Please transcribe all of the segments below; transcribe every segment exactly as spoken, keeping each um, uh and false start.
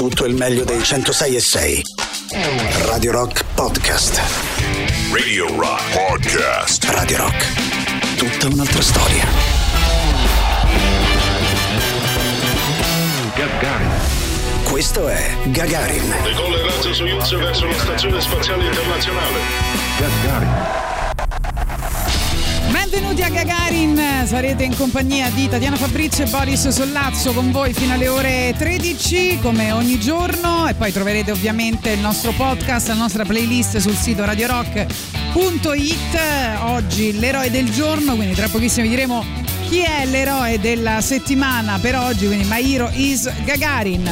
tutto il meglio dei centosei e sei. Radio Rock Podcast. Radio Rock Podcast. Radio Rock. Tutta un'altra storia. Gagarin. Questo è Gagarin. Decolla il razzo Soyuz verso la Stazione Spaziale Internazionale. Gagarin. Benvenuti a Gagarin, sarete in compagnia di Tatiana Fabrizio e Boris Sollazzo con voi fino alle ore tredici come ogni giorno, e poi troverete ovviamente il nostro podcast, la nostra playlist sul sito radio rock punto it. Oggi l'eroe del giorno, quindi tra pochissimo diremo chi è l'eroe della settimana per oggi, quindi My Hero is Gagarin.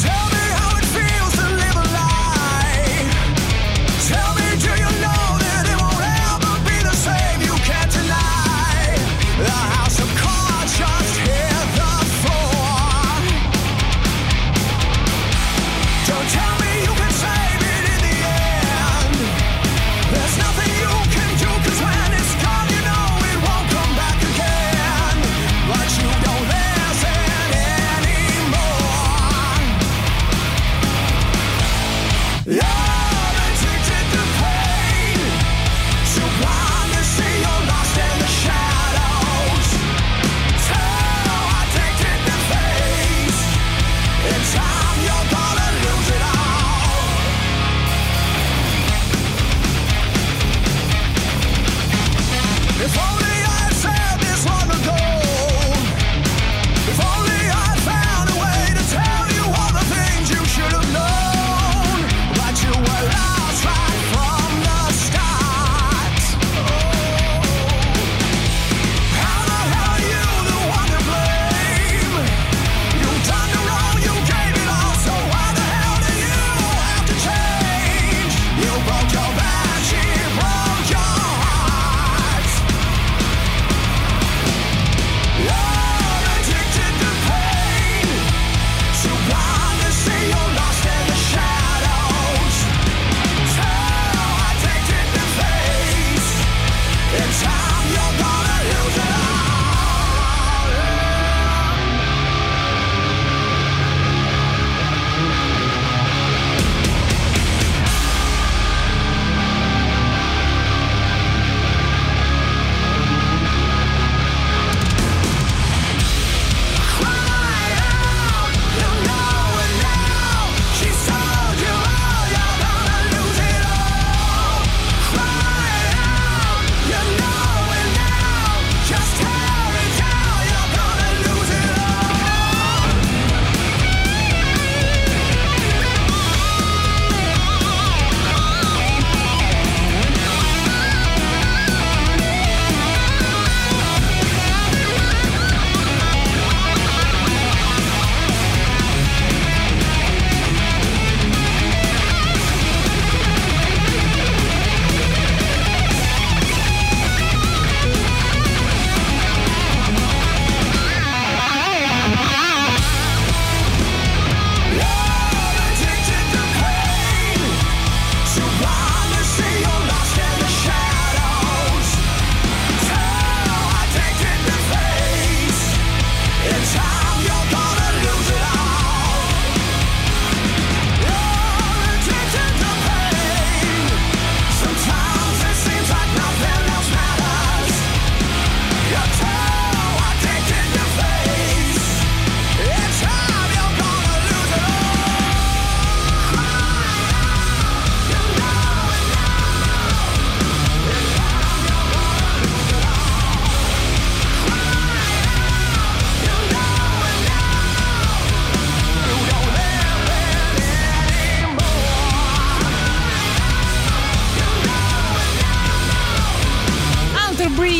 Tell me, do you know that it was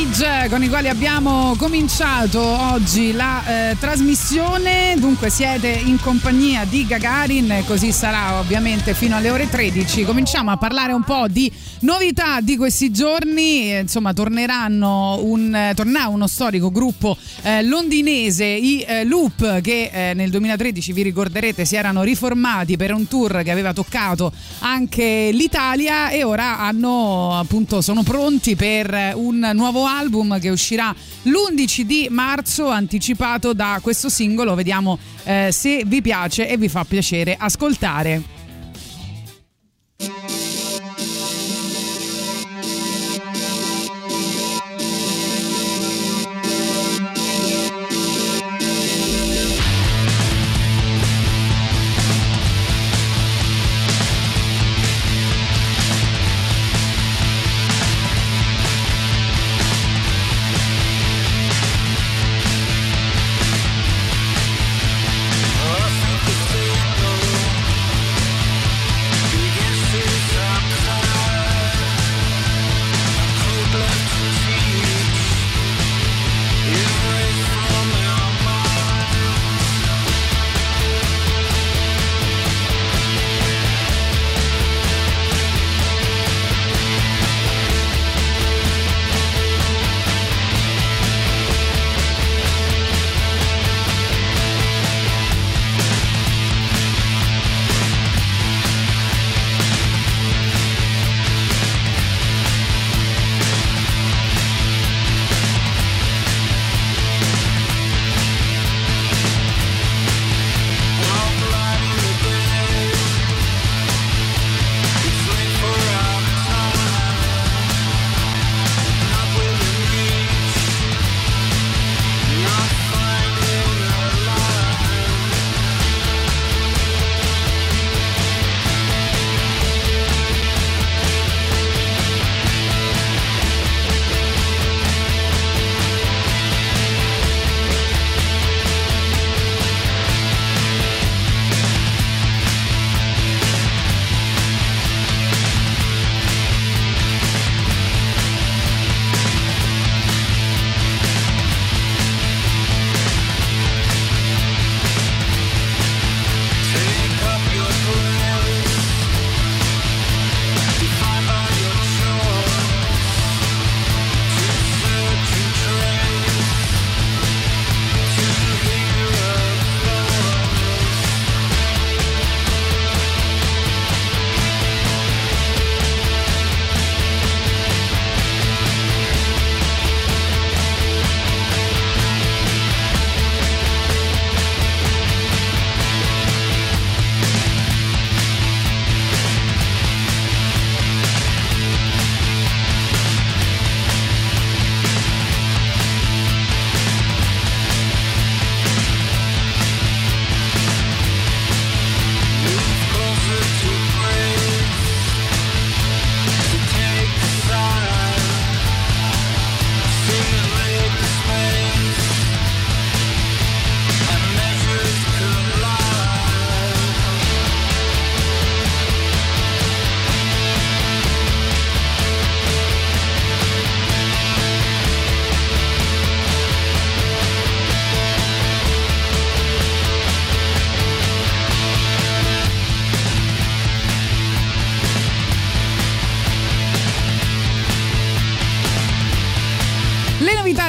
Bridge, con i quali abbiamo cominciato oggi la eh, trasmissione. Dunque siete in compagnia di Gagarin, così sarà ovviamente fino alle ore tredici. Cominciamo a parlare un po' di novità di questi giorni. Insomma, torneranno un, tornerà uno storico gruppo eh, londinese, i eh, Loop, che eh, nel duemilatredici, vi ricorderete, si erano riformati per un tour che aveva toccato anche l'Italia, e ora hanno appunto sono pronti per un nuovo album che uscirà l'undici di marzo, anticipato da questo singolo. Vediamo eh, se vi piace e vi fa piacere ascoltare.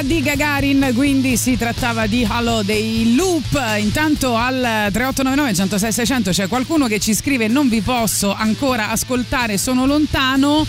Di Gagarin, quindi si trattava di Halo dei Loop. Intanto al tre otto nove nove centosei seicento c'è qualcuno che ci scrive: non vi posso ancora ascoltare, sono lontano,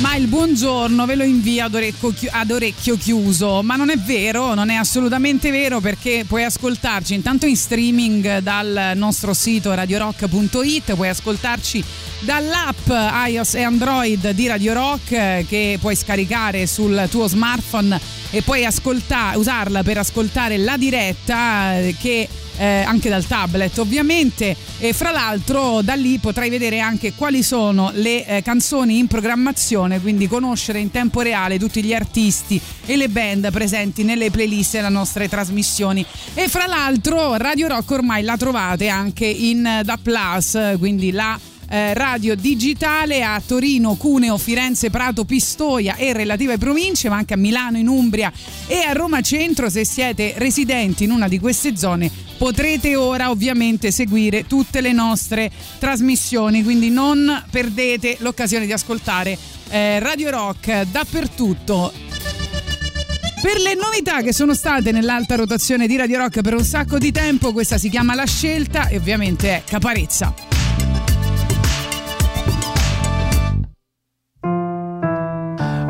ma il buongiorno ve lo invio ad orecchio, ad orecchio chiuso. Ma non è vero, non è assolutamente vero, perché puoi ascoltarci intanto in streaming dal nostro sito radio rock punto it, puoi ascoltarci dall'app iOS e Android di Radio Rock, che puoi scaricare sul tuo smartphone e puoi ascolta- usarla per ascoltare la diretta, che eh, anche dal tablet ovviamente, e fra l'altro da lì potrai vedere anche quali sono le eh, canzoni in programmazione, quindi conoscere in tempo reale tutti gli artisti e le band presenti nelle playlist delle nostre trasmissioni. E fra l'altro Radio Rock ormai la trovate anche in Da Plus, quindi la eh, radio digitale a Torino, Cuneo, Firenze, Prato, Pistoia e relative province, ma anche a Milano, in Umbria e a Roma Centro. Se siete residenti in una di queste zone potrete ora ovviamente seguire tutte le nostre trasmissioni, quindi non perdete l'occasione di ascoltare eh, Radio Rock dappertutto. Per le novità che sono state nell'alta rotazione di Radio Rock per un sacco di tempo, questa si chiama La Scelta e ovviamente è Caparezza.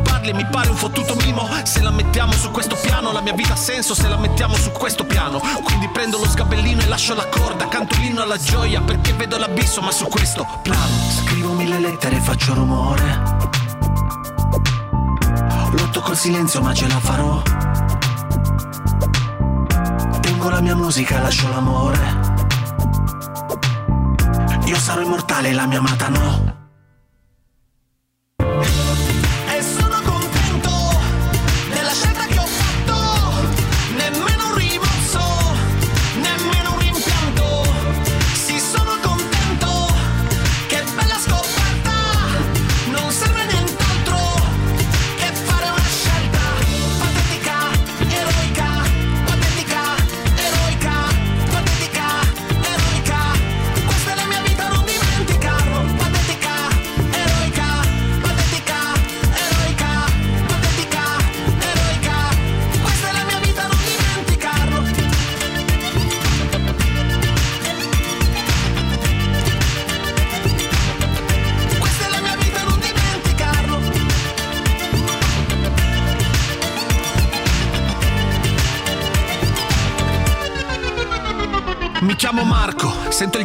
parli e mi pare un fottuto mimo. Se la mettiamo su questo piano la mia vita ha senso, se la mettiamo su questo piano. Quindi prendo lo sgabellino e lascio la corda, cantolino alla gioia perché vedo l'abisso, ma su questo piano scrivo mille lettere e faccio rumore. Lotto col silenzio ma ce la farò. Tengo la mia musica e lascio l'amore. Io sarò immortale e la mia amata no. Chiamo Marco, sento il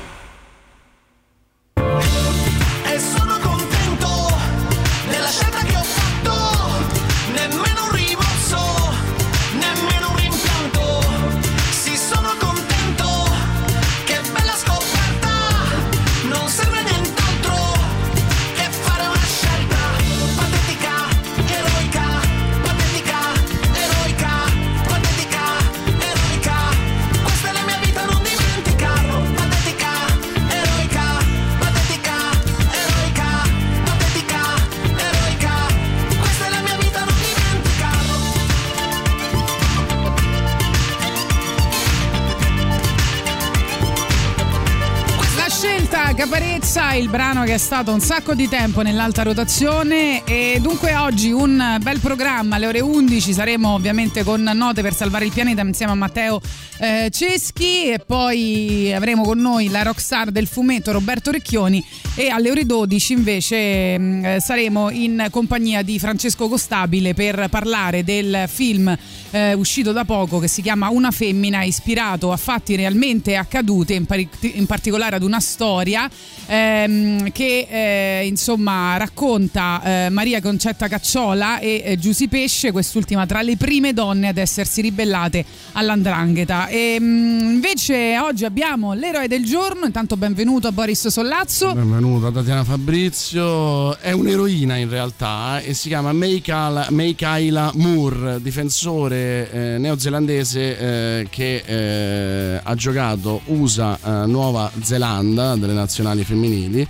Caparezza, il brano che è stato un sacco di tempo nell'alta rotazione. E dunque oggi un bel programma, alle ore undici saremo ovviamente con Note per salvare il pianeta insieme a Matteo eh, Ceschi, e poi avremo con noi la rockstar del fumetto Roberto Recchioni, e alle ore dodici invece mh, saremo in compagnia di Francesco Costabile per parlare del film eh, uscito da poco che si chiama Una femmina, ispirato a fatti realmente accadute, in, par- in particolare ad una storia Ehm, che eh, insomma racconta eh, Maria Concetta Cacciola e eh, Giusy Pesce, quest'ultima tra le prime donne ad essersi ribellate all'andrangheta. E, mh, invece oggi abbiamo l'eroe del giorno. Intanto benvenuto a Boris Sollazzo. Benvenuto a Tatiana Fabrizio. È un'eroina in realtà e si chiama Michaela, Michaela Moore, difensore eh, neozelandese eh, che eh, ha giocato U S A eh, Nuova Zelanda delle nazioni femminili femminili.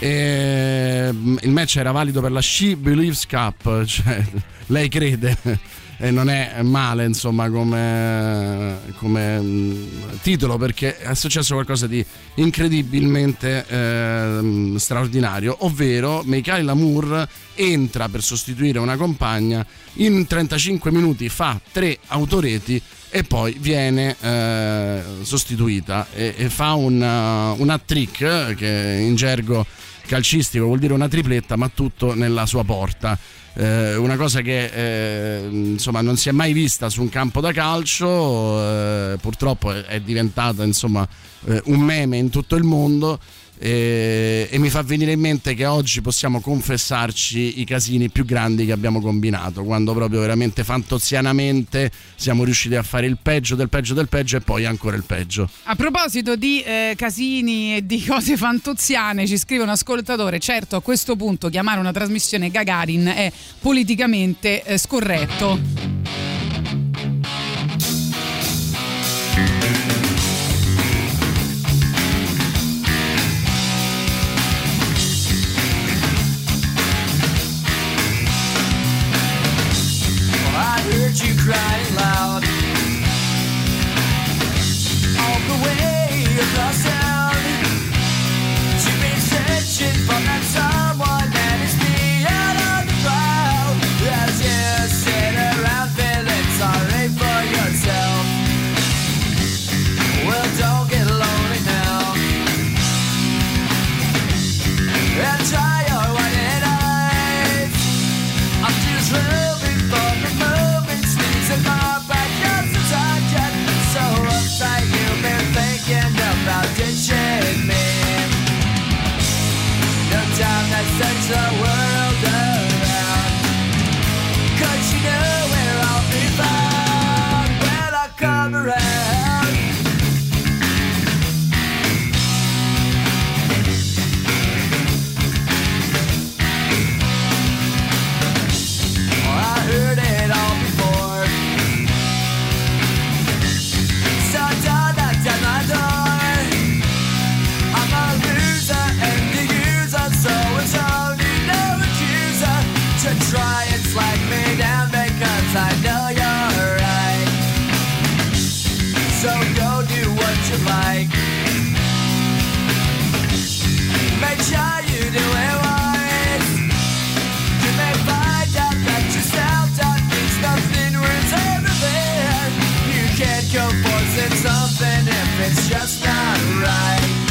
E il match era valido per la She Believes Cup, cioè lei crede, e non è male insomma come, come titolo, perché è successo qualcosa di incredibilmente eh, straordinario, ovvero Michaela Moore entra per sostituire una compagna, in trentacinque minuti fa tre autoreti e poi viene eh, sostituita e, e fa un, uh, un hat trick, che in gergo calcistico vuol dire una tripletta, ma tutto nella sua porta. Eh, una cosa che eh, insomma non si è mai vista su un campo da calcio, eh, purtroppo è, è diventata insomma eh, un meme in tutto il mondo. E, e mi fa venire in mente che oggi possiamo confessarci i casini più grandi che abbiamo combinato, quando proprio veramente fantozianamente siamo riusciti a fare il peggio del peggio del peggio e poi ancora il peggio. A proposito di eh, casini e di cose fantoziane, ci scrive un ascoltatore: certo, a questo punto chiamare una trasmissione Gagarin è politicamente eh, scorretto. You crying loud all the way across sound. You've been searching for that someone that is beyond all the crowd. As you sit around feeling sorry for yourself, well, don't get lonely now and try your one and eyes. I'm just moving for the moon. And my back is a target, so uptight you've been thinking about ditching me. No time that turns the world around, cause you know where I'll be found when I come around. Oh, I heard it all before. Door. I'm a loser and the user, so it's only no accuser to try and slide me down, because I know you're right. So go do what you like, make sure you do it wise. You may find out that yourself don't think nothing worth everything. You can't go forcing something it's just not right.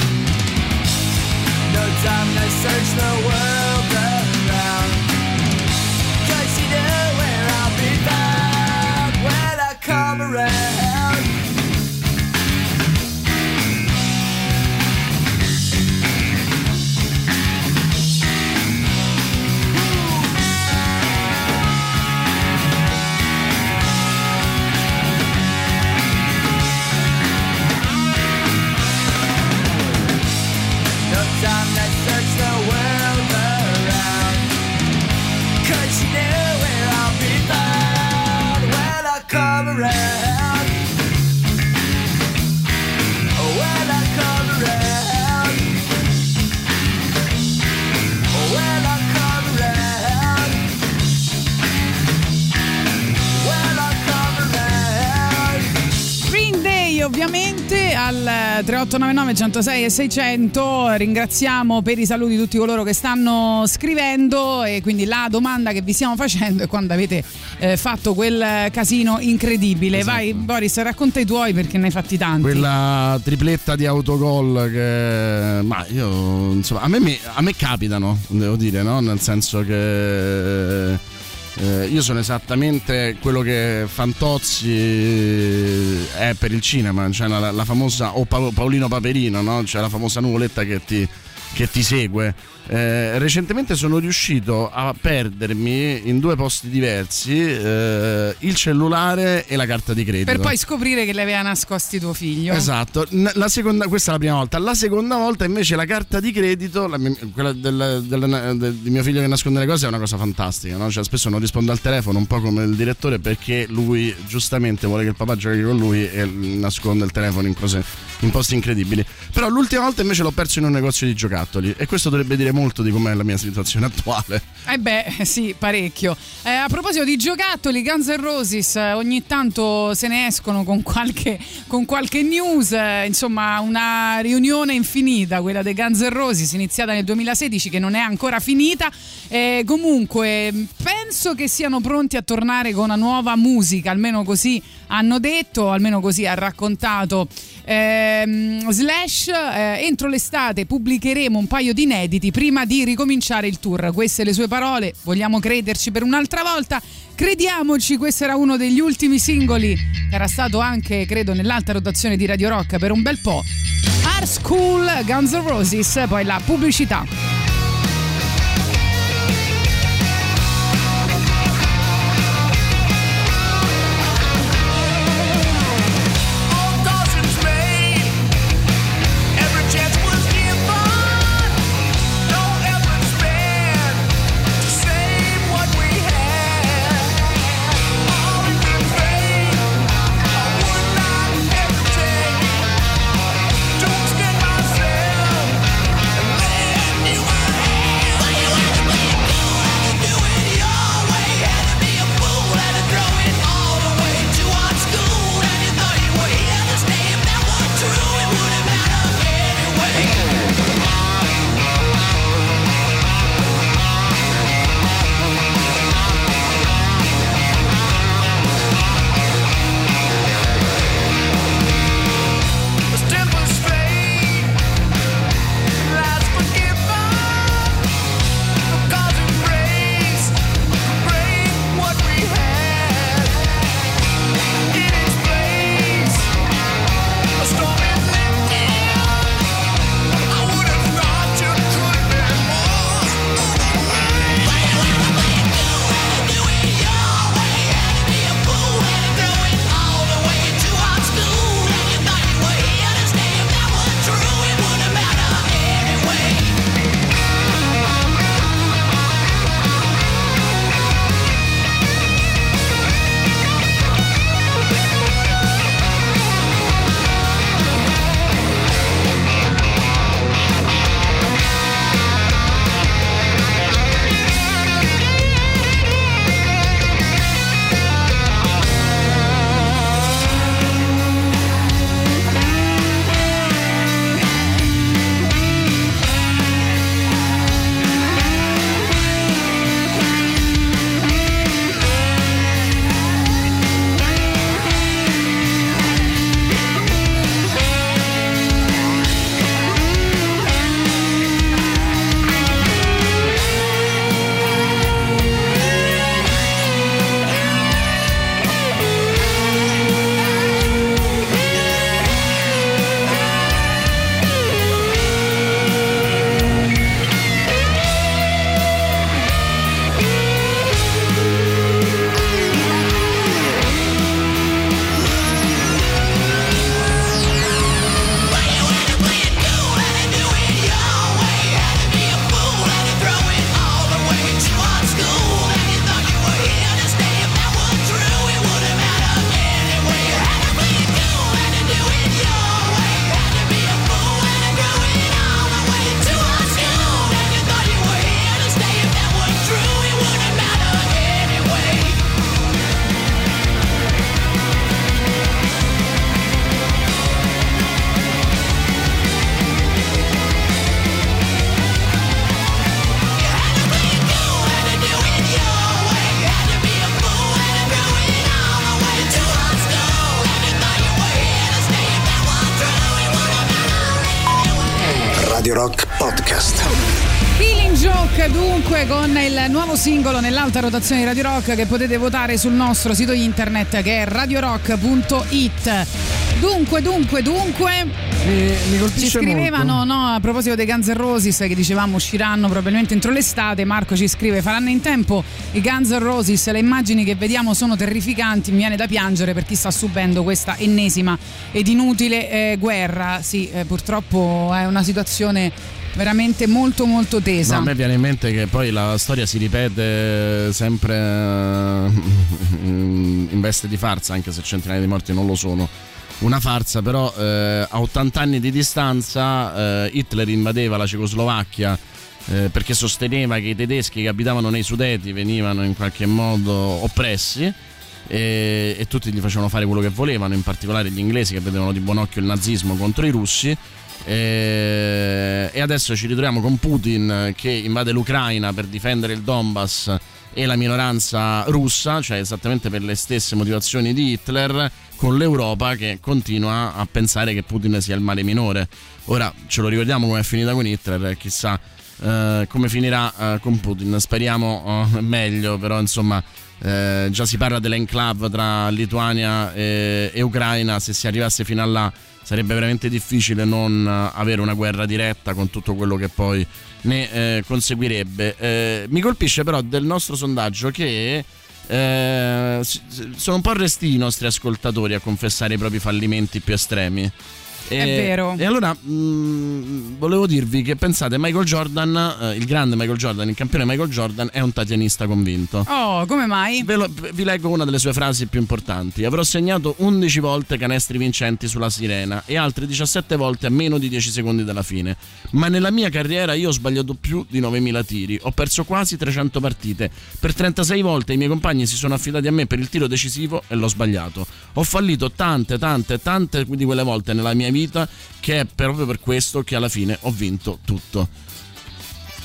No time to search the world around, cause you know where I'll be found when I come around. Time that search the world around, cause you know where I'll be found when I come around. When I come around. When I come around. When I come around. Green Day, ovviamente, al tre otto nove nove, centosei e seicento. Ringraziamo per i saluti tutti coloro che stanno scrivendo, e quindi la domanda che vi stiamo facendo è quando avete eh, fatto quel casino incredibile. Esatto. Vai Boris, racconta i tuoi, perché ne hai fatti tanti. Quella tripletta di autogol che, ma io insomma, a me, a me capitano, devo dire, no? Nel senso che Eh, io sono esattamente quello che Fantozzi è per il cinema, cioè la, la famosa, o Paolino Paperino, no? Cioè la famosa nuvoletta che ti, che ti segue. Eh, recentemente sono riuscito a perdermi in due posti diversi eh, il cellulare e la carta di credito, per poi scoprire che le aveva nascosti tuo figlio. Esatto, la seconda, questa è la prima volta. La seconda volta invece la carta di credito, la, quella del, del, del, di mio figlio che nasconde le cose, è una cosa fantastica, no? Cioè, spesso non risponde al telefono, un po' come il direttore, perché lui giustamente vuole che il papà giochi con lui e nasconde il telefono in cose, in posti incredibili. Però l'ultima volta invece l'ho perso in un negozio di giocattoli, e questo dovrebbe dire molto di com'è la mia situazione attuale. Eh beh, sì, parecchio. Eh, a proposito di giocattoli, Guns N' Roses ogni tanto se ne escono con qualche, con qualche news, insomma una riunione infinita, quella dei Guns N' Roses, iniziata nel duemilasedici, che non è ancora finita. Eh, comunque penso che siano pronti a tornare con una nuova musica, almeno così hanno detto, almeno così ha raccontato eh, Slash. Eh, entro l'estate pubblicheremo un paio di inediti prima di ricominciare il tour. Queste le sue parole, vogliamo crederci per un'altra volta, crediamoci. Questo era uno degli ultimi singoli, era stato anche, credo, nell'alta rotazione di Radio Rock per un bel po'. Hard School, Guns N' Roses, poi la pubblicità. Singolo nell'alta rotazione di Radio Rock che potete votare sul nostro sito internet che è radio rock punto it. Dunque, dunque, dunque Mi, mi colpisce ci scrivevano molto. No, a proposito dei Guns N' Roses, che dicevamo usciranno probabilmente entro l'estate. Marco ci scrive: faranno in tempo i Guns N' Roses, le immagini che vediamo sono terrificanti, mi viene da piangere per chi sta subendo questa ennesima ed inutile eh, guerra. Sì, eh, purtroppo è una situazione veramente molto molto tesa. No, a me viene in mente che poi la storia si ripete sempre in veste di farsa, anche se centinaia di morti non lo sono. Una farsa, però eh, a ottanta anni di distanza eh, Hitler invadeva la Cecoslovacchia eh, perché sosteneva che i tedeschi che abitavano nei Sudeti venivano in qualche modo oppressi e, e tutti gli facevano fare quello che volevano, in particolare gli inglesi che vedevano di buon occhio il nazismo contro i russi. E, e adesso ci ritroviamo con Putin che invade l'Ucraina per difendere il Donbass e la minoranza russa, cioè esattamente per le stesse motivazioni di Hitler, con l'Europa che continua a pensare che Putin sia il male minore. Ora ce lo ricordiamo come è finita con Hitler, chissà eh, come finirà eh, con Putin, speriamo eh, meglio, però insomma eh, già si parla dell'enclave tra Lituania e, e Ucraina. Se si arrivasse fino a là sarebbe veramente difficile non avere una guerra diretta, con tutto quello che poi ne eh, conseguirebbe. Eh, mi colpisce però del nostro sondaggio che eh, sono un po' restii i nostri ascoltatori a confessare i propri fallimenti più estremi. E, è vero. E allora mh, volevo dirvi che pensate, Michael Jordan, eh, il grande Michael Jordan, il campione Michael Jordan, è un tatianista convinto. Oh, come mai? Ve lo, vi leggo una delle sue frasi più importanti: avrò segnato undici volte canestri vincenti sulla sirena e altre diciassette volte a meno di dieci secondi dalla fine, ma nella mia carriera io ho sbagliato più di novemila tiri, ho perso quasi trecento partite, per trentasei volte i miei compagni si sono affidati a me per il tiro decisivo e l'ho sbagliato, ho fallito tante tante tante di quelle volte nella mia vita vita che è proprio per questo che alla fine ho vinto tutto.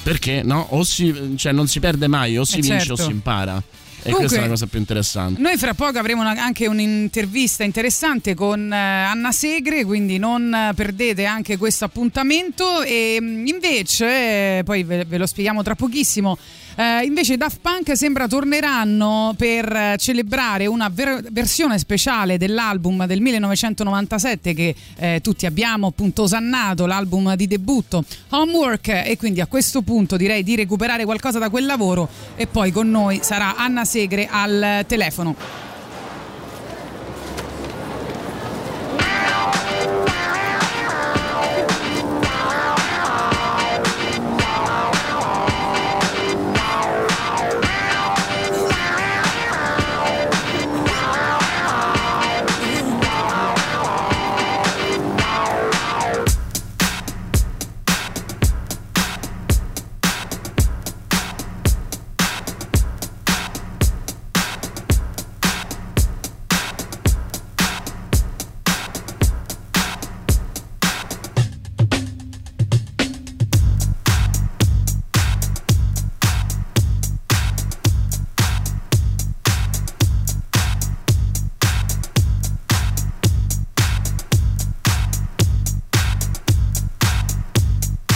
Perché no? O si, cioè non si perde mai, o si eh vince certo. o si impara. E comunque, questa è la cosa più interessante. Noi fra poco avremo una, anche un'intervista interessante con eh, Anna Segre, quindi non perdete anche questo appuntamento. E invece, eh, poi ve, ve lo spieghiamo tra pochissimo. Eh, invece, Daft Punk sembra torneranno per celebrare una ver- versione speciale dell'album del millenovecentonovantasette che eh, tutti abbiamo appunto osannato, l'album di debutto Homework. E quindi a questo punto direi di recuperare qualcosa da quel lavoro. E poi con noi sarà Anna Segre al telefono.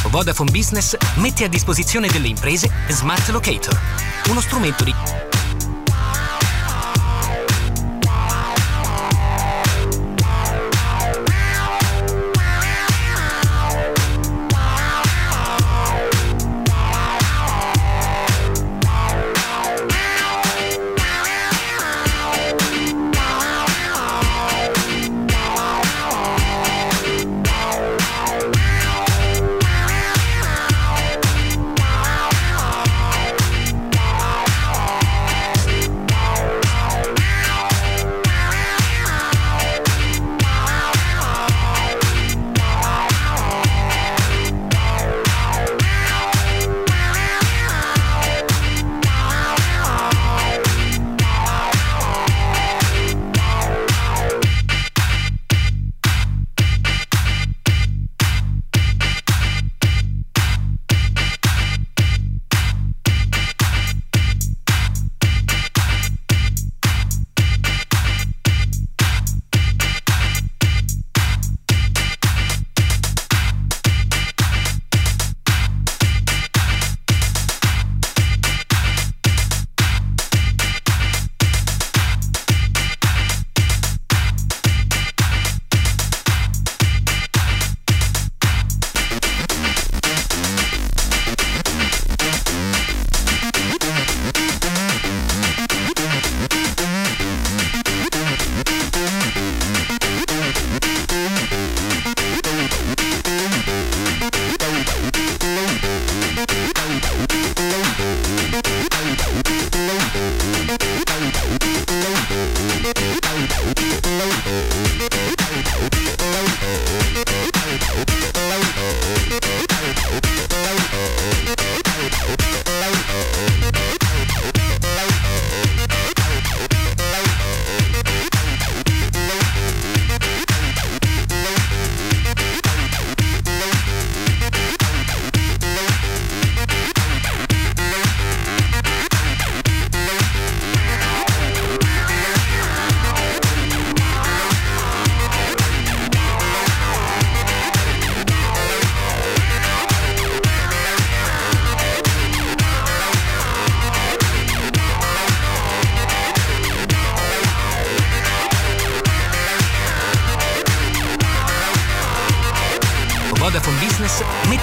Vodafone Business mette a disposizione delle imprese Smart Locator, uno strumento di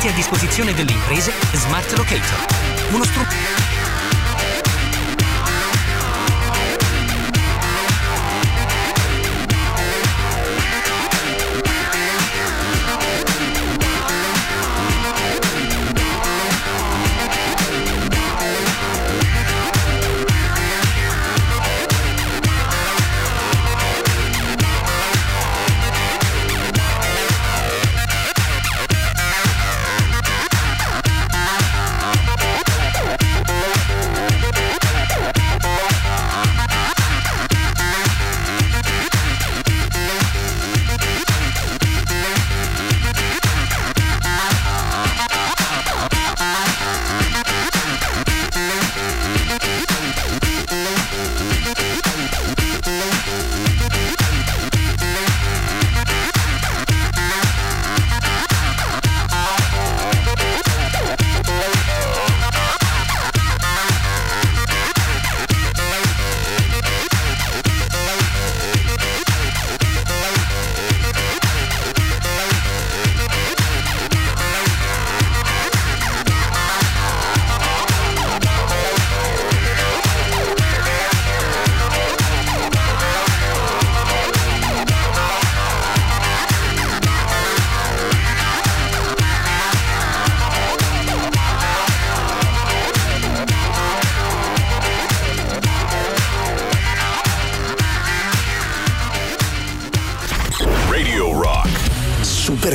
mette a disposizione delle imprese Smart Locator, uno strumento.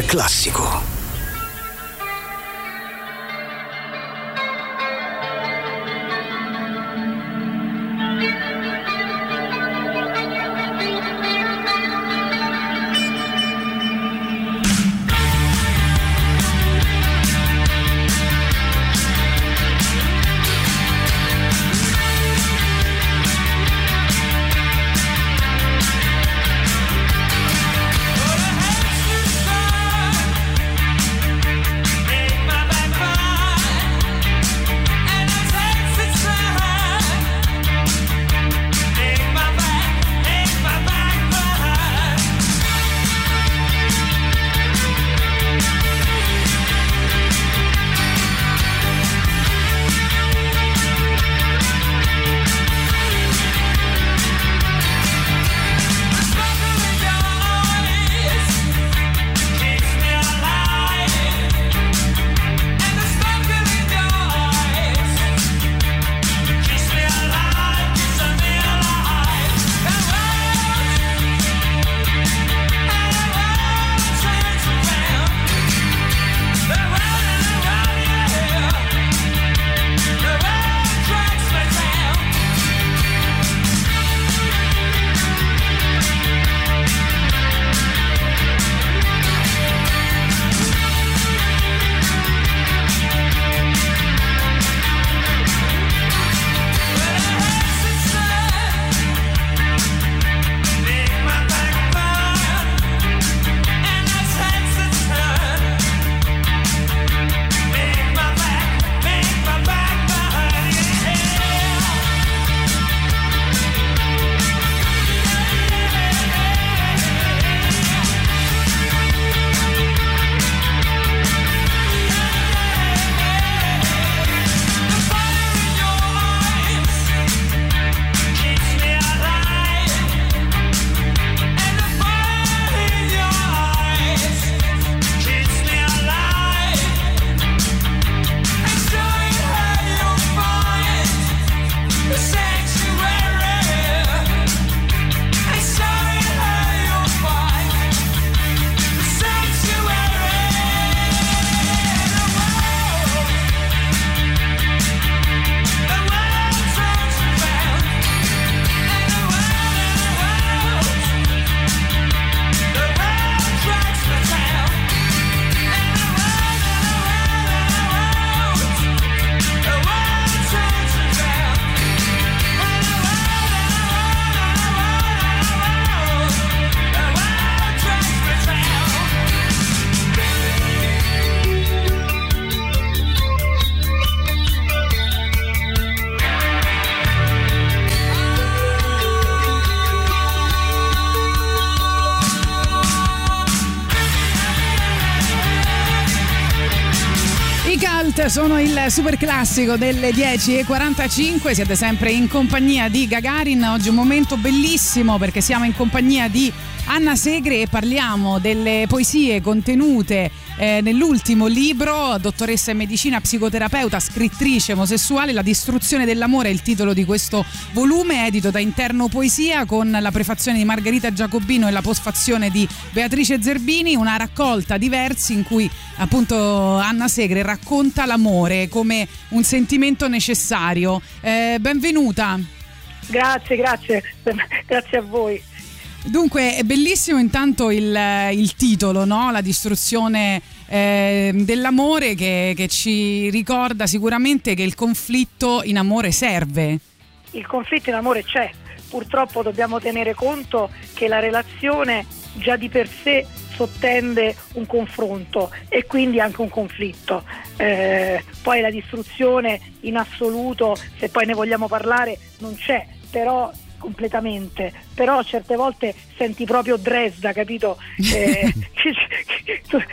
Classico. sono il super classico delle dieci e quarantacinque, siete sempre in compagnia di Gagarin. Oggi un momento bellissimo perché siamo in compagnia di Anna Segre e parliamo delle poesie contenute eh, nell'ultimo libro. Dottoressa in medicina, psicoterapeuta, scrittrice omosessuale, La distruzione dell'amore è il titolo di questo volume, edito da Interno Poesia, con la prefazione di Margherita Giacobino e la postfazione di Beatrice Zerbini, una raccolta di versi in cui appunto Anna Segre racconta l'amore come un sentimento necessario. Eh, benvenuta. Grazie, grazie, grazie a voi. Dunque è bellissimo intanto il, il titolo, no? La distruzione eh, dell'amore, che, che ci ricorda sicuramente che il conflitto in amore serve. Il conflitto in amore c'è, purtroppo dobbiamo tenere conto che la relazione già di per sé sottende un confronto e quindi anche un conflitto. Eh, poi la distruzione in assoluto, se poi ne vogliamo parlare, non c'è, però... completamente, però certe volte senti proprio Dresda, capito? Eh,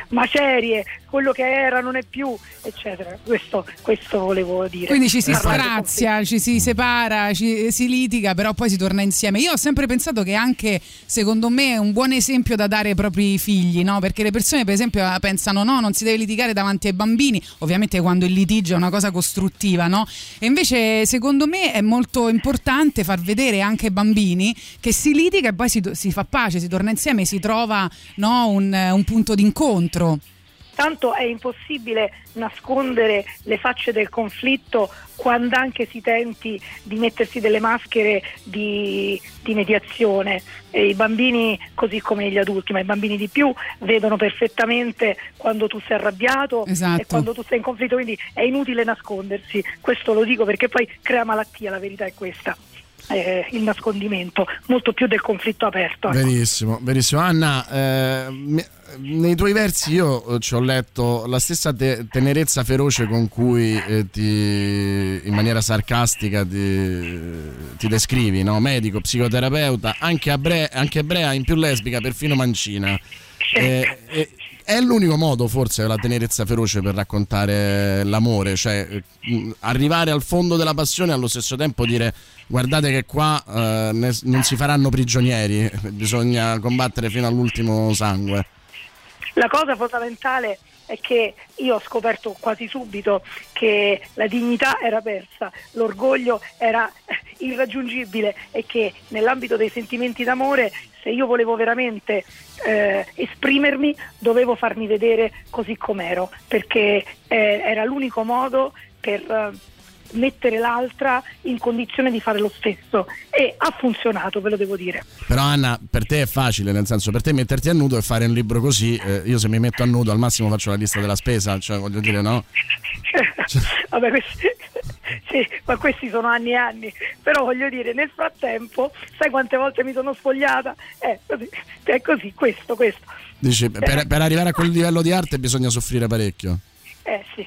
macerie, quello che era non è più, eccetera. Questo, questo volevo dire. Quindi ci si strazia, ci si separa, ci, si litiga, però poi si torna insieme. Io ho sempre pensato che anche, secondo me, è un buon esempio da dare ai propri figli, no? Perché le persone, per esempio, pensano no, non si deve litigare davanti ai bambini, ovviamente quando il litigio è una cosa costruttiva, no? E invece, secondo me, è molto importante far vedere anche anche bambini che si litiga e poi si, si fa pace, si torna insieme, si trova, no, un, un punto d'incontro. Tanto è impossibile nascondere le facce del conflitto quando anche si tenti di mettersi delle maschere di, di mediazione. E i bambini, così come gli adulti, ma i bambini di più, vedono perfettamente quando tu sei arrabbiato, esatto, e quando tu sei in conflitto, quindi è inutile nascondersi. Questo lo dico perché poi crea malattia, la verità è questa. Eh, il nascondimento molto più del conflitto aperto, ecco. Benissimo, benissimo. Anna, eh, me, nei tuoi versi io ci ho letto la stessa te, tenerezza feroce con cui eh, ti, in maniera sarcastica ti, ti descrivi, no? Medico, psicoterapeuta, anche ebrea, anche ebrea, in più lesbica, perfino mancina. eh, eh, È l'unico modo, forse, la tenerezza feroce per raccontare l'amore, cioè arrivare al fondo della passione e allo stesso tempo dire guardate che qua eh, ne, non si faranno prigionieri, bisogna combattere fino all'ultimo sangue. La cosa fondamentale è che io ho scoperto quasi subito che la dignità era persa, l'orgoglio era irraggiungibile e che nell'ambito dei sentimenti d'amore, se io volevo veramente eh, esprimermi, dovevo farmi vedere così com'ero, perché eh, era l'unico modo per eh, mettere l'altra in condizione di fare lo stesso, e ha funzionato, ve lo devo dire. Però Anna, per te è facile, nel senso, per te metterti a nudo e fare un libro così, eh, io se mi metto a nudo al massimo faccio la lista della spesa, cioè voglio dire, no? Vabbè, questi... sì, ma questi sono anni e anni, però voglio dire, nel frattempo sai quante volte mi sono sfogliata? È così, è così, questo, questo. Dici, per, per arrivare a quel livello di arte bisogna soffrire parecchio. Eh sì,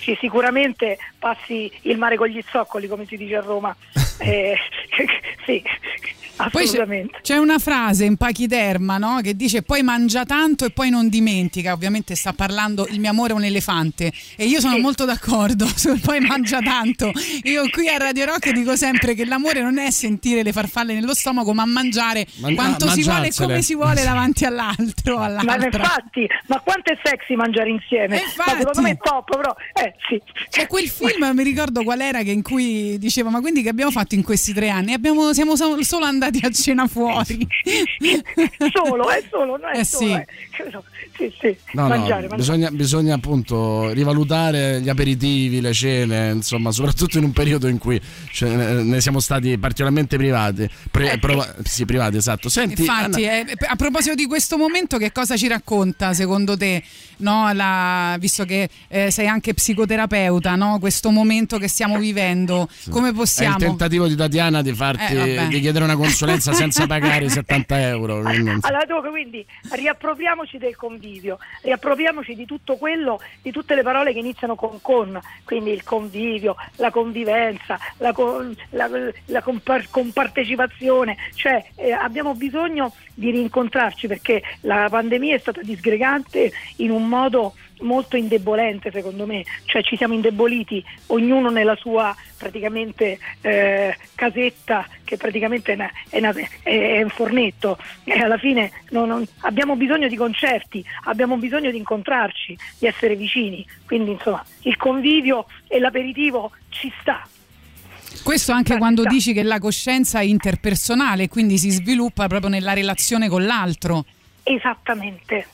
sì, sicuramente passi il mare con gli zoccoli, come si dice a Roma. eh, sì, assolutamente. Poi c'è una frase in Pachiderma, no? Che dice poi mangia tanto e poi non dimentica. Ovviamente sta parlando Il mio amore è un elefante, e io sono sì. molto d'accordo sul poi mangia tanto. Io qui a Radio Rock dico sempre che l'amore non è sentire le farfalle nello stomaco, ma mangiare man- quanto man- si vuole e come si vuole davanti all'altro, all'altra. Ma infatti, ma quanto è sexy mangiare insieme, infatti, ma secondo me è top, però eh, sì. C'è quel film, non mi ricordo qual era, che in cui diceva ma quindi che abbiamo fatto in questi tre anni? Abbiamo, siamo solo andati a cena fuori. Solo, è solo, non è eh solo. Sì. Eh. Sì, sì. No, mangiare, no, mangiare. Bisogna, bisogna appunto rivalutare gli aperitivi, le cene, insomma, soprattutto in un periodo in cui cioè, ne siamo stati particolarmente privati. Pre, eh, prov- sì. sì, privati, esatto. Senti, infatti, Anna... eh, a proposito di questo momento, che cosa ci racconta secondo te, no, la, visto che eh, sei anche psicoterapeuta, no, questo momento che stiamo vivendo, sì. come possiamo? È il tentativo di Tatiana di farti eh, di chiedere una consulenza senza pagare settanta euro. Allora, dunque, quindi riappropriamoci del convivio, riappropriamoci di tutto quello, di tutte le parole che iniziano con con, quindi il convivio, la convivenza, la, con, la, la compar- compartecipazione, cioè eh, abbiamo bisogno di rincontrarci, perché la pandemia è stata disgregante in un modo molto indebolente, secondo me, cioè ci siamo indeboliti, ognuno nella sua praticamente eh, casetta, che praticamente è, una, è, una, è un fornetto, e alla fine non, non, abbiamo bisogno di concerti, abbiamo bisogno di incontrarci, di essere vicini, quindi insomma il convivio e l'aperitivo ci sta. Questo anche quando dici che la coscienza è interpersonale, quindi si sviluppa proprio nella relazione con l'altro. Esattamente,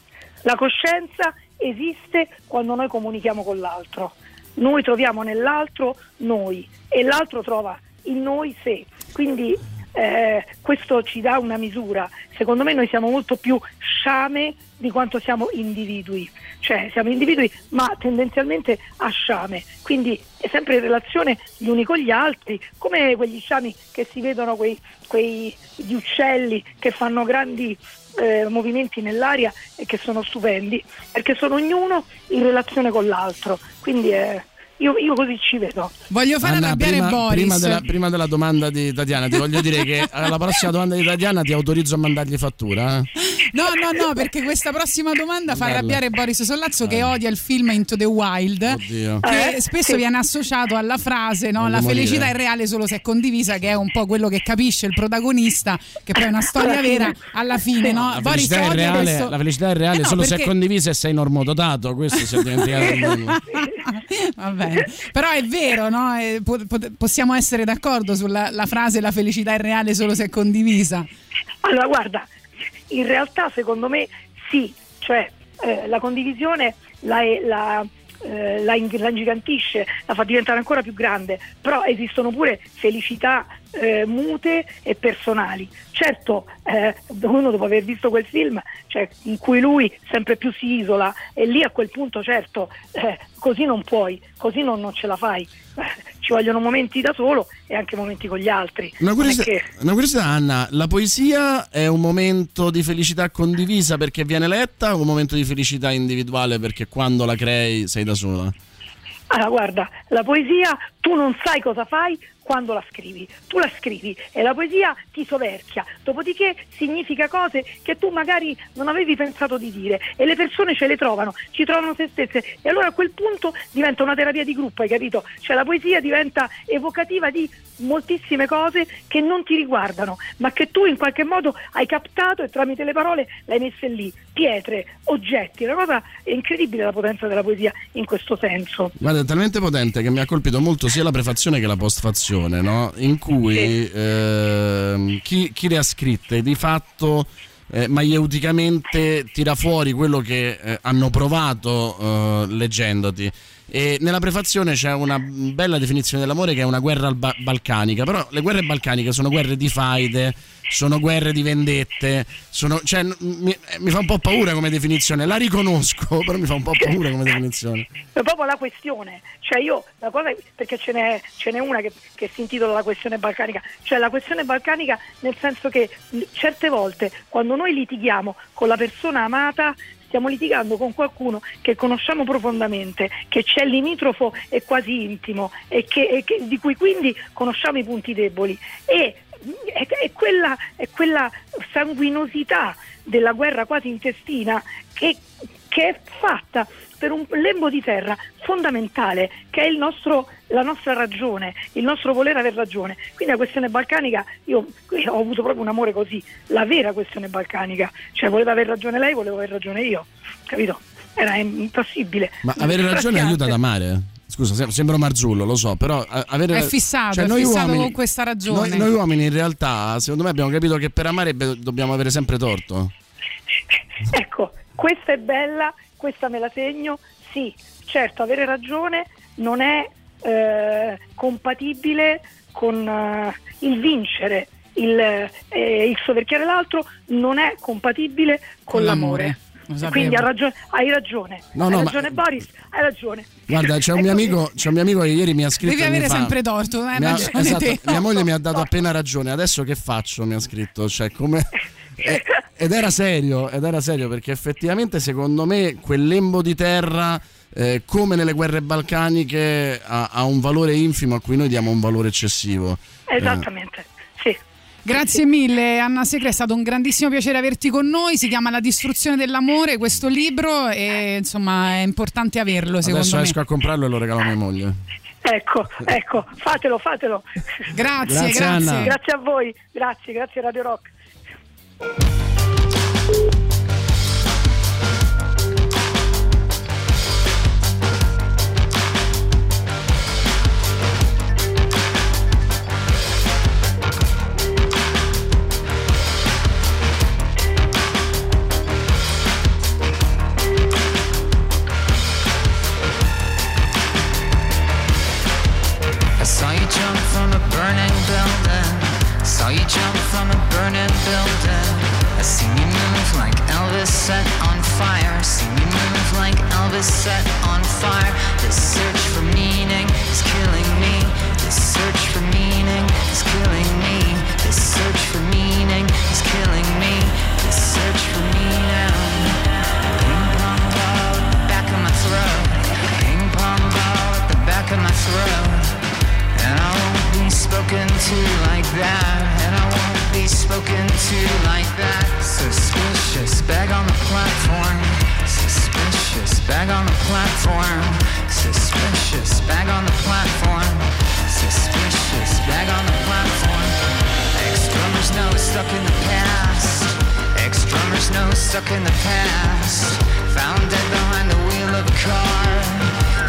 la coscienza esiste quando noi comunichiamo con l'altro, noi troviamo nell'altro noi e l'altro trova in noi sé, quindi eh, questo ci dà una misura. Secondo me noi siamo molto più sciame di quanto siamo individui, cioè siamo individui ma tendenzialmente a sciame, quindi è sempre in relazione gli uni con gli altri, come quegli sciami che si vedono, quei, quei gli uccelli che fanno grandi eh, movimenti nell'aria e che sono stupendi, perché sono ognuno in relazione con l'altro, quindi è... Io, io così ci vedo. Voglio fare Anna, arrabbiare prima, Boris prima della, prima della domanda di Tatiana ti voglio dire che alla prossima domanda di Tatiana ti autorizzo a mandargli fattura. No no no, perché questa prossima domanda fa Bella. arrabbiare Boris Sollazzo ah. che odia il film Into the Wild. Oddio. Che eh? spesso sì. viene associato alla frase, no? La felicità morire. è reale solo se è condivisa, che è un po' quello che capisce il protagonista, che poi è una storia vera alla fine, no? La Boris felicità odia reale, questo... la felicità è reale eh no, solo perché... se è condivisa e sei normodotato, questo si è dimenticato. Vabbè. Però è vero, no? Eh, po- possiamo essere d'accordo sulla la frase la felicità è reale solo se è condivisa. Allora guarda, in realtà secondo me sì, cioè eh, la condivisione la, la, eh, la ingigantisce, la fa diventare ancora più grande, però esistono pure felicità eh, mute e personali. Certo, eh, uno dopo aver visto quel film, cioè, in cui lui sempre più si isola, e lì a quel punto certo eh, così non puoi, così non, non ce la fai, ci vogliono momenti da solo e anche momenti con gli altri. Una curiosità, che... una curiosità Anna, la poesia è un momento di felicità condivisa perché viene letta o un momento di felicità individuale perché quando la crei sei da sola? Allora guarda, la poesia tu non sai cosa fai quando la scrivi, tu la scrivi e la poesia ti soverchia, dopodiché significa cose che tu magari non avevi pensato di dire e le persone ce le trovano, ci trovano se stesse, e allora a quel punto diventa una terapia di gruppo, hai capito? Cioè la poesia diventa evocativa di moltissime cose che non ti riguardano ma che tu in qualche modo hai captato e tramite le parole l'hai messe lì, pietre, oggetti. È una cosa incredibile la potenza della poesia in questo senso. Guarda, è talmente potente che mi ha colpito molto sia la prefazione che la postfazione, no? In cui eh, chi, chi le ha scritte di fatto eh, maieuticamente tira fuori quello che eh, hanno provato eh, leggendoti, e nella prefazione c'è una bella definizione dell'amore che è una guerra ba- balcanica, però le guerre balcaniche sono guerre di faide, sono guerre di vendette, sono, cioè, mi, mi fa un po' paura come definizione, la riconosco, però mi fa un po' paura come definizione. È proprio la questione, cioè io la cosa, perché ce n'è, ce n'è una che, che si intitola la questione balcanica, cioè la questione balcanica nel senso che certe volte quando noi litighiamo con la persona amata stiamo litigando con qualcuno che conosciamo profondamente, che ci è limitrofo e quasi intimo e, che, e che, di cui quindi conosciamo i punti deboli, e è, è, quella, è quella sanguinosità della guerra quasi intestina che, che è fatta per un lembo di terra fondamentale che è il nostro, la nostra ragione, il nostro voler aver ragione. Quindi la questione balcanica, io, io ho avuto proprio un amore così, la vera questione balcanica, cioè voleva aver ragione lei, volevo aver ragione io, capito? Era impossibile. Ma avere ragione aiuta ad amare? Scusa, sembro Marzullo, lo so, però avere... è fissato, cioè, è noi fissato uomini, con questa ragione. Noi, noi uomini in realtà, secondo me, abbiamo capito che per amare dobbiamo avere sempre torto. Ecco, questa è bella, questa me la segno, sì, certo, avere ragione non è eh, compatibile con eh, il vincere, il, eh, il soverchiare l'altro non è compatibile con, con l'amore. l'amore. Quindi hai ragione, hai ragione, no, hai no, ragione ma... Boris, hai ragione. Guarda, c'è un, mio amico, c'è un mio amico che ieri mi ha scritto... Devi avere mi fa, sempre torto, hai ragione, esatto, te. Mia moglie mi ha dato appena ragione, adesso che faccio? Mi ha scritto, cioè come... Ed era serio, ed era serio perché effettivamente secondo me quel lembo di terra eh, come nelle guerre balcaniche ha, ha un valore infimo a cui noi diamo un valore eccessivo. Esattamente, eh. sì. Grazie mille Anna Segre, è stato un grandissimo piacere averti con noi. Si chiama La distruzione dell'amore questo libro e insomma è importante averlo, secondo adesso me. Adesso esco a comprarlo e lo regalo a mia moglie. Ecco, ecco, fatelo, fatelo. Grazie, grazie. Grazie, Anna. Grazie a voi, grazie, grazie Radio Rock. Saw you jump from a burning building. I seen you move like Elvis set on fire. Seen you move like Elvis set on fire. This search for meaning is killing me. This search for meaning is killing me. This search for meaning is killing me. This search for meaning. Ping pong ball at the back of my throat. Ping pong ball at the back of my throat. And I won't be spoken to like that. And I won't be spoken to like that. Suspicious bag on the platform. Suspicious bag on the platform. Suspicious bag on the platform. Suspicious bag on the platform. Ex-drummers know it's stuck in the past. Ex-drummers know it's stuck in the past. Found dead behind the wheel of a car.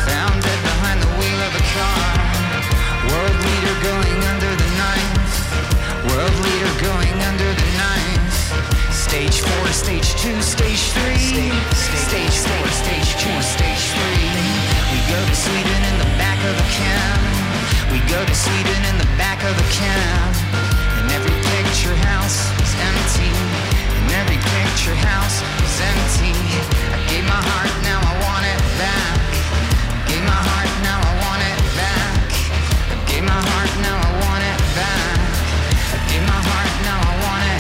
Found dead behind the wheel of a car. World leader going under the knife. World leader going under the knife. Stage four, stage two, stage three. Stage four, stage two, stage three. We go to Sweden in the back of a cab. We go to Sweden in the back of a cab. And every picture house is empty. And every picture house is empty. I gave my heart, now I want it back. I gave my heart, now I want it back. I gave my heart, now I want it back. I gave my heart, now I want it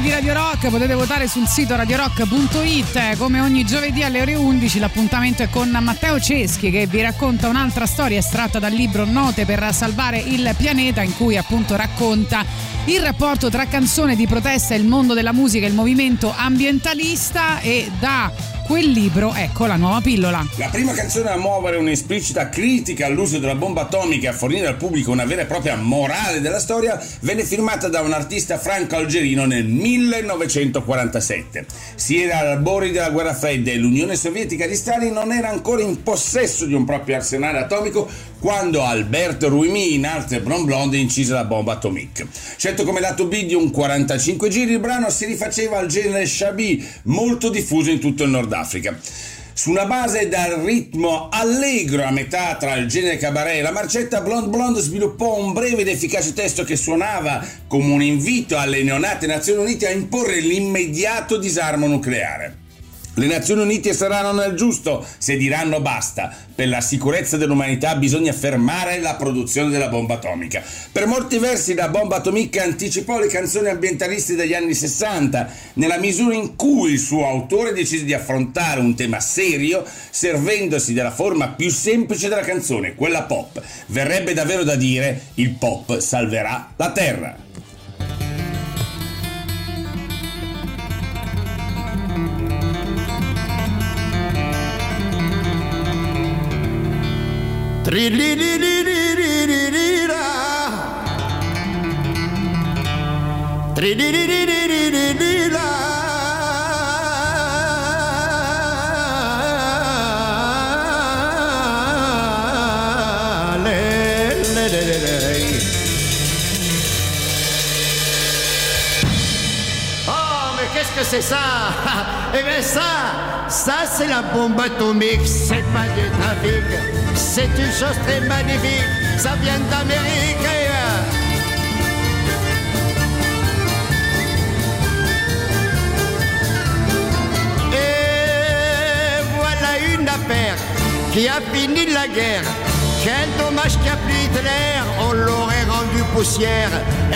di Radio Rock. Potete votare sul sito radio rock punto it. Come ogni giovedì alle ore undici l'appuntamento è con Matteo Ceschi che vi racconta un'altra storia estratta dal libro Note per salvare il pianeta, in cui appunto racconta il rapporto tra canzone di protesta e il mondo della musica e il movimento ambientalista, e da quel libro, ecco la nuova pillola. La prima canzone a muovere un'esplicita critica all'uso della bomba atomica e a fornire al pubblico una vera e propria morale della storia venne firmata da un artista franco-algerino nel millenovecentoquarantasette. Si era agli albori della guerra fredda e l'Unione Sovietica di Stalin non era ancora in possesso di un proprio arsenale atomico quando Alberto Ruimi in arte Blond Blonde incise la bomba atomica. Scelto come lato B di un quarantacinque giri, il brano si rifaceva al genere Shabi, molto diffuso in tutto il Nord Africa. Su una base dal ritmo allegro a metà tra il genere cabaret e la marcetta, Blonde Blonde sviluppò un breve ed efficace testo che suonava come un invito alle neonate Nazioni Unite a imporre l'immediato disarmo nucleare. Le Nazioni Unite saranno nel giusto se diranno basta. Per la sicurezza dell'umanità bisogna fermare la produzione della bomba atomica. Per molti versi la bomba atomica anticipò le canzoni ambientaliste degli anni sessanta, nella misura in cui il suo autore decise di affrontare un tema serio servendosi della forma più semplice della canzone, quella pop. Verrebbe davvero da dire: il pop salverà la Terra. Ri ri ri ri ri ri ri ra. Ri ri ri ri ri ri ri ra. Le le le le le. Oh, mais qu'est-ce que c'est ça? Eh bien ça, ça c'est la bombe atomique, c'est pas du trafic. C'est une chose très magnifique, ça vient d'Amérique. Et voilà une affaire qui a fini la guerre. Quel dommage qu'a pris Hitler, on l'aurait rendu poussière.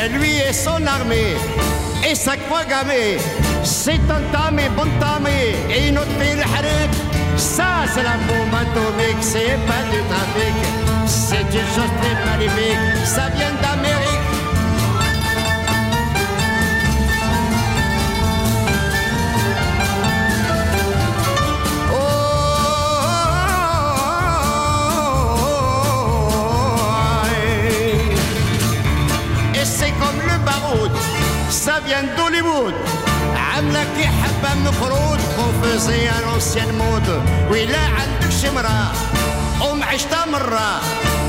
Et lui et son armée, et sa croix gammée. C'est entamé, bon tamé, et une autre fille harit. Ça c'est la bombe atomique, c'est pas du trafic, c'est une chose très magnifique, ça vient d'Amérique. Oh, oh, oh, oh, oh, oh. Et c'est comme le baroud, ça vient d'Hollywood. عملك حبة مفروض خبزي روسيا المود ولا عندك شمرة قوم عشتها مرة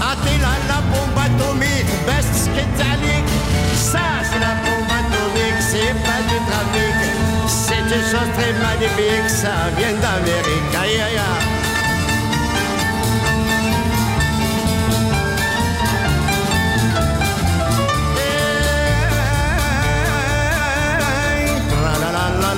أعطيلها لابومبا توميك بس تسكت عليك ساس لابومبا توميك سي با دو ترافيك سي دو شوز تري مانيفيك سا فيان داميريك أي أي أي.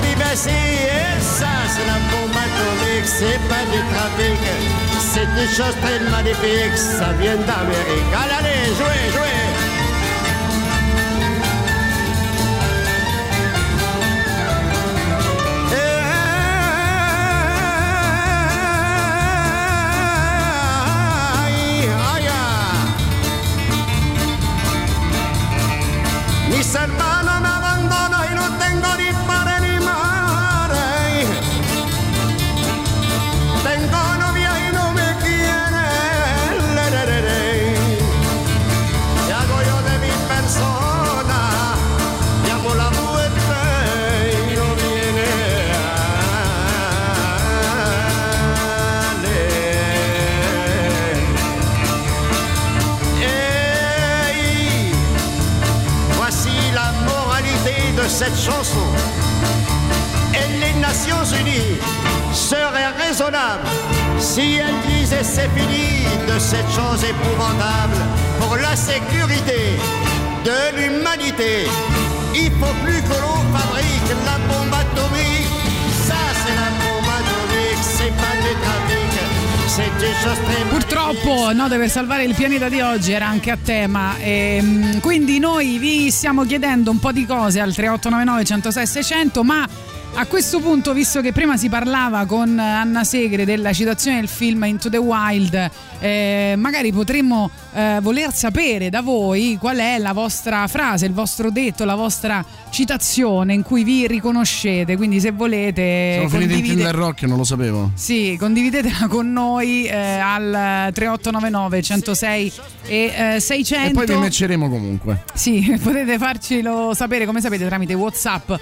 pibacée. Et ça c'est la bombe atomique, c'est pas du trafic. C'est une chose très magnifique, ça vient d'Amérique. Allez, allez, jouez, jouez. Cette chanson et les Nations Unies seraient raisonnables si elles disaient c'est fini de cette chose épouvantable pour la sécurité de l'humanité. Il faut plus que l'on fabrique la bombe atomique. Ça c'est la bombe atomique, Purtroppo Note per salvare il pianeta di oggi era anche a tema, e quindi noi vi stiamo chiedendo un po' di cose al tre otto nove nove centosei seicento, ma a questo punto, visto che prima si parlava con Anna Segre della citazione del film Into the Wild, eh, magari potremmo eh, voler sapere da voi qual è la vostra frase, il vostro detto, la vostra citazione in cui vi riconoscete, quindi se volete siamo finiti in Kinder Rock, non lo sapevo. Sì, condividetela con noi eh, al tre otto nove nove centosei e seicento e poi vi matcheremo comunque. Sì, potete farcelo sapere, come sapete, tramite WhatsApp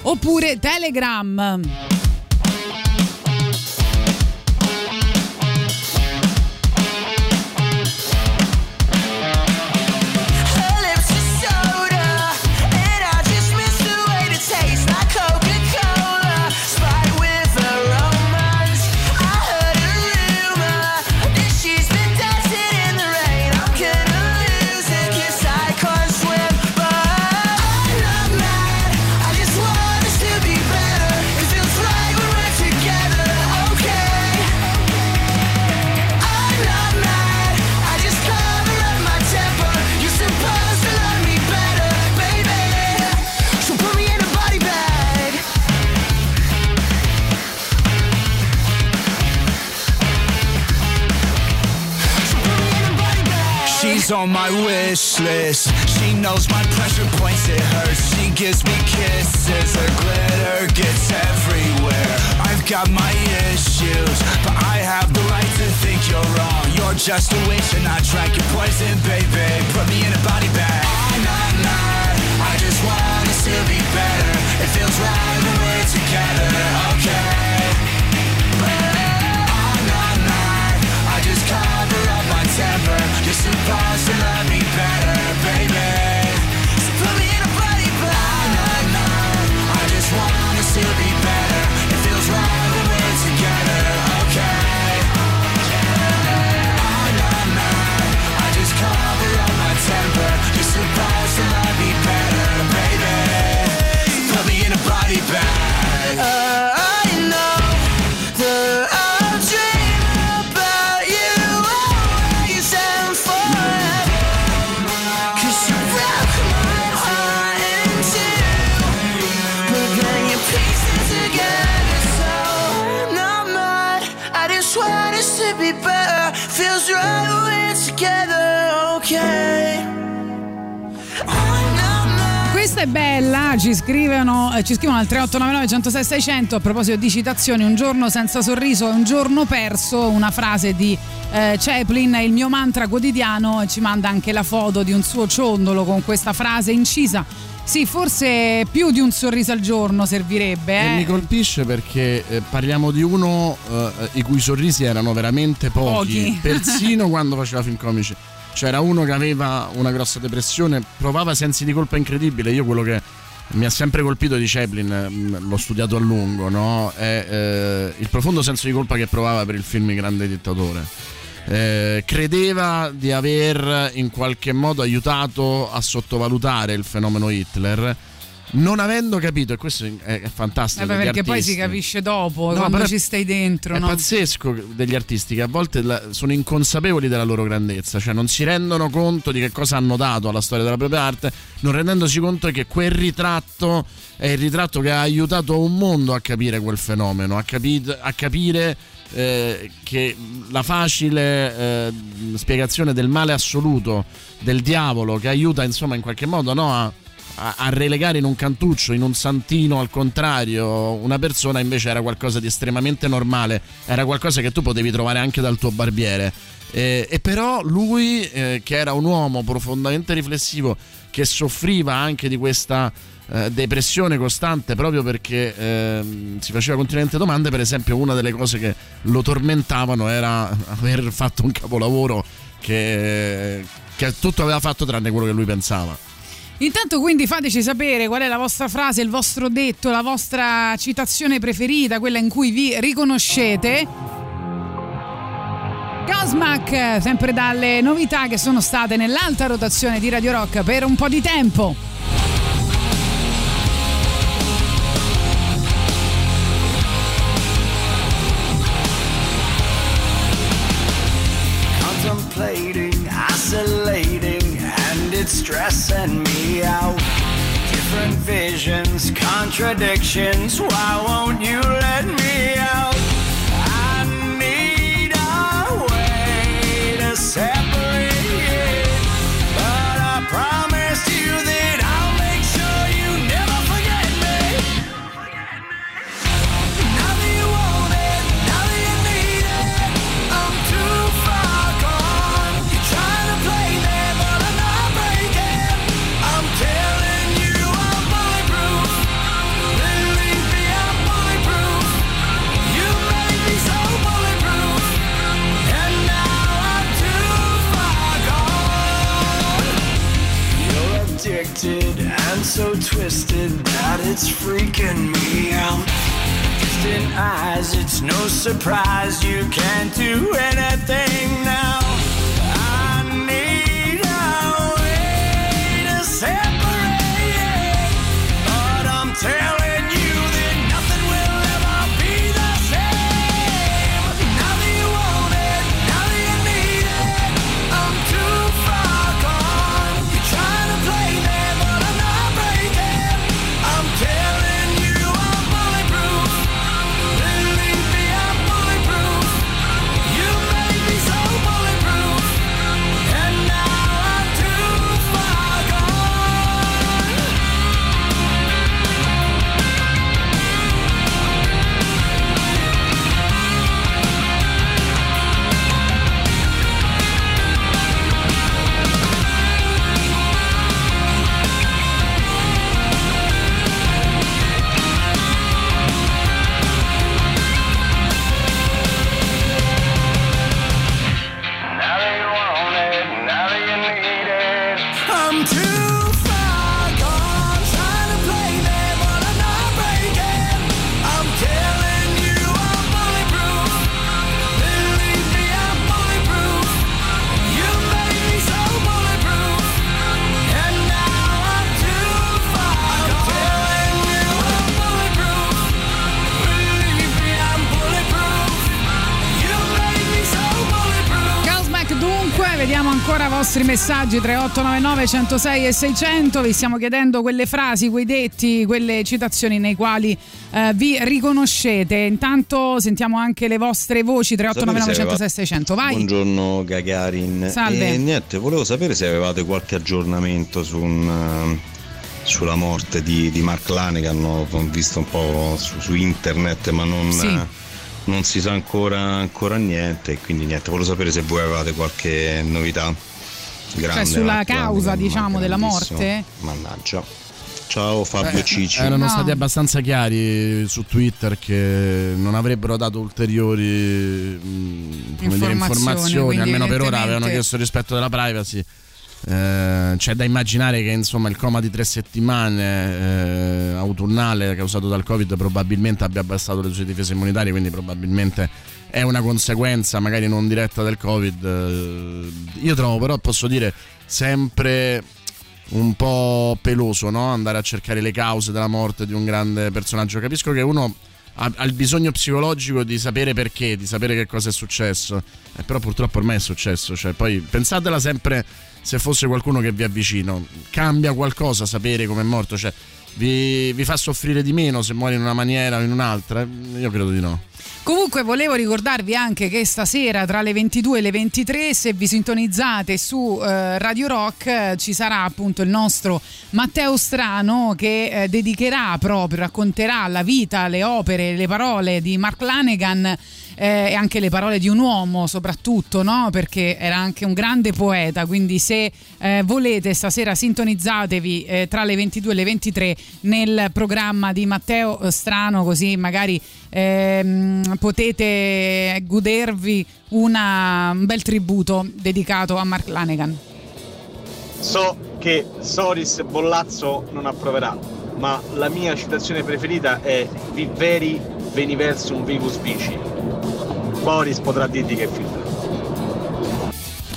oppure Telegram. On my wish list, she knows my pressure points, it hurts. She gives me kisses, her glitter gets everywhere. I've got my issues, but I have the right to think you're wrong. You're just a witch and I drank your poison, baby. Put me in a body bag. I'm not mad, I just want us to be better. It feels right when we're together, okay? I'm not mad, I just cover up my temper. You're supposed to love me better, baby. So put me in a body bag. Nah, nah, I just want us to be better. It feels right when we're together, okay? Nah, nah, nah, I just cover up my temper. You're supposed to love me better, baby. So put me in a body bag. Uh, I know the. Questa è bella, ci scrivono, eh, ci scrivono al tre otto nove nove centosei seicento a proposito di citazioni. Un giorno senza sorriso è un giorno perso, una frase di eh, Chaplin è il mio mantra quotidiano, e ci manda anche la foto di un suo ciondolo con questa frase incisa. Sì, forse più di un sorriso al giorno servirebbe. Eh? E mi colpisce perché eh, parliamo di uno eh, i cui sorrisi erano veramente pochi, pochi. Persino quando faceva film comici. C'era uno che aveva una grossa depressione, provava sensi di colpa incredibile. Io quello che mi ha sempre colpito di Chaplin, l'ho studiato a lungo, no? È eh, il profondo senso di colpa che provava per il film Il grande dittatore. Eh, credeva di aver in qualche modo aiutato a sottovalutare il fenomeno Hitler, non avendo capito, e questo è fantastico. Vabbè, perché artisti. Poi si capisce dopo, no, quando ci stai dentro. È no? pazzesco degli artisti che a volte la, sono inconsapevoli della loro grandezza, cioè non si rendono conto di che cosa hanno dato alla storia della propria arte, non rendendosi conto che quel ritratto è il ritratto che ha aiutato un mondo a capire quel fenomeno, a, capi, a capire eh, che la facile eh, spiegazione del male assoluto, del diavolo, che aiuta insomma in qualche modo, no, a a relegare in un cantuccio, in un santino al contrario, una persona, invece era qualcosa di estremamente normale, era qualcosa che tu potevi trovare anche dal tuo barbiere. Eh, e però lui, eh, che era un uomo profondamente riflessivo, che soffriva anche di questa eh, depressione costante proprio perché eh, si faceva continuamente domande. Per esempio, una delle cose che lo tormentavano era aver fatto un capolavoro che, che tutto aveva fatto tranne quello che lui pensava. Intanto quindi fateci sapere qual è la vostra frase, il vostro detto, la vostra citazione preferita, quella in cui vi riconoscete. Cosmac, sempre dalle novità che sono state nell'alta rotazione di Radio Rock per un po' di tempo. send me out. Different visions, contradictions, why won't you let me out? I need a way to separate it, but I promised you that I'll make sure you never forget me. Now that you want it, now that you need it, I'm too far gone. You're trying to play there, but I'm not breaking. I'm telling you I'm bulletproof, believe me I'm bulletproof. You made me so bulletproof, and now I'm too far gone. You're addicted and so twisted that it's freaking me out. Distant eyes, it's no surprise you can't do anything now. I need a way to separate it, but I'm telling you that nothing will ever be the same. Now that you want it, now that you need it, I'm too far gone. You're trying to play there, but I'm not breaking. I'm telling you I'm bulletproof, believe me I'm bulletproof. You made me so bulletproof, and now I'm too far gone. Now that you want it, now that you need it, I'm too far gone. Trying to play there, but I'm not breaking. I'm telling you I'm bulletproof, believe me I'm bulletproof. You made me so bulletproof, and now I'm too far gone. I'm telling you I'm bulletproof, believe me I'm bulletproof. You made me so bulletproof. Cosmac, dunque, vediamo ancora i vostri messaggi trentotto novantanove centosei e seicento. Vi stiamo chiedendo quelle frasi, quei detti, quelle citazioni nei quali eh, vi riconoscete. Intanto sentiamo anche le vostre voci trentotto novantanove centosei e seicento. Vai. Buongiorno Gagarin. Salve. E niente, volevo sapere se avevate qualche aggiornamento su un, eh, sulla morte di, di Mark Lanegan. Ho visto un po' su, su internet, ma non... Sì. Eh, non si sa ancora ancora niente, quindi niente, volevo sapere se voi avevate qualche novità grande, cioè sulla causa diciamo della morte. Mannaggia. Ciao Fabio eh, Cicci. Erano no. stati abbastanza chiari su Twitter che non avrebbero dato ulteriori come informazioni, dire, informazioni almeno per ora avevano chiesto il rispetto della privacy. Eh, c'è da immaginare che insomma il coma di tre settimane eh, autunnale causato dal Covid probabilmente abbia abbassato le sue difese immunitarie, quindi probabilmente è una conseguenza magari non diretta del Covid. Eh, io trovo però, posso dire, sempre un po' peloso, no? Andare a cercare le cause della morte di un grande personaggio. Capisco che uno ha, ha il bisogno psicologico di sapere perché, di sapere che cosa è successo, eh, però purtroppo ormai è successo, cioè, poi pensatela sempre. Se fosse qualcuno che vi avvicino, cambia qualcosa sapere come è morto? Cioè, vi, vi fa soffrire di meno se muore in una maniera o in un'altra? Io credo di no. Comunque volevo ricordarvi anche che stasera tra le ventidue e le ventitré, se vi sintonizzate su eh, Radio Rock, ci sarà appunto il nostro Matteo Strano che eh, dedicherà proprio, racconterà la vita, le opere, le parole di Mark Lanegan. Eh, e anche le parole di un uomo soprattutto, no? Perché era anche un grande poeta, quindi se eh, volete stasera sintonizzatevi eh, tra le ventidue e le ventitré nel programma di Matteo Strano, così magari ehm, potete godervi una, un bel tributo dedicato a Mark Lanegan. So che Soris Bollazzo non approverà, ma la mia citazione preferita è Viveri veniversum vivus vici. Boris potrà dirti che film.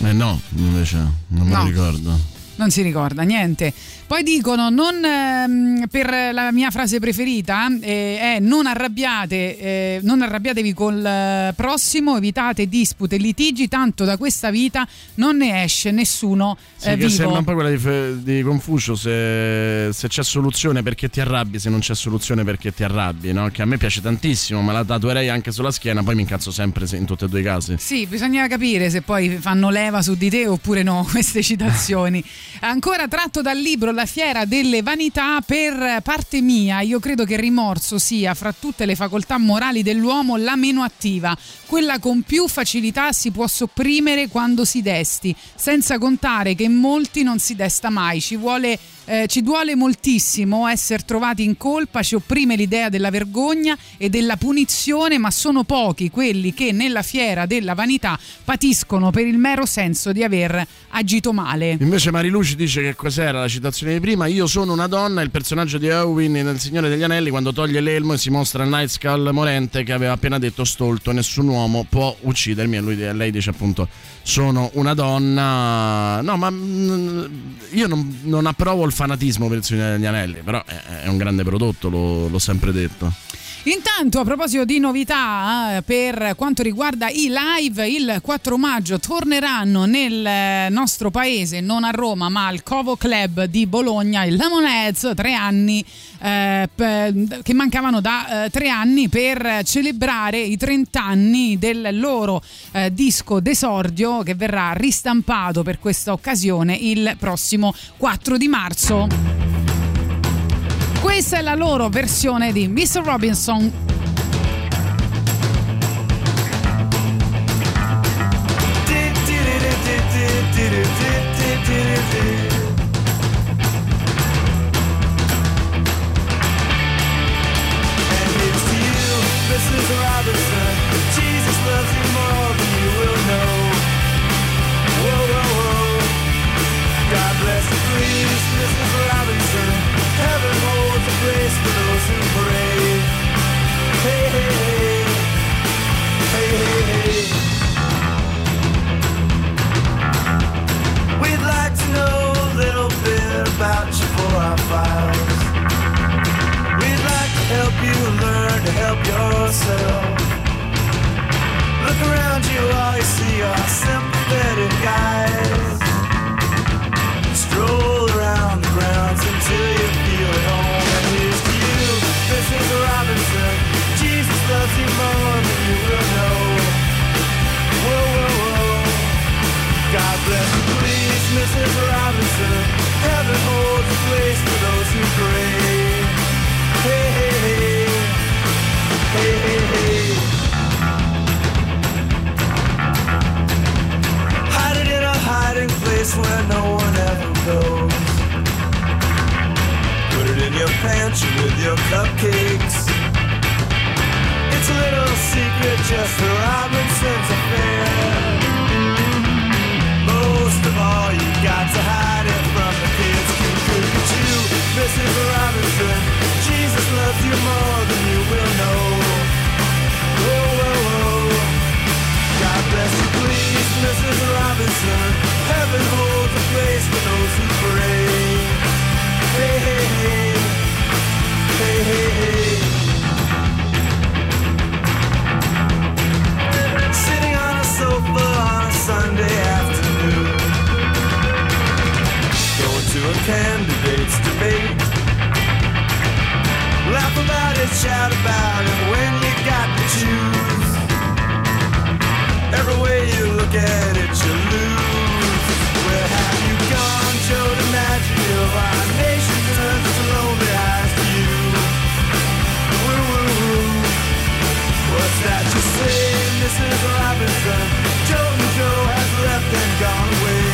Eh no, invece non me lo no. ricordo. non si ricorda niente. Poi dicono, non ehm, per la mia frase preferita eh, è non arrabbiate, eh, non arrabbiatevi col prossimo, evitate dispute e litigi, tanto da questa vita non ne esce nessuno eh, sì, vivo. Che sembra un po' quella di, di Confucio, se, se c'è soluzione perché ti arrabbi, se non c'è soluzione perché ti arrabbi, no? Che a me piace tantissimo, ma la tatuerei anche sulla schiena, poi mi incazzo sempre in tutti e due i casi. Sì, bisogna capire se poi fanno leva su di te oppure no queste citazioni. Ancora tratto dal libro La fiera delle vanità, per parte mia io credo che il rimorso sia, fra tutte le facoltà morali dell'uomo, la meno attiva, quella con più facilità si può sopprimere quando si desti, senza contare che in molti non si desta mai, ci vuole eh, ci duole moltissimo essere trovati in colpa, ci opprime l'idea della vergogna e della punizione, ma sono pochi quelli che nella fiera della vanità patiscono per il mero senso di aver agito male. Invece Mariluci dice che cos'era la citazione di prima, io sono una donna, il personaggio di Owen nel Signore degli Anelli, quando toglie l'elmo e si mostra Nightskull morente che aveva appena detto stolto nessun uomo può uccidermi, e lui, lei dice appunto sono una donna. No, ma io non, non approvo il fanatismo per il Signore degli Anelli, però è un grande prodotto, lo, l'ho sempre detto. Intanto, a proposito di novità, per quanto riguarda i live, il quattro maggio torneranno nel nostro paese, non a Roma ma al Covo Club di Bologna, il Lemonheads, tre anni eh, che mancavano da eh, tre anni per celebrare i trent'anni del loro eh, disco d'esordio, che verrà ristampato per questa occasione il prossimo quattro di marzo. Questa è la loro versione di mister Robinson. Vouch for our files. We'd like to help you learn to help yourself. Look around you, all you see are sympathetic eyes. Stroll around the grounds until you feel at home. And here's to you, missus Robinson. Jesus loves you more than you will know. Whoa, whoa, whoa. God bless you, please, missus Robinson. Heaven holds a place for those who pray. Hey, hey, hey. Hey, hey, hey. Hide it in a hiding place where no one ever goes. Put it in your pantry with your cupcakes. It's a little secret, just the Robinson's affair. Most of all, you got to hide it from the kids. Could you, missus Robinson? Jesus loves you more than you will know. Oh, oh, oh. God bless you, please, missus Robinson. Heaven holds a place for those who pray. Hey, hey, hey. Hey, hey, hey. Sitting on a sofa on a Sunday afternoon, to a candidate's debate, laugh about it, shout about it, when you got to choose, every way you look at it you lose. Where have you gone, show the magic of our nation turns its lonely eyes to you. Woo, woo, woo. What's that you say, missus Robinson? Joe and Joe has left and gone away.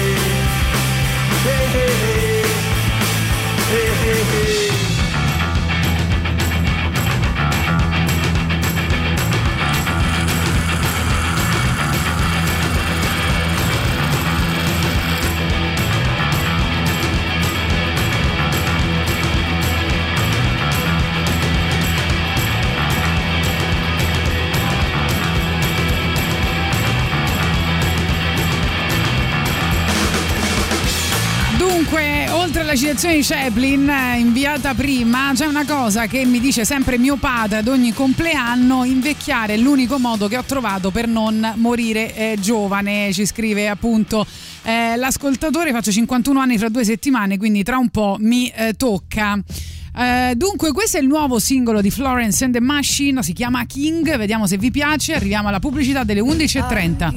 Hey, hey, hey. Hey, hey, hey. Dunque, oltre alla citazione di Chaplin inviata prima, c'è una cosa che mi dice sempre mio padre ad ogni compleanno: invecchiare è l'unico modo che ho trovato per non morire eh, giovane. Ci scrive appunto eh, l'ascoltatore. Faccio cinquantuno anni fra due settimane, quindi tra un po' mi eh, tocca. Uh, dunque questo è il nuovo singolo di Florence and the Machine, si chiama King, vediamo se vi piace. Arriviamo alla pubblicità delle undici e trenta.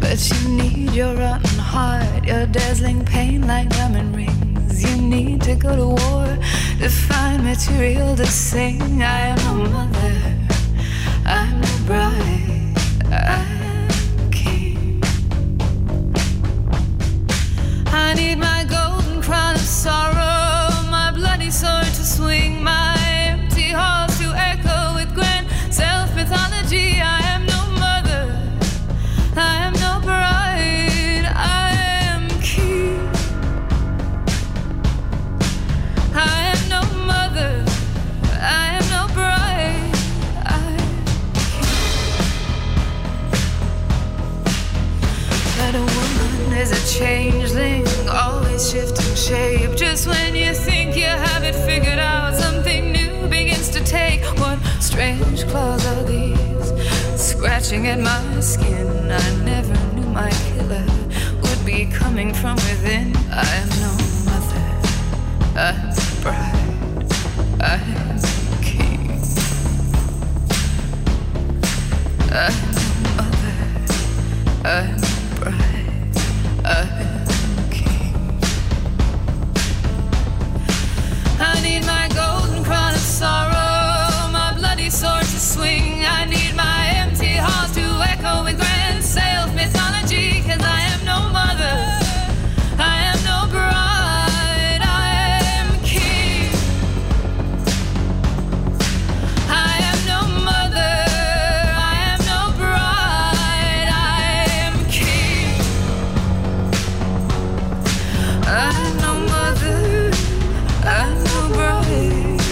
But you need your rotten heart, your dazzling pain like diamond rings. You need to go to war to find material to sing. I am no mother, I'm no bride, I'm king. I need my golden crown of sorrow, my bloody sword to swing, my empty halls to echo with grand self-mythology. I am no mother, I am no bride, I am king. I am no mother, I am no bride, I am king. But a woman is a changeling, always shifting shape. Just when you think you have it figured out, something new begins to take. What strange claws are these scratching at my skin? I never knew my killer would be coming from within. I am no mother, I am bride, I am king. I am no mother, I am bride, I am king. I need my golden crown of sorrow, my bloody sword to swing. I need my halls to echo with grand self mythology, 'cause I am no mother, I am no bride, I am king. I am no mother, I am no bride, I am king. I am no mother, I am no bride, I am king.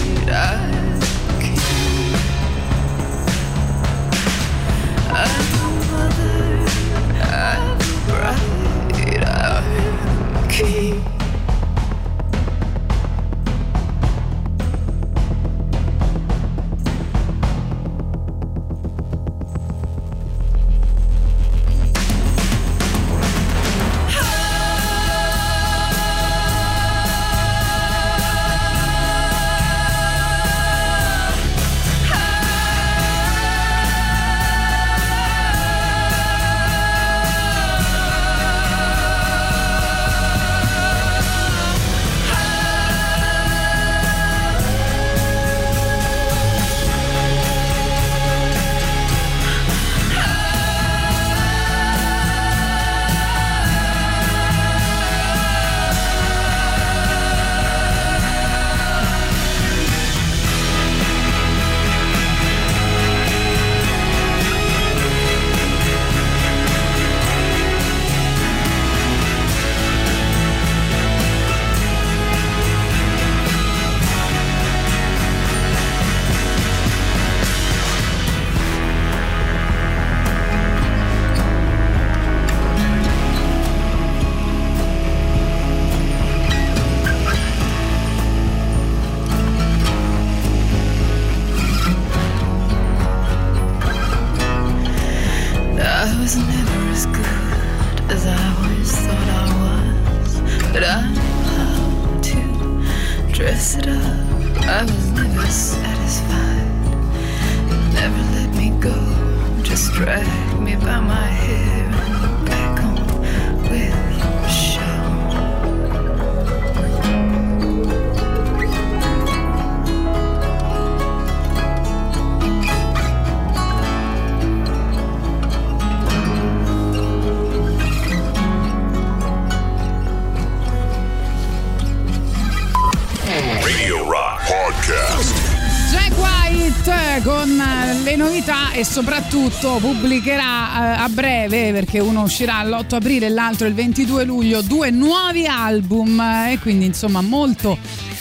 con le novità e soprattutto pubblicherà a breve, perché uno uscirà l'otto aprile e l'altro il ventidue luglio, due nuovi album e quindi insomma molto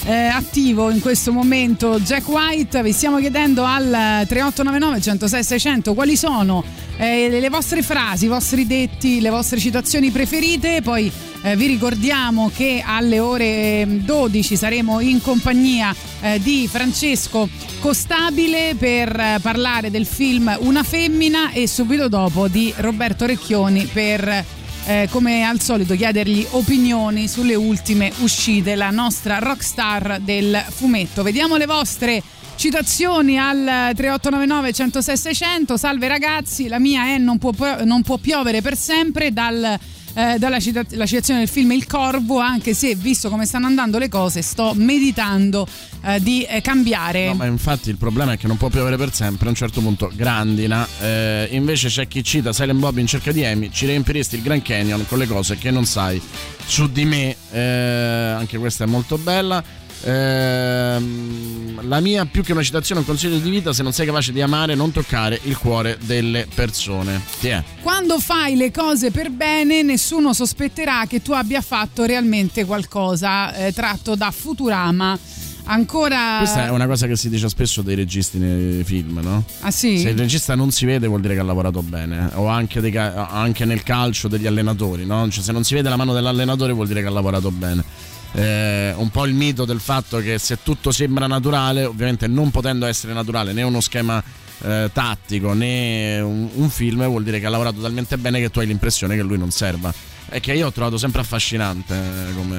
eh, attivo in questo momento Jack White. Vi stiamo chiedendo al tre otto nove nove uno zero sei sei zero zero quali sono eh, le vostre frasi, i vostri detti, le vostre citazioni preferite. Poi Eh, vi ricordiamo che alle ore dodici saremo in compagnia eh, di Francesco Costabile per eh, parlare del film Una femmina e subito dopo di Roberto Recchioni per eh, come al solito chiedergli opinioni sulle ultime uscite, la nostra rockstar del fumetto. Vediamo le vostre citazioni al tre otto nove nove uno zero sei sei zero zero. Salve ragazzi, la mia è non può, non può piovere per sempre, dal Eh, dalla cita- la citazione del film Il Corvo, anche se visto come stanno andando le cose sto meditando eh, di eh, cambiare. No, ma infatti il problema è che non può piovere per sempre, a un certo punto grandina. Eh, invece c'è chi cita Silent Bob in cerca di Amy: ci riempiresti il Grand Canyon con le cose che non sai su di me. Eh, anche questa è molto bella. Eh, la mia, più che una citazione, è un consiglio di vita: se non sei capace di amare, non toccare il cuore delle persone. Ti è. Quando fai le cose per bene, nessuno sospetterà che tu abbia fatto realmente qualcosa. Eh, tratto da Futurama. Ancora. Questa è una cosa che si dice spesso dei registi nei film, no? Ah sì? Se il regista non si vede vuol dire che ha lavorato bene. O anche, dei, anche nel calcio degli allenatori, no? Cioè, se non si vede la mano dell'allenatore vuol dire che ha lavorato bene. Eh, un po' il mito del fatto che se tutto sembra naturale, ovviamente non potendo essere naturale né uno schema eh, tattico né un, un film, vuol dire che ha lavorato talmente bene che tu hai l'impressione che lui non serva. È che io ho trovato sempre affascinante come,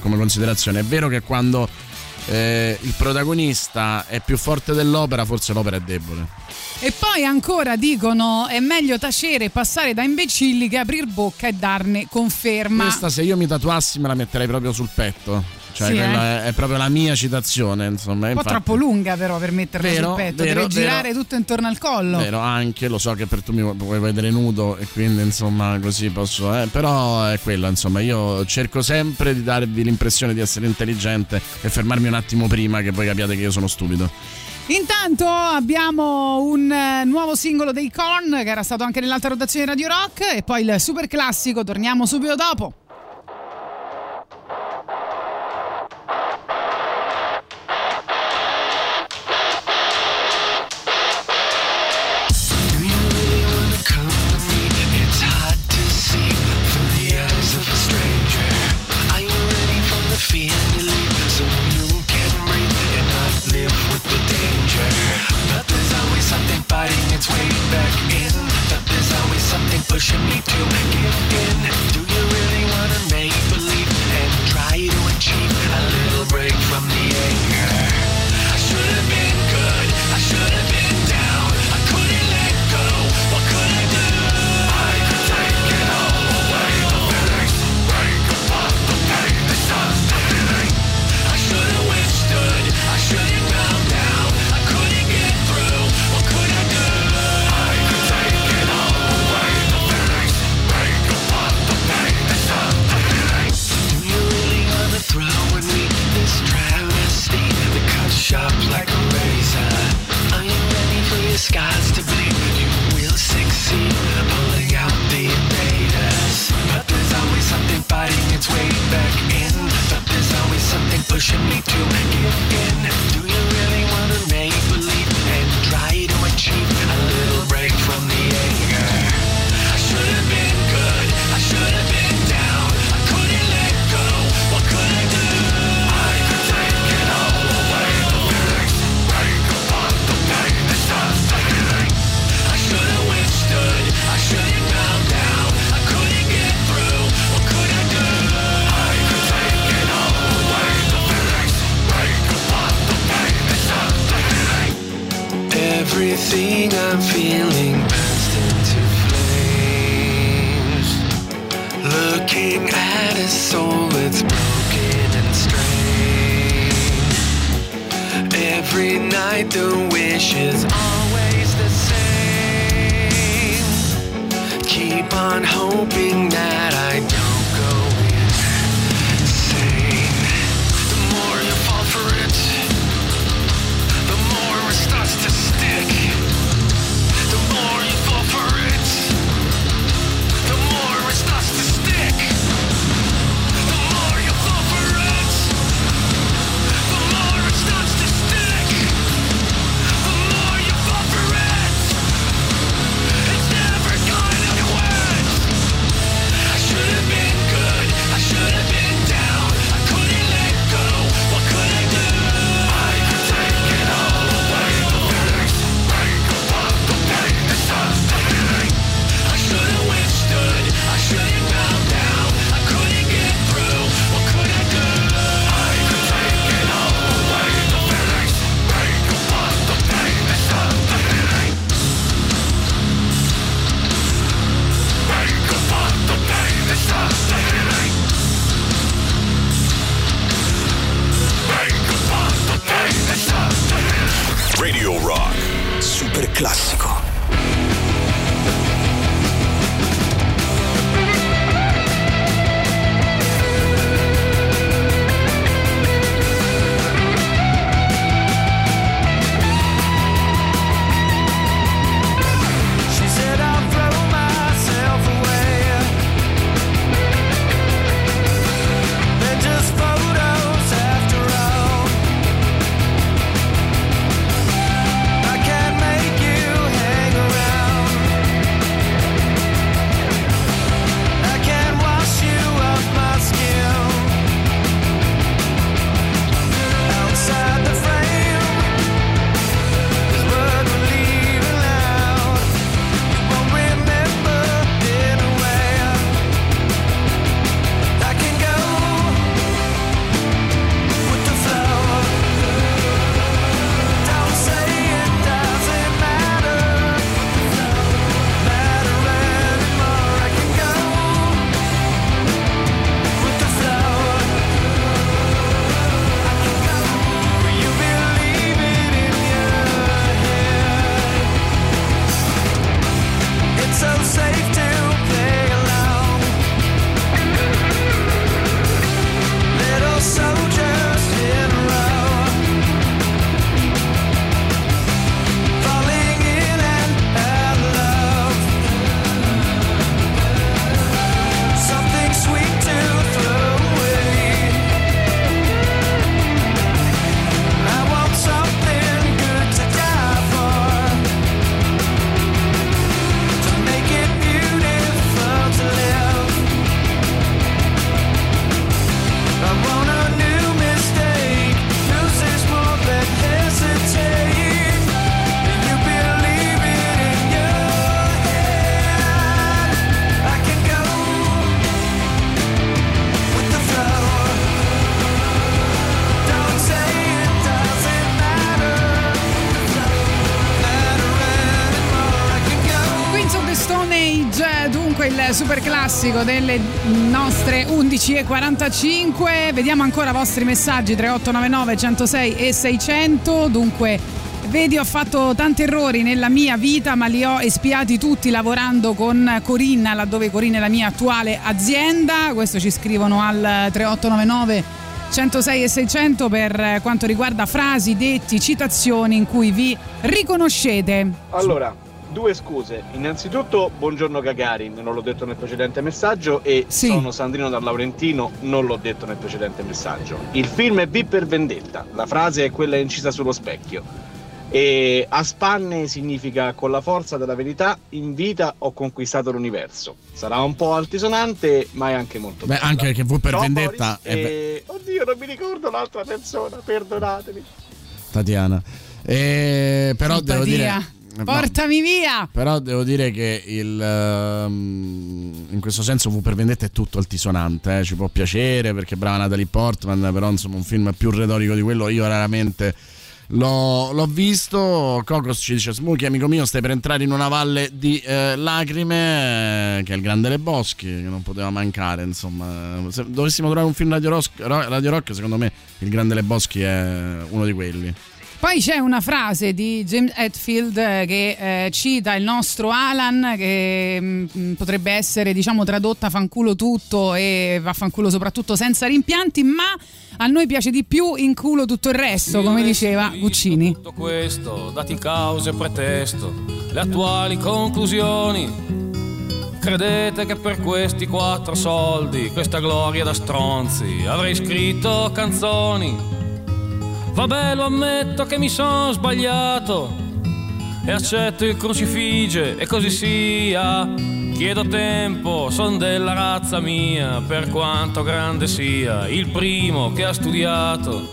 come considerazione. È vero che quando eh, il protagonista è più forte dell'opera, forse l'opera è debole. E poi ancora dicono: è meglio tacere e passare da imbecilli che aprir bocca e darne conferma. Questa, se io mi tatuassi, me la metterei proprio sul petto. Cioè sì, quella eh. è, è proprio la mia citazione, insomma. Un po' infatti, troppo lunga però per metterla vero, sul petto, vero, deve girare vero, tutto intorno al collo. Vero, anche, lo so che per tu mi vuoi vedere nudo e quindi insomma così posso, eh, però è quella, insomma, io cerco sempre di darvi l'impressione di essere intelligente e fermarmi un attimo prima che voi capiate che io sono stupido. Intanto abbiamo un nuovo singolo dei Korn che era stato anche nell'altra rotazione di Radio Rock e poi il super classico, torniamo subito dopo. It's way back in, but there's always something pushing me to give in. Do you really wanna make believe and try to achieve a little break from the anger? I should have been good, I should have been down, I couldn't let go, what could I do? I could take it all away, the feelings, break apart the pain, it's not the feeling. I should have withstood, I should have ground down, I couldn't get through, what could I do? Throwing me this travesty that cuts sharp like a razor. I am ready for your scars to bleed. You will succeed pulling out the invaders. But there's always something fighting its way back in. But there's always something pushing me to give in. Do you really want to make believe and try to achieve a little break from the anger? I should have been good, I should have been down, I couldn't let go, what could I do? I could take it all away, the feelings, break apart the pain, it's not the feeling. I should have withstood, I should have ground down, I couldn't get through, what could I do? I could take it all away, the feelings, break apart the pain, it's not the feeling. Everything I'm feeling bursts into flames, looking at a soul that's broken and strained. Every night the wish is always the same. Keep on hoping that I don't go insane. The more you fall for it, the more it starts to steal. classico. Super classico delle nostre undici e quarantacinque. Vediamo ancora i vostri messaggi tre otto nove nove, centosei e seicento. Dunque, vedi, ho fatto tanti errori nella mia vita, ma li ho espiati tutti lavorando con Corinna, laddove Corinna è la mia attuale azienda. Questo ci scrivono al tre otto nove nove, centosei e seicento per quanto riguarda frasi, detti, citazioni in cui vi riconoscete. Allora, due scuse. Innanzitutto, buongiorno Gagarin, non l'ho detto nel precedente messaggio, e sì, sono Sandrino dal Laurentino, non l'ho detto nel precedente messaggio. Il film è V per Vendetta, la frase è quella incisa sullo specchio. E a spanne significa: con la forza della verità in vita ho conquistato l'universo. Sarà un po' altisonante, ma è anche molto bella. Beh, anche perché V per no, Vendetta Boris, è be- oddio, non mi ricordo l'altra persona, perdonatemi. Tatiana. Eh, però Tuttadia. devo dire portami no. via! Però devo dire che il um, in questo senso V per Vendetta è tutto altisonante, eh? Ci può piacere perché brava Natalie Portman, però insomma un film più retorico di quello io raramente l'ho, l'ho visto. Cocos ci dice: Smokey, amico mio, stai per entrare in una valle di eh, lacrime, che è il Grande Lebowski, che non poteva mancare. Insomma, se dovessimo trovare un film Radio Rock, Radio Rock, secondo me il Grande Lebowski è uno di quelli. Poi c'è una frase di James Hetfield che eh, cita il nostro Alan, che mh, potrebbe essere, diciamo, tradotta fanculo tutto e vaffanculo soprattutto senza rimpianti, ma a noi piace di più in culo tutto il resto, come diceva Guccini. Tutto questo, dati cause e pretesto, le attuali conclusioni, credete che per questi quattro soldi, questa gloria da stronzi, avrei scritto canzoni. Vabbè, lo ammetto che mi son sbagliato e accetto il crucifige e così sia. Chiedo tempo, son della razza mia, per quanto grande sia il primo che ha studiato.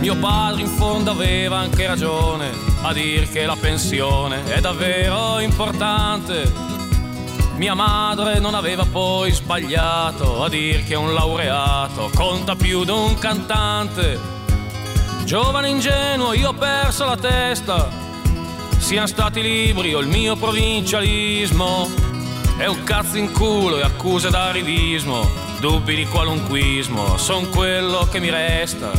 Mio padre in fondo aveva anche ragione a dir che la pensione è davvero importante. Mia madre non aveva poi sbagliato a dir che un laureato conta più di un cantante. Giovane ingenuo, io ho perso la testa, siano stati libri o il mio provincialismo, è un cazzo in culo e accuse d'arrivismo, dubbi di qualunquismo, son quello che mi resta.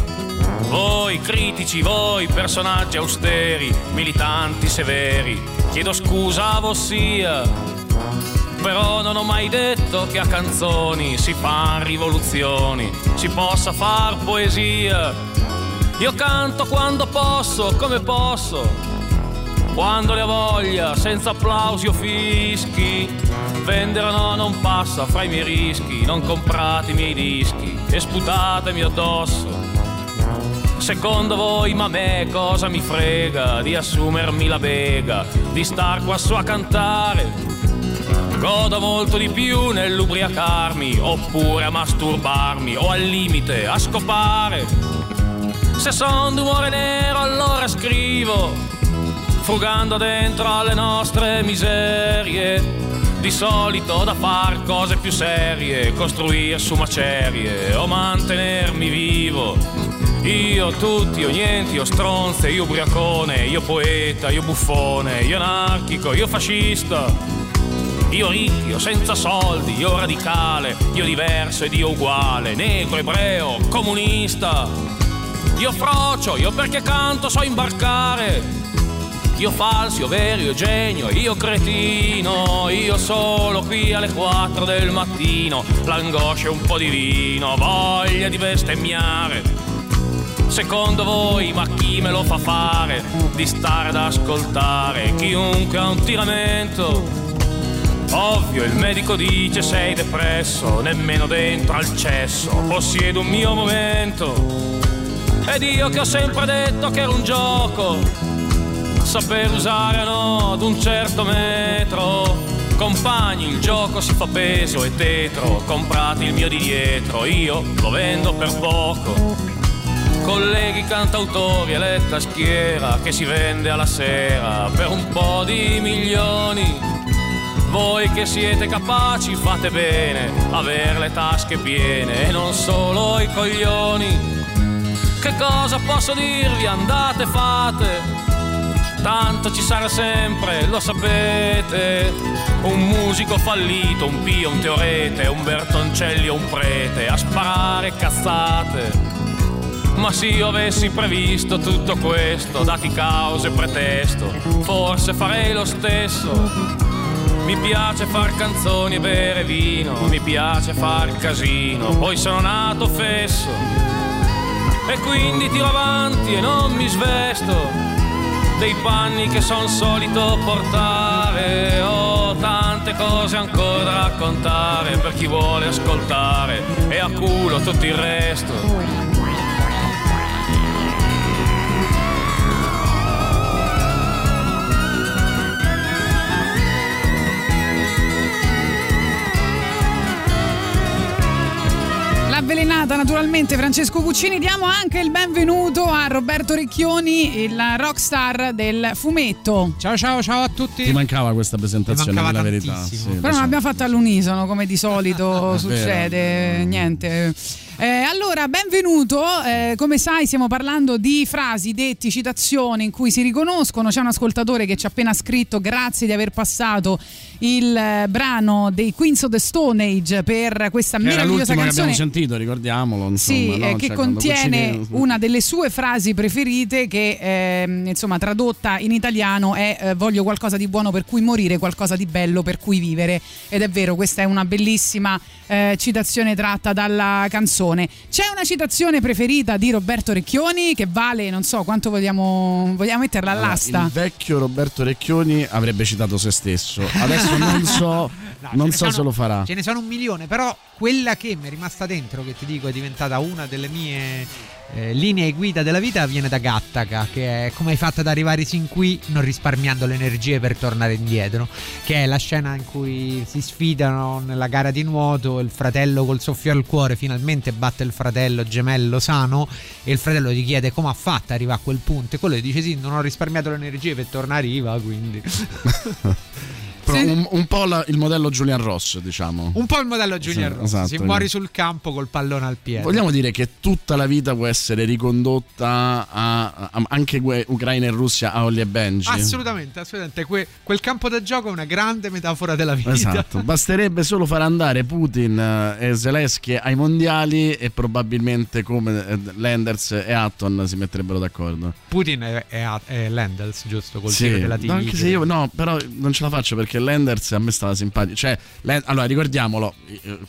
Voi critici, voi personaggi austeri, militanti severi, chiedo scusa a vossia, però non ho mai detto che a canzoni si fan rivoluzioni, si possa far poesia. Io canto quando posso, come posso, quando le ho voglia, senza applausi o fischi. Vendere o no non passa fra i miei rischi, non comprate i miei dischi e sputatemi addosso. Secondo voi, ma a me cosa mi frega di assumermi la bega, di star qua su a cantare? Godo molto di più nell'ubriacarmi, oppure a masturbarmi, o al limite a scopare. Se son d'umore nero allora scrivo, frugando dentro alle nostre miserie. Di solito ho da far cose più serie, costruire su macerie o mantenermi vivo. Io tutti, io niente, io stronze, io ubriacone, io poeta, io buffone, io anarchico, io fascista, io ricchio, senza soldi, io radicale, io diverso ed io uguale, negro, ebreo, comunista. Io frocio, io perché canto so imbarcare, io falso, io vero, io genio, io cretino, io solo qui alle quattro del mattino, l'angoscia è un po' di vino, voglia di bestemmiare. Secondo voi, ma chi me lo fa fare di stare ad ascoltare chiunque ha un tiramento? Ovvio, il medico dice sei depresso, nemmeno dentro al cesso possiedo un mio momento. Ed io che ho sempre detto che era un gioco saper usare no ad un certo metro. Compagni, il gioco si fa peso e tetro, comprate il mio di dietro, io lo vendo per poco. Colleghi cantautori e letta schiera che si vende alla sera per un po' di milioni. Voi che siete capaci fate bene aver le tasche piene e non solo i coglioni. Che cosa posso dirvi? Andate, fate, tanto ci sarà sempre, lo sapete. Un musico fallito, un Pio, un Teorete, un Bertoncelli o un prete a sparare cazzate. Ma se io avessi previsto tutto questo, dati cause e pretesto, forse farei lo stesso. Mi piace far canzoni e bere vino, mi piace far casino, poi sono nato fesso, e quindi tiro avanti e non mi svesto dei panni che son solito portare. Ho tante cose ancora da raccontare per chi vuole ascoltare e a culo tutto il resto. Avvelenata naturalmente Francesco Guccini. Diamo anche il benvenuto a Roberto Recchioni, il rockstar del fumetto. Ciao ciao ciao a tutti. Ti mancava questa presentazione, mancava nella verità, sì, però non so. L'abbiamo fatta all'unisono come di solito succede, niente. Eh, allora, benvenuto, eh, come sai stiamo parlando di frasi, detti, citazioni in cui si riconoscono. C'è un ascoltatore che ci ha appena scritto: grazie di aver passato il eh, brano dei Queens of the Stone Age per questa che meravigliosa canzone che abbiamo sentito, ricordiamolo, insomma, sì, no? eh, che cioè, contiene Cucini... una delle sue frasi preferite che eh, insomma tradotta in italiano è eh, voglio qualcosa di buono per cui morire, qualcosa di bello per cui vivere. Ed è vero, questa è una bellissima eh, citazione tratta dalla canzone. C'è una citazione preferita di Roberto Recchioni che vale, non so quanto vogliamo, vogliamo metterla all'asta? Allora, il vecchio Roberto Recchioni avrebbe citato se stesso. Adesso non so, no, non so sono, se lo farà. Ce ne sono un milione, però quella che mi è rimasta dentro, che ti dico è diventata una delle mie eh, linee guida della vita, viene da Gattaca, che è: come hai fatto ad arrivare sin qui non risparmiando le energie per tornare indietro, che è la scena in cui si sfidano nella gara di nuoto, il fratello col soffio al cuore finalmente batte il fratello gemello sano e il fratello gli chiede come ha fatto ad arrivare a quel punto e quello gli dice sì, non ho risparmiato le energie per tornare IVA, quindi Però sì. un, un po' la, il modello Julian Ross, diciamo. Un po' il modello Julian sì, Ross, esatto, si quindi. Muori sul campo col pallone al piede. Vogliamo dire che tutta la vita può essere ricondotta a, a, a anche que, Ucraina e Russia, a Holly e Benji. Assolutamente, assolutamente. Que, quel campo da gioco è una grande metafora della vita. Esatto, basterebbe solo far andare Putin e Zelensky ai mondiali e probabilmente come Lenders e Hatton si metterebbero d'accordo. Putin e, e, e Lenders, giusto? Col sì, della tigre. Anche se io no, però non ce la faccio perché Lenders a me stava simpatico. Cioè, Lend- allora ricordiamolo,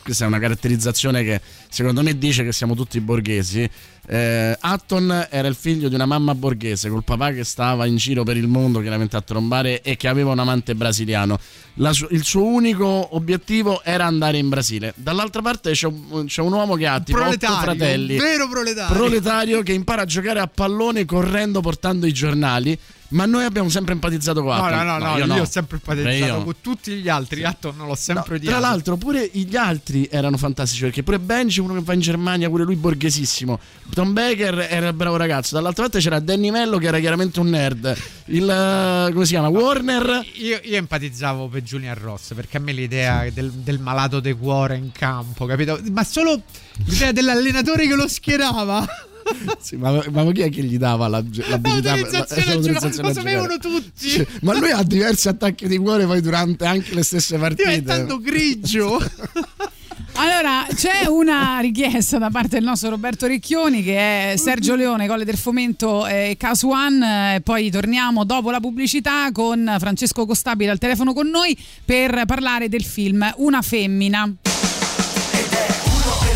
questa è una caratterizzazione che secondo me dice che siamo tutti borghesi. Eh, Hatton era il figlio di una mamma borghese col papà che stava in giro per il mondo, chiaramente a trombare, e che aveva un amante brasiliano. La su- il suo unico obiettivo era andare in Brasile. Dall'altra parte c'è un, c'è un uomo che ha tipo otto fratelli, un vero proletario. proletario che impara a giocare a pallone correndo portando i giornali. Ma noi abbiamo sempre empatizzato con Hatton. No, no, no, no io, no. io ho sempre empatizzato con tutti gli altri. Hatton non l'ho sempre no, odiato. Tra l'altro, pure gli altri erano fantastici, perché pure Benji, uno che va in Germania, pure lui borghesissimo. Tom Baker era il bravo ragazzo. Dall'altra parte c'era Danny Mello, che era chiaramente un nerd. Il come si chiama? No, Warner. Io, io empatizzavo per Julian Ross, perché a me l'idea sì. del, del malato di cuore in campo, capito? Ma solo l'idea dell'allenatore che lo schierava. Sì, ma, ma chi è che gli dava la, l'abilità? L'autorizzazione, lo sapevano tutti. Cioè, ma lui ha diversi attacchi di cuore poi durante anche le stesse partite, diventando grigio. Allora c'è una richiesta da parte del nostro Roberto Recchioni, che è Sergio Leone, Colle del Fomento e Cause One. Poi torniamo dopo la pubblicità con Francesco Costabile al telefono con noi per parlare del film Una femmina.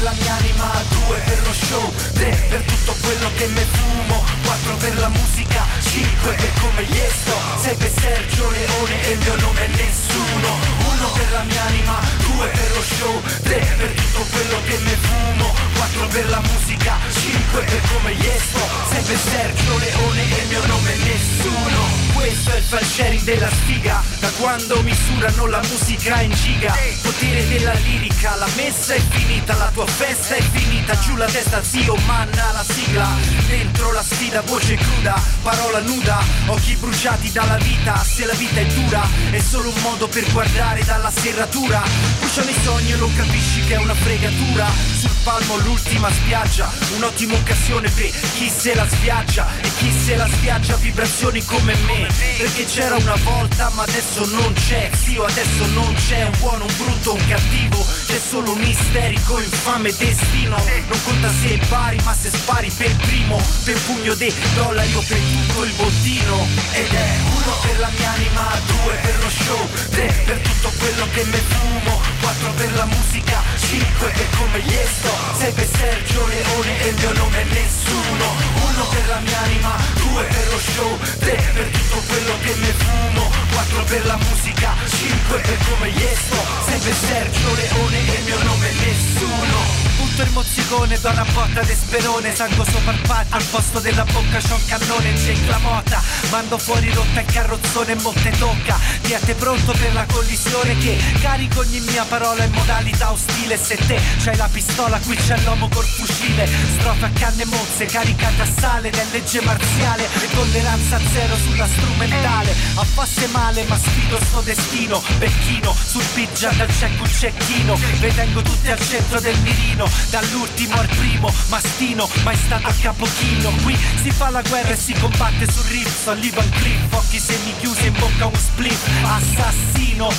La mia anima, due per lo show, tre per tutto quello che me fumo, quattro per la musica, cinque per come gli sto, sei per Sergio Leone e il mio nome è nessuno. Uno per la mia anima, due per lo show, tre per tutto quello che me fumo, quattro per la musica, cinque per come gli sto, sei per Sergio Leone e il mio nome è nessuno. Questo è il file sharing della sfiga, da quando misurano la musica in giga. Potere della lirica, la messa è finita, la tua festa è finita, giù la testa zio, manna la sigla. Dentro la sfida, voce cruda, parola nuda, occhi bruciati dalla vita. Se la vita è dura, è solo un modo per guardare dalla serratura. Bruciano i sogni e non capisci che è una fregatura. Sul palmo l'ultima spiaggia, un'ottima occasione per chi se la sviaggia. E chi se la sviaggia vibrazioni come me, perché c'era una volta ma adesso non c'è. Zio, adesso non c'è un buono, un brutto, un cattivo, c'è solo un isterico infame. Destino, non conta se impari ma se spari per primo, per pugno dei dollari o per tutto il bottino. Ed è uno per la mia anima, due per lo show, tre per tutto quello che me fumo, quattro per la musica, cinque per come gli sto, sei per Sergio Leone e il mio nome è nessuno. Uno per la mia anima, due per lo show, tre per tutto quello che me fumo, quattro per la musica, cinque per come gli sto, sei per Sergio Leone e il mio nome è nessuno. Punto il mozzicone, do una botta di sperone, sango sopra il pat, al posto della bocca c'ho un cannone, c'è la mota, mando fuori rotta e carrozzone e molte tocca, ti a te pronto per la collisione che carico ogni mia parola in modalità ostile. Se te c'hai la pistola, qui c'è l'uomo col fucile, strofa a canne mozze, caricata a sale, è legge marziale e tolleranza zero sulla strumentale. A fosse male ma sfido sto destino, becchino, sul pigia dal cecco un cecchino, ritengo tutti al centro del mirino, dall'ultimo al primo, mastino, mai stato a capochino. Qui si fa la guerra e si combatte sul riff, solliva un cliff, occhi semi chiusi in bocca un split, assassino,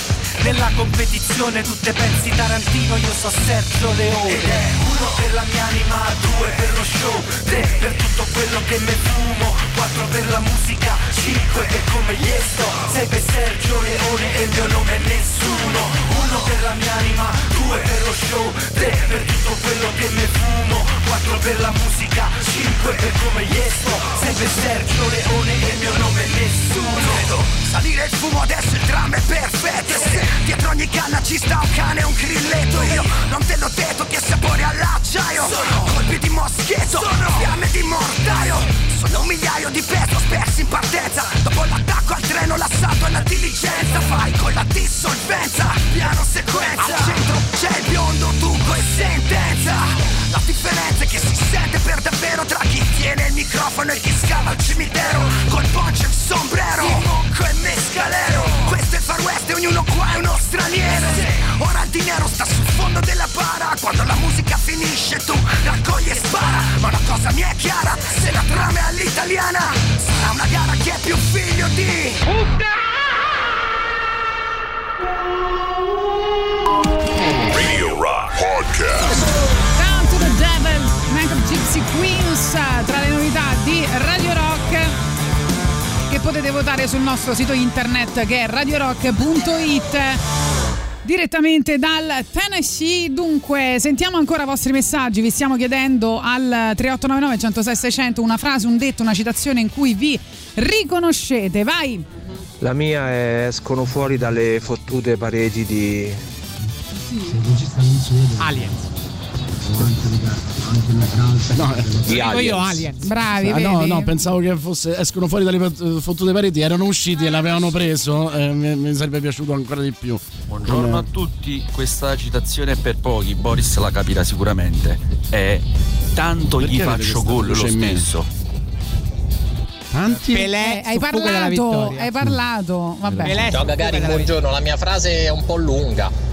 nella competizione tu te pensi Tarantino, io so Sergio Leone. Ed è uno per la mia anima, due per lo show, tre per tutto quello che me fumo, quattro per la musica, cinque per come gli sto, sei per Sergio Leone e il mio nome è nessuno. Uno per la mia anima, due per lo show, tre per tutto quello che me fumo, quattro per la musica, cinque per come gli sto, sei per Sergio Leone e il mio nome è nessuno. Vedo salire il fumo, adesso il drum è perfetto, e se dietro ogni canna ci sta un cane e un grilletto, io non te l'ho detto che sapore all'acciaio, sono colpi di moschetto, sono fiamme di mortaio, sono un migliaio di peso spersi in partenza, dopo l'attacco al treno, l'assalto alla diligenza, fai con la dissolvenza, piano sequenza, al centro c'è il biondo, dunque e sentenza. La differenza è che si sente per davvero tra chi tiene il microfono e chi scava il cimitero, col poncho e il sombrero, il monco e mescalero, questo è il far west e ognuno qua finisce, tu raccogli e spara. Ma una cosa mi è chiara, se la trama è all'italiana sarà una gara che è più figlio di Radio Rock Podcast. Down to the Devil, Night of Gypsy Queens, tra le novità di Radio Rock che potete votare sul nostro sito internet che è radio rock punto it. Direttamente dal Tennessee, dunque sentiamo ancora i vostri messaggi. Vi stiamo chiedendo al tre otto nove nove uno zero sei sei zero zero una frase, un detto, una citazione in cui vi riconoscete. Vai! La mia è: escono fuori dalle fottute pareti di... Aliens. Anche la calza, no, di Aliens. Io Aliens. Bravi, ah, no, no, pensavo che fosse escono fuori dalle fottute pareti, erano usciti e l'avevano preso, eh, mi, mi sarebbe piaciuto ancora di più. Buongiorno eh. a tutti, questa citazione è per pochi, Boris la capirà sicuramente. È tanto perché gli faccio gol lo stesso. Tanti Pelé, eh, hai parlato, hai parlato, vabbè. Pelé. Ciao Gagarin, buongiorno, la mia frase è un po' lunga.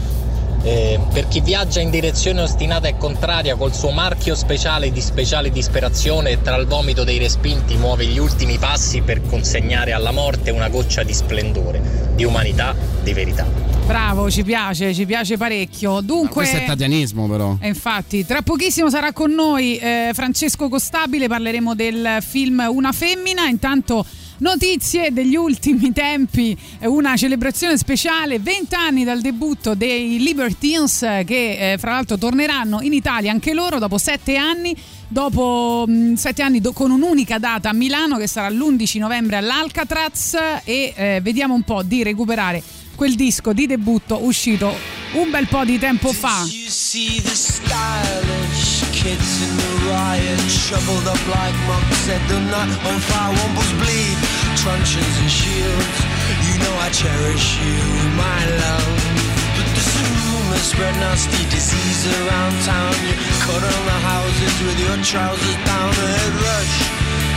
Eh, per chi viaggia in direzione ostinata e contraria col suo marchio speciale di speciale disperazione e tra il vomito dei respinti muove gli ultimi passi per consegnare alla morte una goccia di splendore, di umanità, di verità. Bravo, ci piace, ci piace parecchio. Dunque, questo è tatianismo però. E infatti, tra pochissimo sarà con noi eh, Francesco Costabile, parleremo del film Una femmina. Intanto notizie degli ultimi tempi, una celebrazione speciale, venti anni dal debutto dei Libertines che eh, fra l'altro torneranno in Italia anche loro dopo sette anni, dopo mh, sette anni do, con un'unica data a Milano che sarà l'undici novembre all'Alcatraz e eh, vediamo un po' di recuperare quel disco di debutto uscito un bel po' di tempo fa. Did you see the stylish kids in the riot, shoveled up like monks at the night on fire, wombles bleed, truncheons and shields. You know I cherish you, my love. But there's a rumor spread nasty disease around town. You cut on the houses with your trousers down, a head rush,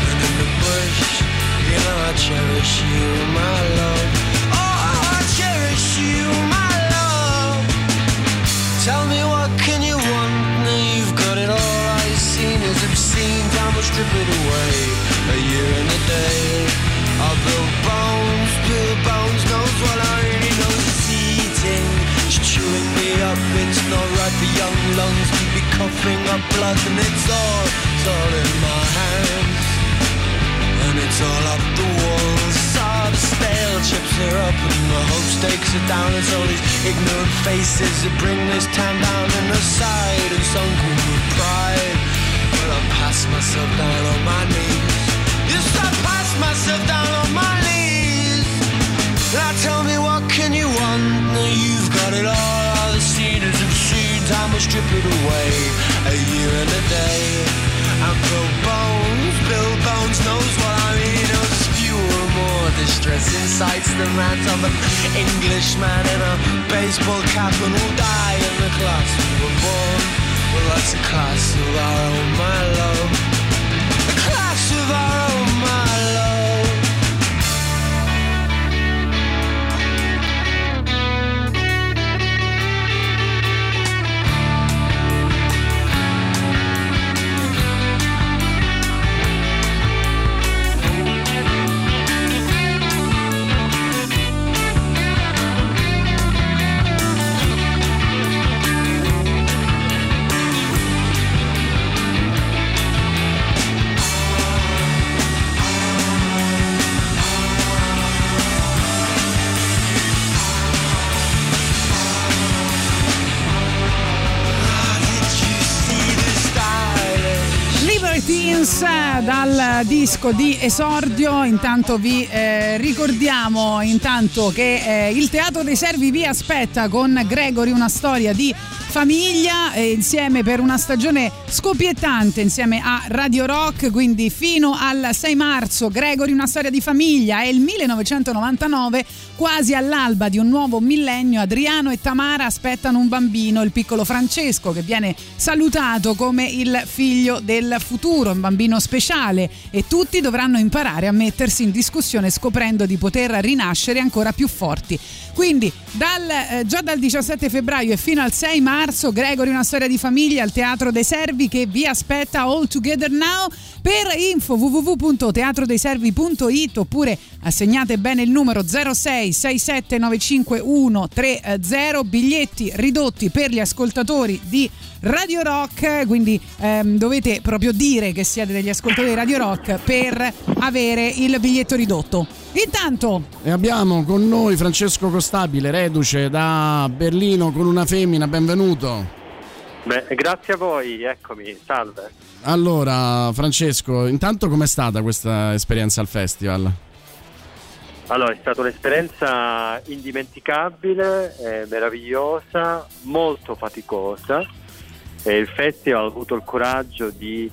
and in the bush. You know I cherish you, my love. Cherish you, my love. Tell me what can you want? Now you've got it all. I've seen is obscene. Time will strip it away. A year and a day. I'll build bones, build bones. Knows what I really know. It's eating, it's chewing me up. It's not right for young lungs to be coughing up blood, and it's all, it's all in my hands, and it's all up the walls. The stale chips are up and the hope stakes are down. It's all these ignorant faces that bring this town down. And aside and sunken with pride, but I pass myself down on my knees. Yes, I pass myself down on my knees. Now tell me what can you want? Now you've got it all. All the cedars have seen. Time will strip it away. A year and a day. And Bill Bones, Bill Bones knows what I mean. More distressing sights than that of an Englishman in a baseball cap, and will die in the class we were born. Well, that's a class of our own, my love. A class of our own, my love. Dal disco di esordio, intanto vi eh, ricordiamo intanto che eh, il Teatro dei Servi vi aspetta con Gregory, una storia di famiglia, eh, insieme per una stagione scoppiettante insieme a Radio Rock, quindi fino al sei marzo Gregory, una storia di famiglia. È il millenovecentonovantanove, quasi all'alba di un nuovo millennio, Adriano e Tamara aspettano un bambino, il piccolo Francesco, che viene salutato come il figlio del futuro, un bambino speciale, e tutti dovranno imparare a mettersi in discussione scoprendo di poter rinascere ancora più forti. Quindi dal, eh, già dal diciassette febbraio e fino al sei marzo marzo, Gregory, una storia di famiglia al Teatro dei Servi che vi aspetta. All Together Now. Per info w w w punto teatro dei servi punto i t oppure assegnate bene il numero zero sei sei sette nove cinque uno tre zero. Biglietti ridotti per gli ascoltatori di Radio Rock, quindi ehm, dovete proprio dire che siete degli ascoltatori di Radio Rock per avere il biglietto ridotto. Intanto e abbiamo con noi Francesco Costabile, reduce da Berlino con Una femmina. Benvenuto. Beh, grazie a voi, eccomi, salve. Allora Francesco, intanto com'è stata questa esperienza al festival? Allora, è stata un'esperienza indimenticabile, eh, meravigliosa, molto faticosa. E il festival ha avuto il coraggio di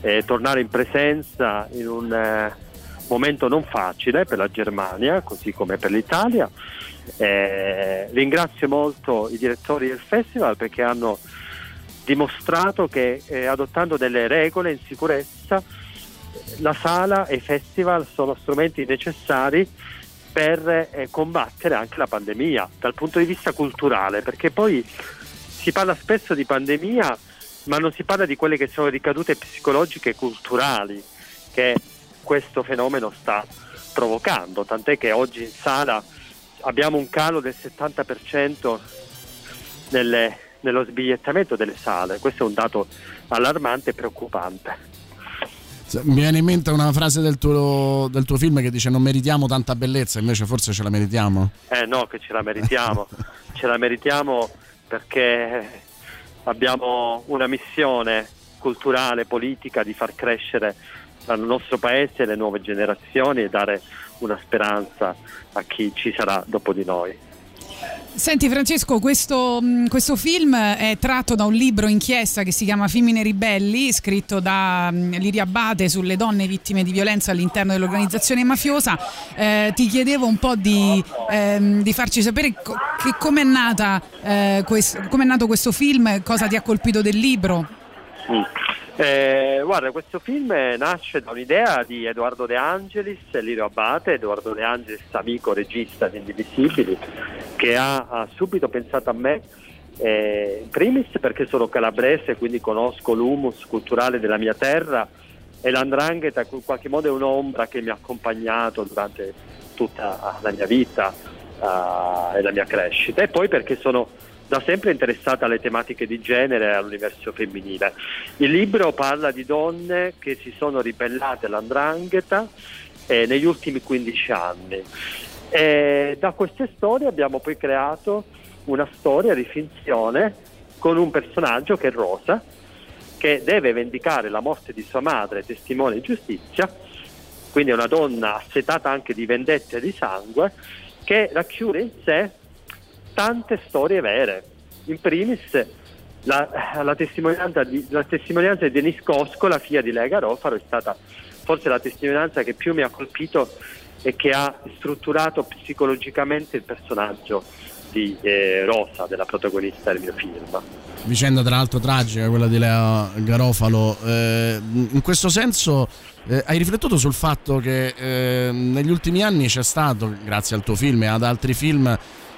eh, tornare in presenza in un eh, momento non facile per la Germania, così come per l'Italia. Eh, ringrazio molto i direttori del festival perché hanno dimostrato che eh, adottando delle regole in sicurezza la sala e i festival sono strumenti necessari per eh, combattere anche la pandemia dal punto di vista culturale, perché poi si parla spesso di pandemia ma non si parla di quelle che sono ricadute psicologiche e culturali che questo fenomeno sta provocando, tant'è che oggi in sala abbiamo un calo del settanta per cento nelle, nello sbigliettamento delle sale. Questo è un dato allarmante e preoccupante. Mi viene in mente una frase del tuo, del tuo film che dice: non meritiamo tanta bellezza, invece forse ce la meritiamo. Eh no, che ce la meritiamo. Ce la meritiamo perché abbiamo una missione culturale, politica, di far crescere dal nostro paese le nuove generazioni e dare una speranza a chi ci sarà dopo di noi. Senti Francesco, questo, questo film è tratto da un libro inchiesta che si chiama Femmine Ribelli, scritto da Lirio Abate, sulle donne vittime di violenza all'interno dell'organizzazione mafiosa. Eh, ti chiedevo un po' di, ehm, di farci sapere co- che com'è nata, eh, questo, com'è nato questo film, cosa ti ha colpito del libro? Mm. Eh, guarda, questo film nasce da un'idea di Edoardo De Angelis e Lirio Abate. Edoardo De Angelis, amico regista di Indivisibili, che ha, ha subito pensato a me, eh, in primis perché sono calabrese, quindi conosco l'humus culturale della mia terra e l'andrangheta in qualche modo è un'ombra che mi ha accompagnato durante tutta la mia vita uh, e la mia crescita, e poi perché sono da sempre interessata alle tematiche di genere e all'universo femminile. Il libro parla di donne che si sono ribellate all'andrangheta eh, negli ultimi quindici anni. E da queste storie abbiamo poi creato una storia di finzione con un personaggio che è Rosa, che deve vendicare la morte di sua madre, testimone di giustizia, quindi è una donna assetata anche di vendette e di sangue, che racchiude in sé tante storie vere. In primis la, la, testimonianza, di, la testimonianza di Denise Coscola, figlia di Lea Garofalo, è stata forse la testimonianza che più mi ha colpito e che ha strutturato psicologicamente il personaggio di eh, Rosa, della protagonista del mio film. Vicenda tra l'altro tragica, quella di Lea Garofalo. Eh, in questo senso eh, hai riflettuto sul fatto che eh, negli ultimi anni c'è stato, grazie al tuo film e ad altri film,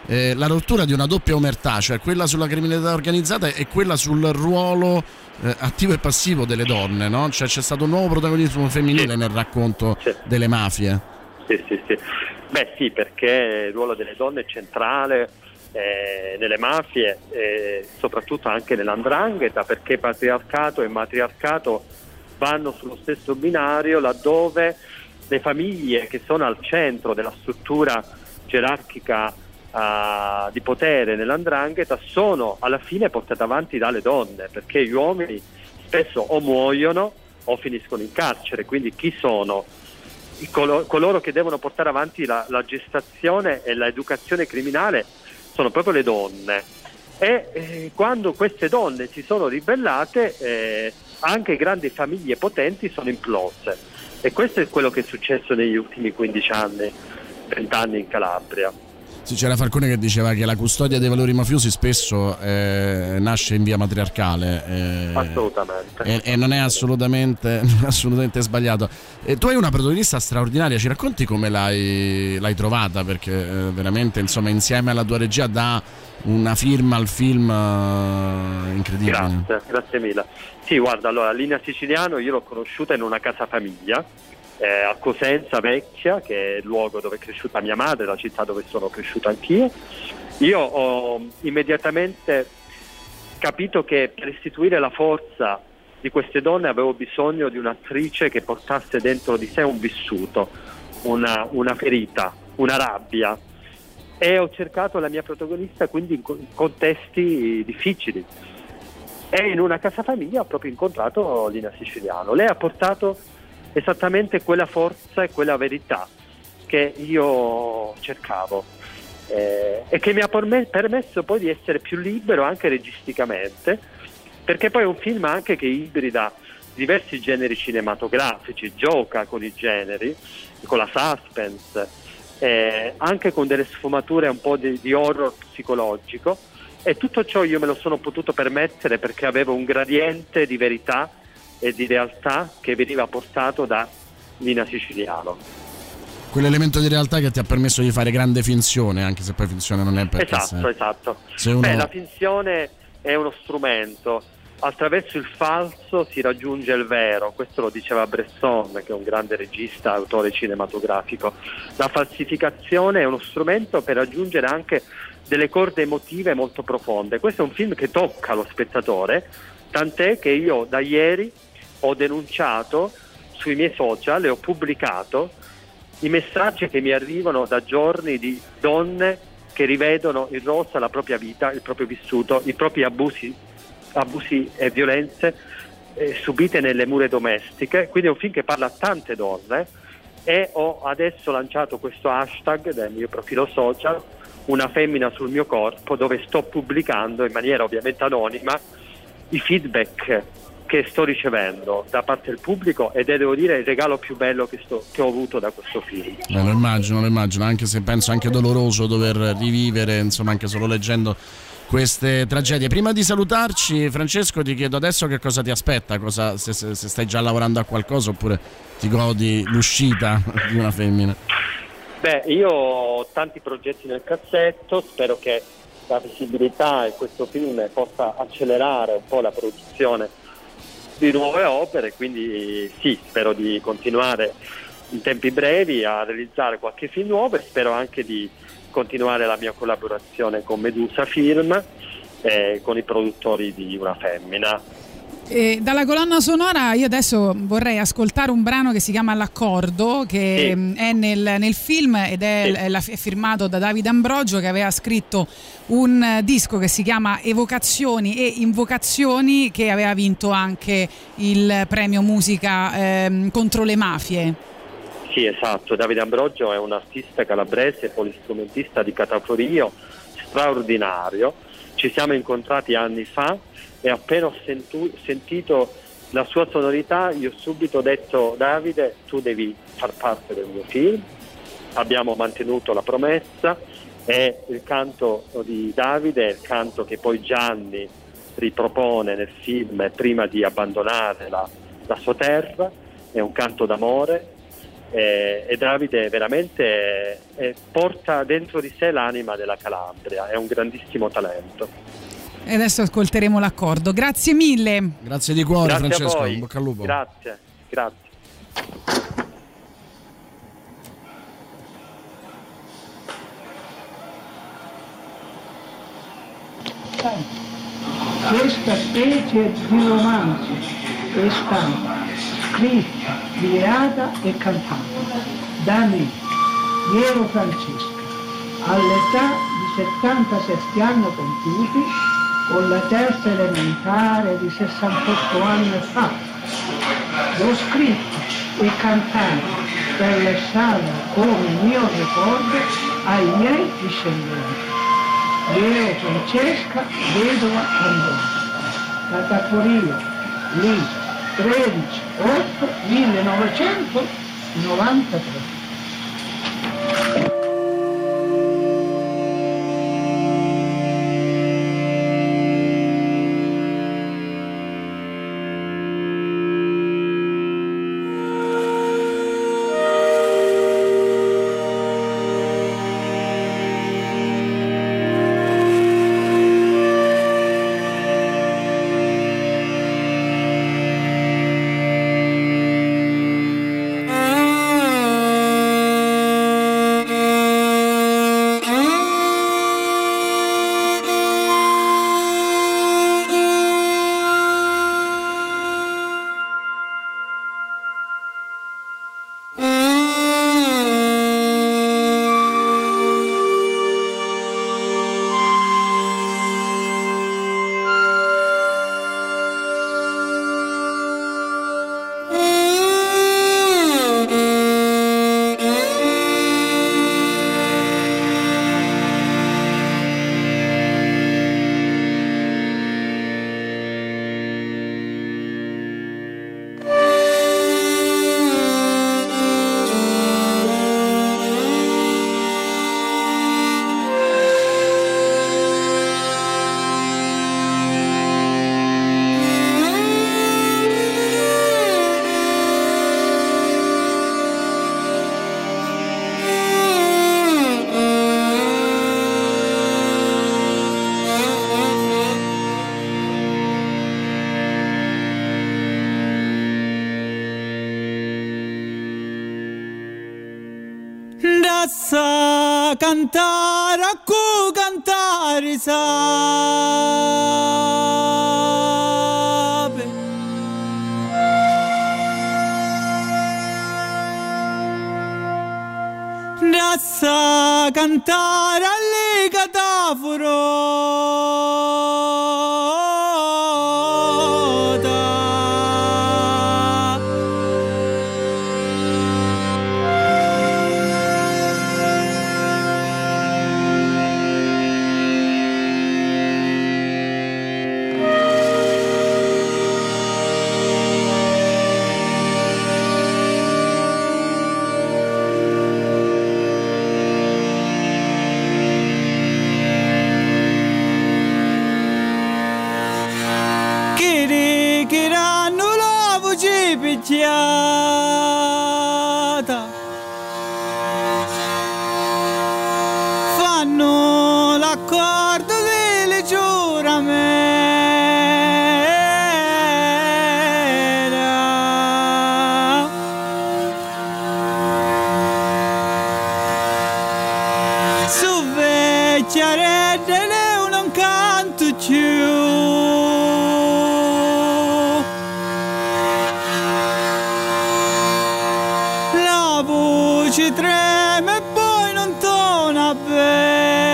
Eh, la rottura di una doppia omertà, cioè quella sulla criminalità organizzata e quella sul ruolo eh, attivo e passivo delle donne, no? Cioè c'è stato un nuovo protagonismo femminile, sì, nel racconto, sì, delle mafie. Sì, sì, sì. Beh sì, perché il ruolo delle donne è centrale eh, nelle mafie e soprattutto anche nell'andrangheta, perché patriarcato e matriarcato vanno sullo stesso binario, laddove le famiglie che sono al centro della struttura gerarchica Uh, di potere nell'andrangheta sono alla fine portate avanti dalle donne, perché gli uomini spesso o muoiono o finiscono in carcere. Quindi chi sono I colo- coloro che devono portare avanti la, la gestazione e l'educazione criminale? Sono proprio le donne. E eh, quando queste donne si sono ribellate eh, anche grandi famiglie potenti sono implose, e questo è quello che è successo negli ultimi quindici anni, trenta anni in Calabria. Sì, c'era Falcone che diceva che la custodia dei valori mafiosi spesso eh, nasce in via matriarcale. Eh, assolutamente. E, e non è assolutamente, assolutamente sbagliato. E tu hai una protagonista straordinaria, ci racconti come l'hai, l'hai trovata? Perché eh, veramente, insomma, insieme alla tua regia dà una firma al film eh, incredibile. Grazie, grazie mille. Sì, guarda, allora, Lina Siciliano io l'ho conosciuta in una casa famiglia. Eh, a Cosenza Vecchia, che è il luogo dove è cresciuta mia madre, la città dove sono cresciuta anch'io. Io ho immediatamente capito che per restituire la forza di queste donne avevo bisogno di un'attrice che portasse dentro di sé un vissuto, una, una ferita, una rabbia, e ho cercato la mia protagonista quindi in contesti difficili, e in una casa famiglia ho proprio incontrato Lina Siciliano. Lei ha portato esattamente quella forza e quella verità che io cercavo, eh, e che mi ha permesso poi di essere più libero anche registicamente, perché poi è un film anche che ibrida diversi generi cinematografici, gioca con i generi, con la suspense, eh, anche con delle sfumature un po' di, di horror psicologico, e tutto ciò io me lo sono potuto permettere perché avevo un gradiente di verità e di realtà che veniva portato da Lina Siciliano. Quell'elemento di realtà che ti ha permesso di fare grande finzione, anche se poi finzione non è, perché esatto, se, esatto. Se uno... Beh, la finzione è uno strumento, attraverso il falso si raggiunge il vero, questo lo diceva Bresson, che è un grande regista, autore cinematografico. La falsificazione è uno strumento per raggiungere anche delle corde emotive molto profonde. Questo è un film che tocca lo spettatore, tant'è che io da ieri ho denunciato sui miei social e ho pubblicato i messaggi che mi arrivano da giorni di donne che rivedono in rosa la propria vita, il proprio vissuto, i propri abusi, abusi e violenze eh, subite nelle mura domestiche. Quindi è un film che parla a tante donne, e ho adesso lanciato questo hashtag del mio profilo social, Una femmina sul mio corpo, dove sto pubblicando in maniera ovviamente anonima i feedback che sto ricevendo da parte del pubblico, ed è, devo dire, il regalo più bello che, sto, che ho avuto da questo film. Eh, lo immagino, lo immagino, anche se penso anche doloroso dover rivivere, insomma, anche solo leggendo queste tragedie. Prima di salutarci, Francesco, ti chiedo adesso che cosa ti aspetta, cosa, se, se, se stai già lavorando a qualcosa oppure ti godi l'uscita di Una femmina. Beh, io ho tanti progetti nel cassetto, spero che la visibilità e questo film possa accelerare un po' la produzione di nuove opere, quindi sì, spero di continuare in tempi brevi a realizzare qualche film nuovo, e spero anche di continuare la mia collaborazione con Medusa Film e con i produttori di Una femmina. E dalla colonna sonora io adesso vorrei ascoltare un brano che si chiama L'Accordo, che sì. è nel, nel film, ed è, sì. è firmato da Davide Ambrogio, che aveva scritto un disco che si chiama Evocazioni e Invocazioni, che aveva vinto anche il premio musica ehm, contro le mafie. Sì, esatto, Davide Ambrogio è un artista calabrese, polistrumentista di Cataforio, straordinario. Ci siamo incontrati anni fa e appena ho sentu- sentito la sua sonorità io subito ho detto: Davide, tu devi far parte del mio film. Abbiamo mantenuto la promessa, e il canto di Davide è il canto che poi Gianni ripropone nel film prima di abbandonare la, la sua terra. È un canto d'amore, e, e Davide veramente è, è, porta dentro di sé l'anima della Calabria, è un grandissimo talento. E adesso ascolteremo L'Accordo. Grazie mille. Grazie di cuore, grazie Francesco. In bocca al lupo. Grazie, grazie. Questa specie di romanzo è stata scritta, ideata e cantata da me, Piero Francesca, all'età di settantasette anni compiuti, con la terza elementare di sessantotto anni fa. L'ho scritto e cantato per lasciarla come mio ricordo ai miei discendenti. Leo Francesca, vedova Andona, Cataforio, Lì, tredici otto millenovecentonovantatré. sa cantare a cu cantare sa sa cantare alle cataforo picchiata, fanno l'accordo delle giuramena, su vecchiarelle non canto più. Ci trema e poi non tona bene.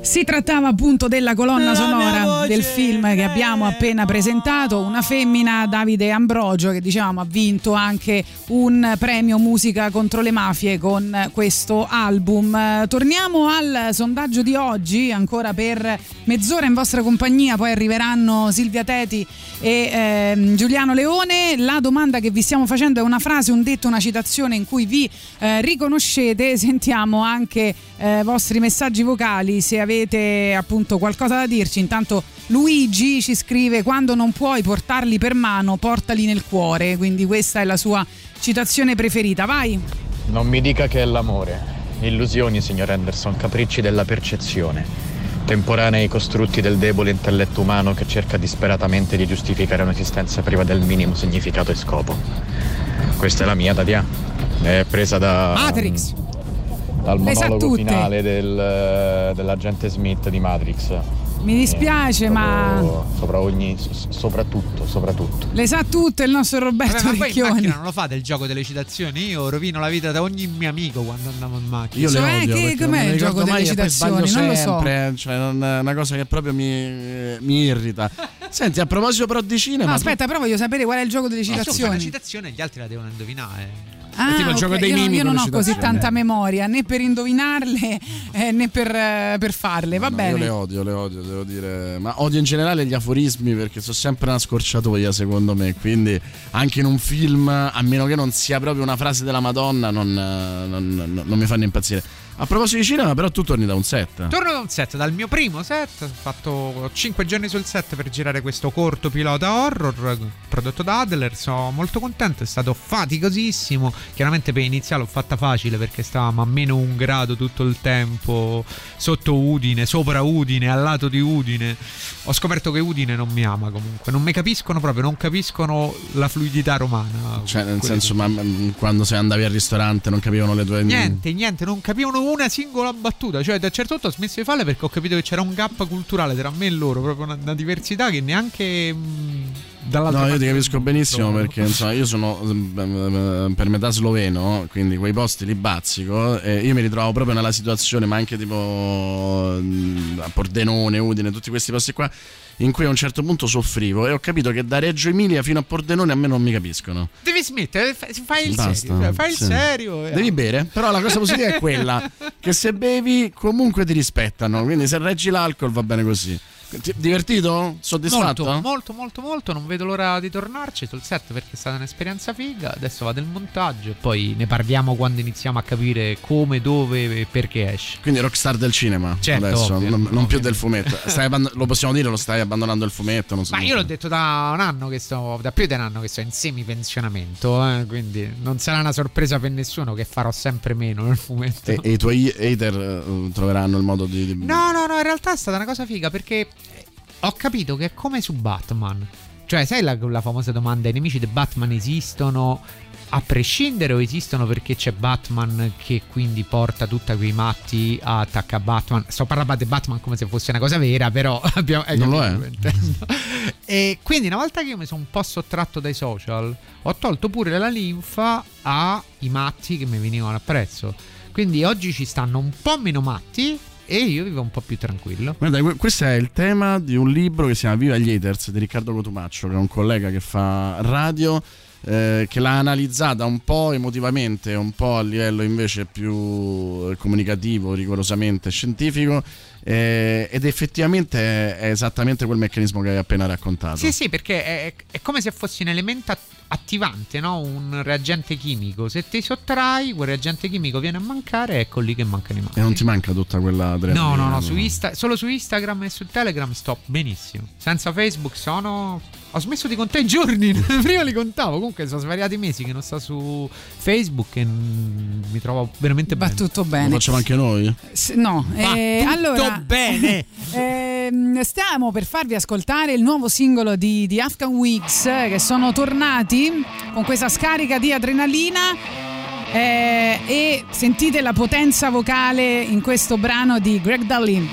Si trattava appunto della colonna sonora del film che abbiamo appena presentato, Una femmina, Davide Ambrogio, che dicevamo ha vinto anche un premio musica contro le mafie con questo album. Torniamo al sondaggio di oggi ancora per mezz'ora in vostra compagnia, poi arriveranno Silvia Teti e eh, Giuliano Leone. La domanda che vi stiamo facendo è una frase, un detto, una citazione in cui vi eh, riconoscete. Sentiamo anche eh, vostri messaggi vocali se avete appunto qualcosa da dirci. Intanto Luigi ci scrive: quando non puoi portarli per mano, portali nel cuore. Quindi questa è la sua citazione preferita. Vai. Non mi dica che è l'amore, illusioni signor Anderson, capricci della percezione, temporanei costrutti del debole intelletto umano che cerca disperatamente di giustificare un'esistenza priva del minimo significato e scopo. Questa è la mia, Tatiana, è presa da Matrix, um, dal monologo finale del, dell'agente Smith di Matrix. Mi dispiace, eh, ma sopra ogni, soprattutto, soprattutto. Le sa tutte il nostro Roberto. Vabbè, ma poi Recchioni in macchina non lo fate il gioco delle citazioni? Io rovino la vita da ogni mio amico quando andiamo in macchina. Io cioè, le odio, che com'è il gioco delle citazioni? Non lo so. Cioè, non, è una cosa che proprio mi, mi irrita. Senti, a proposito però di cinema. No, aspetta, tu... però voglio sapere qual è il gioco delle citazioni. No, la citazione gli altri la devono indovinare. Ah, tipo il okay. gioco dei io, mimi, io non ho così tanta memoria né per indovinarle eh, né per, eh, per farle. Va no, bene. Io le odio, le odio, devo dire. Ma odio in generale gli aforismi perché sono sempre una scorciatoia, secondo me. Quindi anche in un film, a meno che non sia proprio una frase della Madonna, non, non, non, non mi fanno impazzire. A proposito di cinema, però tu torni da un set. Torno da un set, dal mio primo set. Ho fatto cinque giorni sul set per girare questo corto pilota horror prodotto da Adler. Sono molto contento, è stato faticosissimo. Chiaramente per iniziare l'ho fatta facile perché stavamo a meno un grado tutto il tempo, sotto Udine, sopra Udine, al lato di Udine. Ho scoperto che Udine non mi ama comunque, non mi capiscono proprio, non capiscono la fluidità romana. Cioè nel senso, ma quando sei andavi al ristorante non capivano le tue... Niente, niente, non capivano una singola battuta. Cioè da un certo punto ho smesso di farle perché ho capito che c'era un gap culturale tra me e loro, proprio una, una diversità che neanche... Mh, no, io ti capisco benissimo perché insomma io sono per metà sloveno, quindi quei posti li bazzico e io mi ritrovo proprio nella situazione, ma anche tipo a Pordenone, Udine, tutti questi posti qua in cui a un certo punto soffrivo e ho capito che da Reggio Emilia fino a Pordenone a me non mi capiscono. Devi smettere, fai il Basta, serio, fai il sì. serio. Eh. Devi bere, però la cosa positiva è quella che se bevi comunque ti rispettano, quindi se reggi l'alcol va bene così. Divertito? Soddisfatto? Molto, molto, molto, molto. Non vedo l'ora di tornarci sul set perché è stata un'esperienza figa. Adesso vado il montaggio e poi ne parliamo quando iniziamo a capire come, dove e perché esce. Quindi rockstar del cinema, certo, adesso ovvio, non, ovvio. non più del fumetto. Stai abband- Lo possiamo dire, lo stai abbandonando il fumetto, non so. Ma io l'ho detto da un anno che sto, da più di un anno che sto in semipensionamento, eh, quindi non sarà una sorpresa per nessuno che farò sempre meno nel fumetto. E, e i tuoi hater troveranno il modo di, di... No, no, no, in realtà è stata una cosa figa perché ho capito che è come su Batman. Cioè, sai la, la famosa domanda: i nemici di Batman esistono a prescindere o esistono perché c'è Batman che quindi porta tutti quei matti a attaccare Batman? Sto parlando di Batman come se fosse una cosa vera, però abbiamo, non lo è. E quindi una volta che io mi sono un po' sottratto dai social, ho tolto pure la linfa ai matti che mi venivano appresso. Quindi oggi ci stanno un po' meno matti e io vivo un po' più tranquillo. Guarda, questo è il tema di un libro che si chiama Viva gli haters di Riccardo Cotumaccio, che è un collega che fa radio, eh, che l'ha analizzata un po' emotivamente, un po' a livello invece più comunicativo, rigorosamente scientifico, eh, ed effettivamente è esattamente quel meccanismo che hai appena raccontato. Sì, sì, perché è, è come se fosse un elemento attivante, no? Un reagente chimico. Se ti sottrai, quel reagente chimico viene a mancare, ecco lì che mancano i matti. E non ti manca tutta quella adrenalina? No, no, no, su Insta- solo su Instagram e su Telegram sto benissimo. Senza Facebook sono... ho smesso di contare i giorni, prima li contavo. Comunque sono svariati mesi che non sto su Facebook e mi trovo veramente bene. Va tutto bene. Lo facciamo anche noi? S- no. Va eh, tutto allora, bene. Eh, stiamo per farvi ascoltare il nuovo singolo di, di Afghan Weeks, che sono tornati con questa scarica di adrenalina, eh, e sentite la potenza vocale in questo brano di Greg Dallin.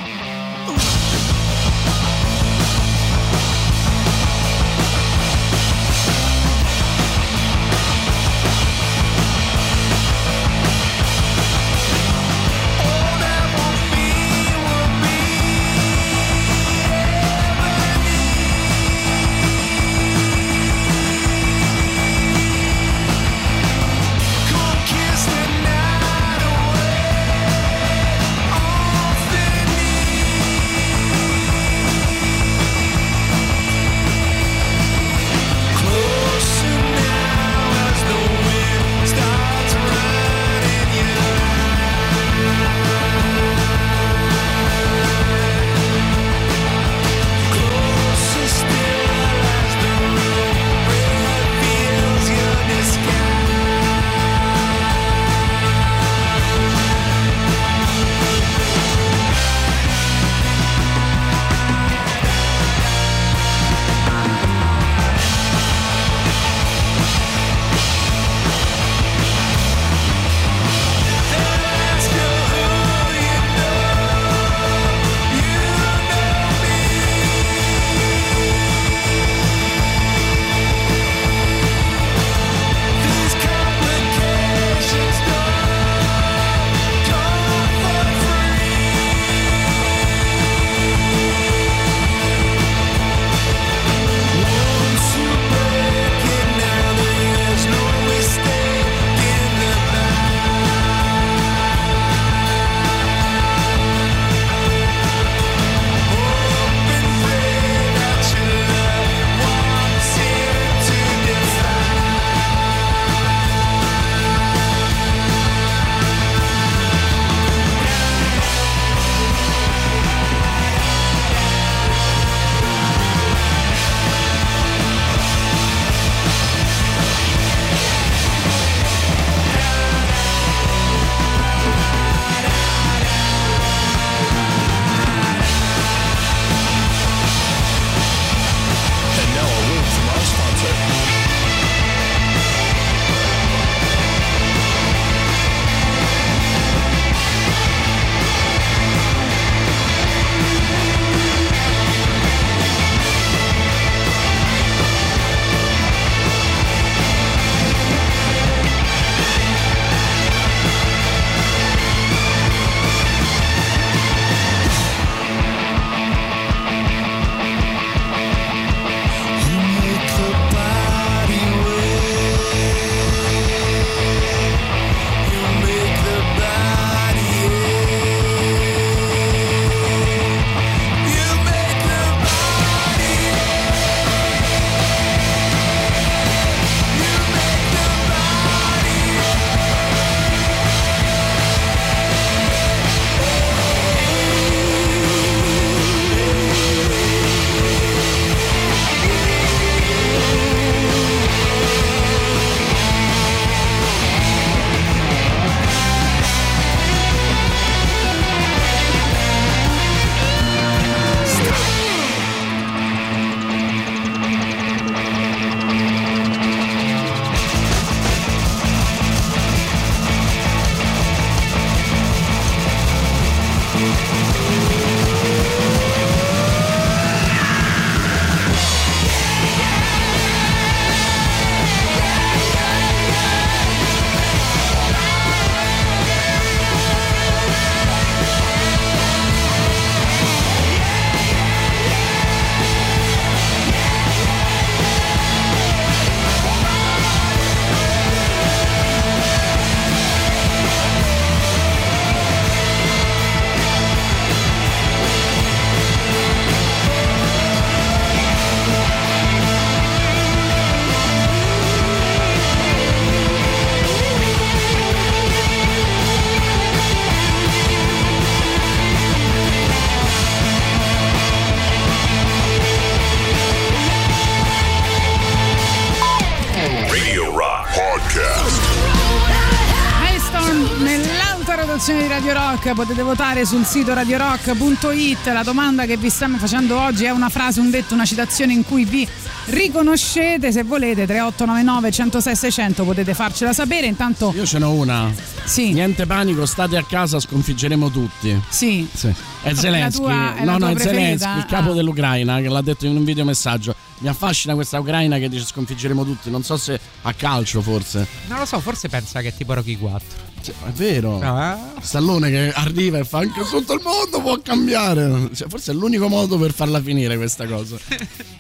Potete votare sul sito radio rock punto it. La domanda che vi stiamo facendo oggi è una frase, un detto, una citazione in cui vi riconoscete. Se volete tre otto nove nove uno zero sei sei zero zero potete farcela sapere. Intanto io ce n'ho una. Sì. Niente panico, state a casa, sconfiggeremo tutti. Sì, sì. È Zelensky, tua, è no no è Zelensky, il capo ah. dell'Ucraina, che l'ha detto in un videomessaggio. Mi affascina questa Ucraina che dice sconfiggeremo tutti. Non so se a calcio, forse. Non lo so, forse pensa che è tipo Rocky quattro. Cioè, è vero, no, eh? Stallone che arriva e fa anche tutto il mondo può cambiare, cioè, forse è l'unico modo per farla finire questa cosa.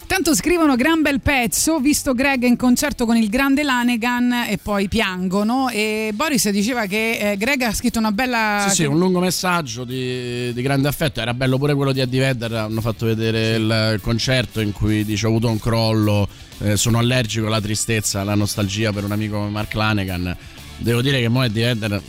Tanto scrivono gran bel pezzo, visto Greg in concerto con il grande Lanegan e poi piangono. E Boris diceva che eh, Greg ha scritto una bella... Sì sì, un lungo messaggio di, di grande affetto, era bello pure quello di Eddie Vedder, hanno fatto vedere il concerto in cui dice ho avuto un crollo, eh, sono allergico alla tristezza, alla nostalgia per un amico come Mark Lanegan. Devo dire che mo è diventato,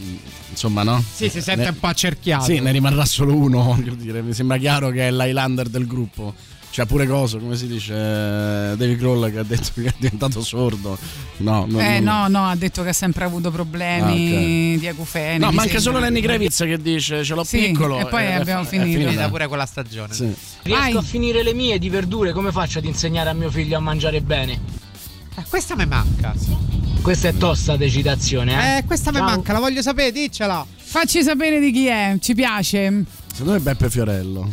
insomma, no? Sì, si sente ne, un po' accerchiato. Sì, ne rimarrà solo uno, voglio dire. Mi sembra chiaro che è l'Highlander del gruppo. C'è pure coso, come si dice, David Grohl che ha detto che è diventato sordo. No, non, eh non... no, no, ha detto che ha sempre avuto problemi ah, okay. di acufene. No, manca solo Lenny Kravitz che dice ce l'ho sì, piccolo. E poi e abbiamo finito. È finita. È finita pure quella stagione. Sì. Riesco Ai. a finire le mie di verdure, come faccio ad insegnare a mio figlio a mangiare bene? Eh, questa mi manca. Questa è tosta di citazione, eh? Eh, questa mi manca, la voglio sapere, diccela. Facci sapere di chi è, ci piace. Secondo me è Beppe Fiorello,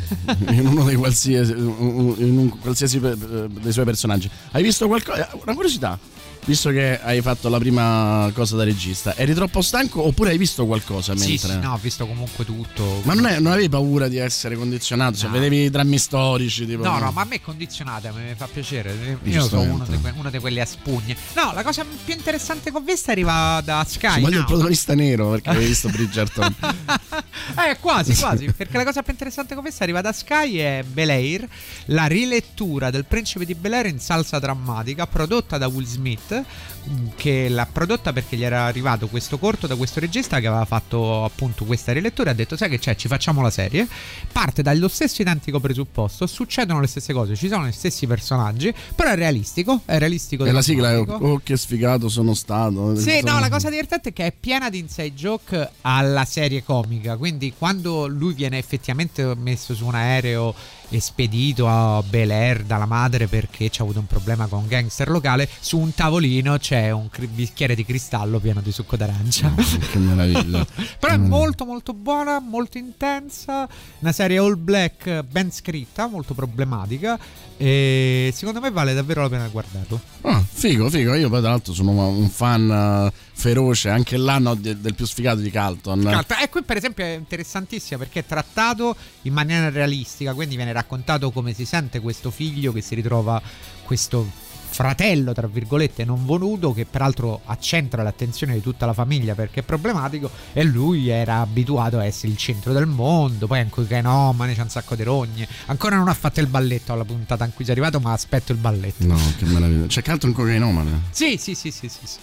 in uno dei qualsiasi, in un qualsiasi dei suoi personaggi. Hai visto qualcosa? Una curiosità, visto che hai fatto la prima cosa da regista, eri troppo stanco oppure hai visto qualcosa mentre? Sì, sì, no, ho visto comunque tutto. Ma non, è, non avevi paura di essere condizionato? No. Cioè, vedevi drammi storici tipo... No, no, ma a me è condizionata, mi fa piacere. Io sono uno di que- uno di quelli a spugne. No, la cosa più interessante che ho visto arriva da Sky. Ci voglio il protagonista nero, perché avevi visto Bridgerton. Eh, quasi, quasi. Perché la cosa più interessante che ho visto arriva da Sky, è Bel Air, la rilettura del Principe di Bel Air in salsa drammatica, prodotta da Will Smith, che l'ha prodotta perché gli era arrivato questo corto da questo regista che aveva fatto appunto questa rilettura e ha detto sai che c'è, ci facciamo la serie, parte dallo stesso identico presupposto, succedono le stesse cose, ci sono gli stessi personaggi, però è realistico, è realistico. E la sigla è oh che sfigato sono stato. Sì, sono... no, la cosa divertente è che è piena di inside joke alla serie comica, quindi quando lui viene effettivamente messo su un aereo e spedito a Bel Air dalla madre perché c'ha avuto un problema con un gangster locale, su un tavolino c'è un cri- bicchiere di cristallo pieno di succo d'arancia. Che meraviglia. Però è molto molto buona, molto intensa, una serie all black ben scritta, molto problematica e secondo me vale davvero la pena guardarlo. Ah, figo, figo. Io poi tra l'altro sono un fan uh, feroce anche l'anno de- del più sfigato di Carlton. Carlton. E qui per esempio è interessantissima perché è trattato in maniera realistica, quindi viene raccontato come si sente questo figlio che si ritrova, questo fratello tra virgolette non voluto, che peraltro accentra l'attenzione di tutta la famiglia perché è problematico e lui era abituato a essere il centro del mondo, poi anche che no, ma ne c'è un sacco di rogne, ancora non ha fatto il balletto alla puntata in cui sei arrivato, ma aspetto il balletto. No, che meraviglia. C'è canto un cocainomane. Sì, sì, sì, sì, sì, sì.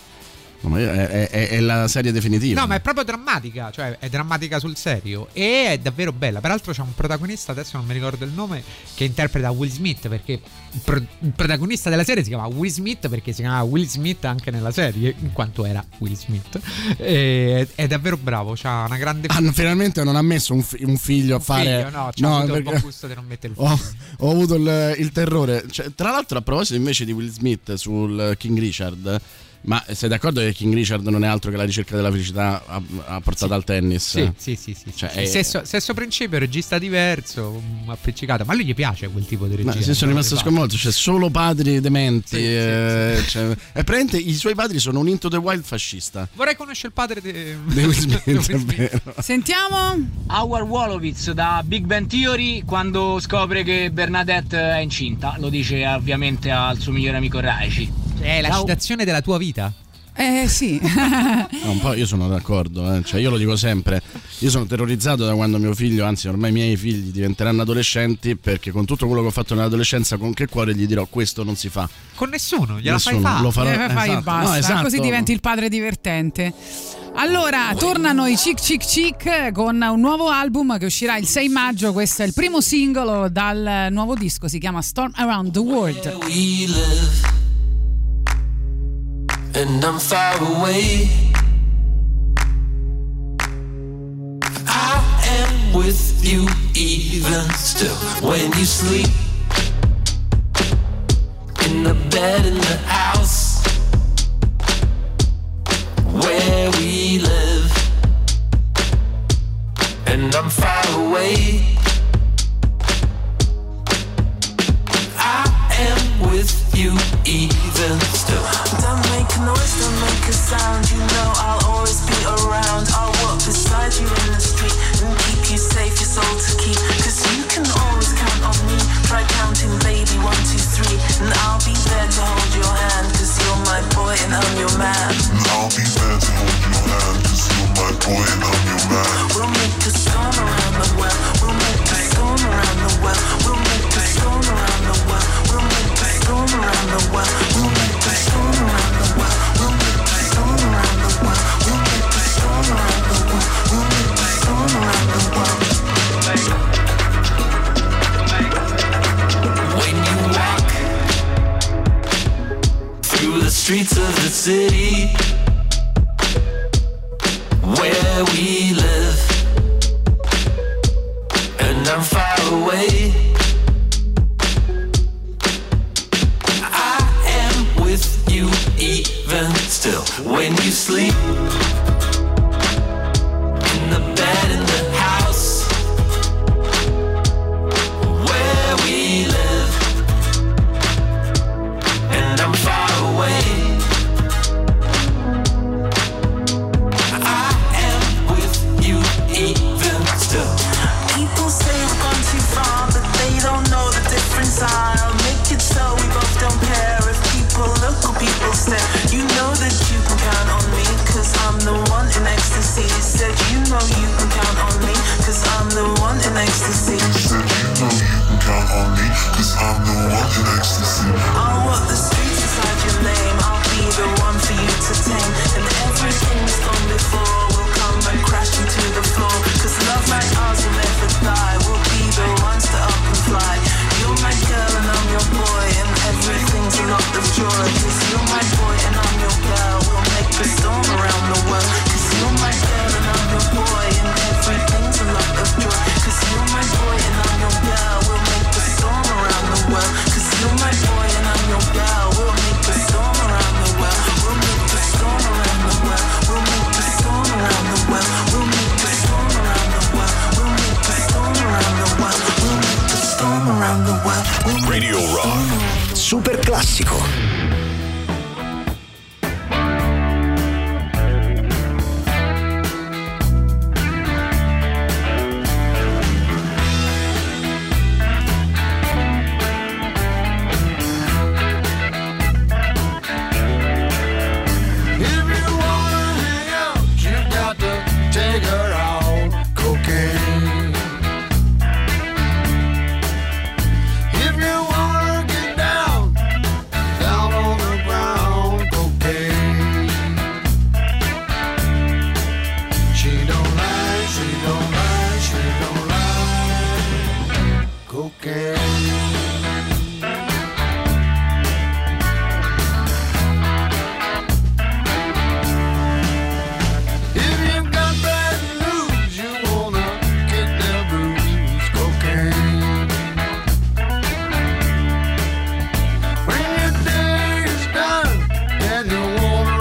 No, ma è, è, è la serie definitiva. No, ma è proprio drammatica, cioè è drammatica sul serio e è davvero bella. Peraltro c'è un protagonista, adesso non mi ricordo il nome, che interpreta Will Smith, perché il, pro- il protagonista della serie si chiama Will Smith perché si chiamava Will Smith anche nella serie, in quanto era Will Smith. E, è davvero bravo, c'ha una grande ah, finalmente non ha messo un, fi- un figlio un a fare figlio, no, c'ha no, avuto perché... il buon gusto di non mettere il figlio. Ho, ho avuto il, il terrore, cioè, tra l'altro a proposito invece di Will Smith sul King Richard, Ma sei d'accordo che King Richard non è altro che la ricerca della felicità portata sì. al tennis? Sì, sì, sì, sì, cioè, sì. È... Sesso, sesso principe, regista diverso, appiccicata. Ma a lui gli piace quel tipo di regista. Ma se sono rimasto sconvolto, c'è cioè, solo padri dementi. Sì, eh, sì, sì. Cioè, è praticamente, i suoi padri sono un Into the Wild fascista. Vorrei conoscere il padre di Will Smith. Sentiamo Howard Wolowitz da Big Bang Theory quando scopre che Bernadette è incinta. Lo dice ovviamente al suo migliore amico Raici. È la citazione della tua vita. Eh sì. No, un po' io sono d'accordo, eh. Cioè, io lo dico sempre, io sono terrorizzato da quando mio figlio, anzi ormai i miei figli diventeranno adolescenti, perché con tutto quello che ho fatto nell'adolescenza, con che cuore gli dirò questo non si fa? Con nessuno, gliela nessuno, fai fa. Lo farò, eh, fai esatto. Basta, no, esatto. Così diventi il padre divertente. Allora, tornano i Chic Chic Chic con un nuovo album che uscirà il sei maggio. Questo è il primo singolo dal nuovo disco, si chiama Storm Around the World. And I'm far away. I am with you even still when you sleep. In the bed in the house where we live. And I'm far away. I am with you even still. Don't make noise, don't make a sound. You know I'll always be around. I'll walk beside you in the street and keep you safe, your soul to keep. Cause you can always count on me. Try counting baby, one, two, three. And I'll be there to hold your hand. Cause you're my boy and I'm your man. And I'll be there to hold your hand. Cause you're my boy and I'm your man. We'll make a storm around the world. We'll make a storm around the world. We'll make a storm around the world. We'll make a storm around the world. We'll make the storm around the world. We'll make the storm around the world. We'll make the storm around the world. We'll make the storm around the world. When you walk through the streets of the city where we live, and I'm far away. You even still when you sleep in the bed in the house where we live, and I'm far away. I am with you even still. People say we've gone too far, but they don't know the difference. I'll make it so we both don't care. Local people stare. You know that you can count on me, cause I'm the one in ecstasy. Said you know you can count on me, cause I'm the one in ecstasy. Said you know you can count on me, cause I'm the one in ecstasy. I'll walk the streets inside your name. I'll be the one for you to tame. And everything that's gone before will come and crash into the floor. Cause love like ours will never die. We'll be the ones to up and fly. You're my girl and I'm your boy, and everything's a lot of joy. Cause you're my boy and I'm your girl. We'll make a storm around the world. Cause you're my girl and I'm your boy, and everything's a lot of joy. Cause you're my boy and I'm your girl. We'll make a storm around the world. Cause you're my boy and I'm your girl. We'll make a storm around the world. We'll make a storm around the world. We'll make a storm around the world. We'll make a storm around the world. We'll make a storm around the world. We'll make a storm around the world. Radio Rock. Super classico. And you wanna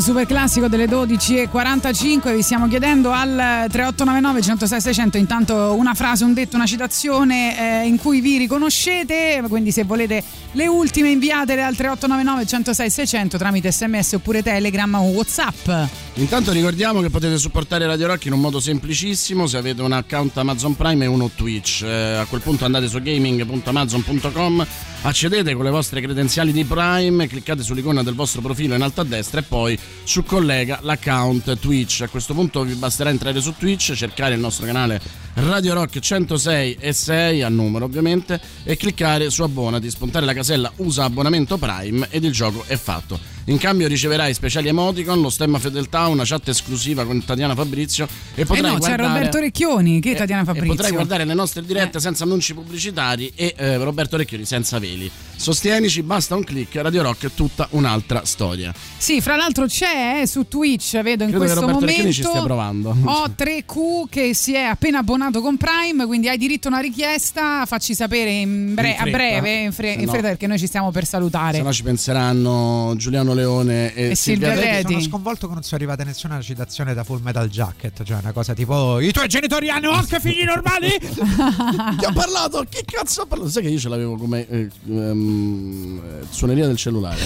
Super classico delle dodici e quarantacinque. Vi stiamo chiedendo al tre otto nove nove uno zero sei sei zero zero intanto una frase, un detto, una citazione eh, in cui vi riconoscete, quindi se volete le ultime inviatele al tre otto nove nove uno zero sei sei zero zero tramite sms oppure telegram o whatsapp. Intanto ricordiamo che potete supportare Radio Rock in un modo semplicissimo se avete un account Amazon Prime e uno Twitch. Eh, a quel punto andate su gaming punto amazon punto com, accedete con le vostre credenziali di Prime, cliccate sull'icona del vostro profilo in alto a destra e poi su collega l'account Twitch. A questo punto vi basterà entrare su Twitch, cercare il nostro canale Radio Rock centosei e sei a numero ovviamente e cliccare su abbonati, spuntare la casella usa abbonamento Prime ed il gioco è fatto. In cambio riceverai speciali emoticon, lo stemma fedeltà, una chat esclusiva con Tatiana Fabrizio e potrai eh no, guardare c'è Roberto Recchioni che è Tatiana Fabrizio e potrai guardare le nostre dirette eh. senza annunci pubblicitari e eh, Roberto Recchioni senza veli. Sostienici, basta un click. Radio Rock è tutta un'altra storia. Sì, fra l'altro c'è eh, su Twitch, vedo in Credo questo che momento ci stia provando. O tre Q che si è appena abbonato con Prime, quindi hai diritto a una richiesta, facci sapere in bre- in fretta, a breve in, fre- in fretta no. perché noi ci stiamo per salutare, se no ci penseranno Giuliano Leone e, e Silvia Reti. Sono sconvolto che non sia arrivata nessuna citazione da Full Metal Jacket, cioè una cosa tipo i tuoi genitori hanno anche figli normali. Ti ho parlato, che cazzo ho parlato? Sai che io ce l'avevo come eh, ehm, suoneria del cellulare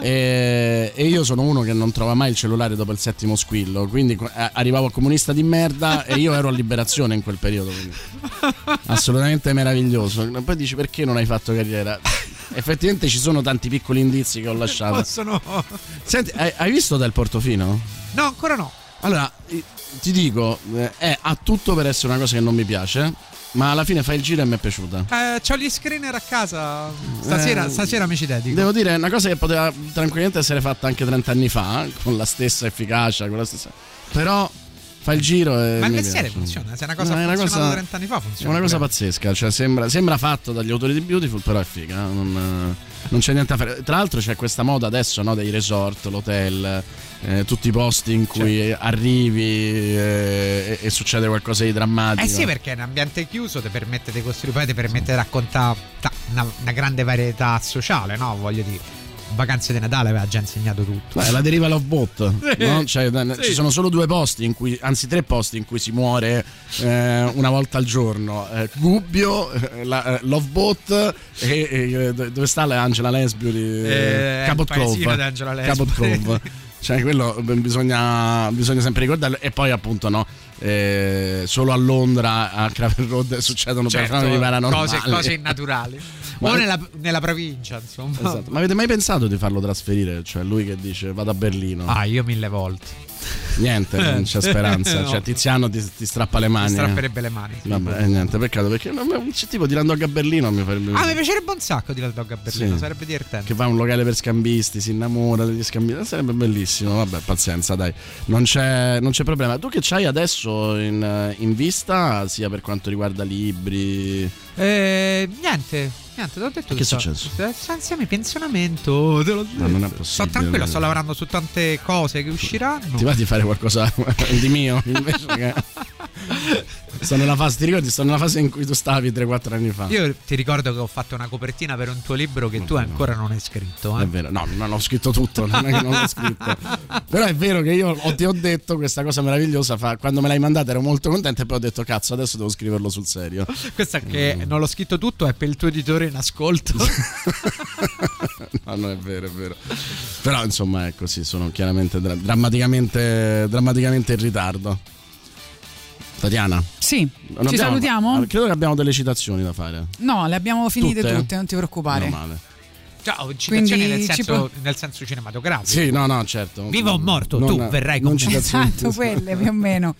e, e io sono uno che non trova mai il cellulare dopo il settimo squillo, quindi eh, arrivavo a comunista di merda e io ero a liberazione in quel periodo, quindi. Assolutamente meraviglioso. Poi dici perché non hai fatto carriera? Effettivamente ci sono tanti piccoli indizi che ho lasciato. Possono... Senti, hai, hai visto Del Portofino? No, ancora no. Allora, ti dico, eh, ha tutto per essere una cosa che non mi piace, ma alla fine fa il giro e mi è piaciuta. Eh, c'ho gli screener a casa stasera, eh, stasera mi ci dedico. Devo dire, è una cosa che poteva tranquillamente essere fatta anche trent'anni fa, con la stessa efficacia, con la stessa... però fa il giro e ma il mestiere funziona, se è una cosa no, è una cosa trent'anni fa funziona. È una cosa pazzesca, cioè sembra, sembra fatto dagli autori di Beautiful, però è figa, non, non c'è niente da fare. Tra l'altro c'è questa moda adesso, no, dei resort, l'hotel, eh, tutti i posti in cui certo. arrivi eh, e, e succede qualcosa di drammatico. Eh sì, perché è un ambiente chiuso, ti permette di costruire, poi ti permette sì. di raccontare una, una grande varietà sociale, no, voglio dire. Vacanze di Natale aveva già insegnato tutto. Beh, la deriva Love Boat, no? Cioè, sì. Ci sono solo due posti in cui, anzi tre posti in cui si muore eh, una volta al giorno, eh, Gubbio, eh, la, eh, Love Boat e eh, dove sta Angela Lansbury, eh, Cabot Cove, Cabot Cove. Cioè quello bisogna, bisogna sempre ricordarlo. E poi appunto no eh, solo a Londra, a Craven Road succedono certo, per di paranormali cose, cose innaturali. Ma o nella, nella provincia, insomma. Esatto. Ma avete mai pensato di farlo trasferire? Cioè lui che dice vado a Berlino. Ah, io mille volte. Niente, non c'è speranza. No. Cioè Tiziano ti, ti strappa le mani. Ti strapperebbe le mani. Vabbè, niente, peccato perché non c'è tipo di Landog a Berlino mi farebbe... Ah, mi piacerebbe un sacco di Landog a Berlino, sì. Sarebbe divertente. Che va a un locale per scambisti, si innamora degli scambisti, sarebbe bellissimo. Vabbè, pazienza, dai. Non c'è, non c'è problema. Tu che c'hai adesso in, in vista, sia per quanto riguarda libri? Eh, niente. Niente, te l'ho detto. Che è successo? Stanziami pensionamento. Te l'ho detto. No, non è possibile. Sto tranquillo, sto lavorando su tante cose che usciranno. Ti va di fare qualcosa di mio? Invece che... Sto nella fase, ti ricordi? Sto nella fase in cui tu stavi tre quattro anni fa. Io ti ricordo che ho fatto una copertina per un tuo libro che no, tu no. ancora non hai scritto. Eh? È vero, no, non ho scritto tutto. Non è che non l'ho scritto. Però è vero che io ti ho detto questa cosa meravigliosa. Fa, quando me l'hai mandata ero molto contento e poi ho detto cazzo, adesso devo scriverlo sul serio. Questa che mm. non l'ho scritto tutto è per il tuo editore in ascolto. No, non è vero, è vero. Però insomma è così, sono chiaramente dra- drammaticamente, drammaticamente in ritardo. Tatiana? Sì, non ci abbiamo, salutiamo? Credo che abbiamo delle citazioni da fare. No, le abbiamo finite tutte, tutte non ti preoccupare. Meno male. Ciao, citazioni nel senso, ci... nel senso cinematografico. Sì, no, no, certo. Vivo o morto, non, tu verrai con me. Esatto, quelle più o meno.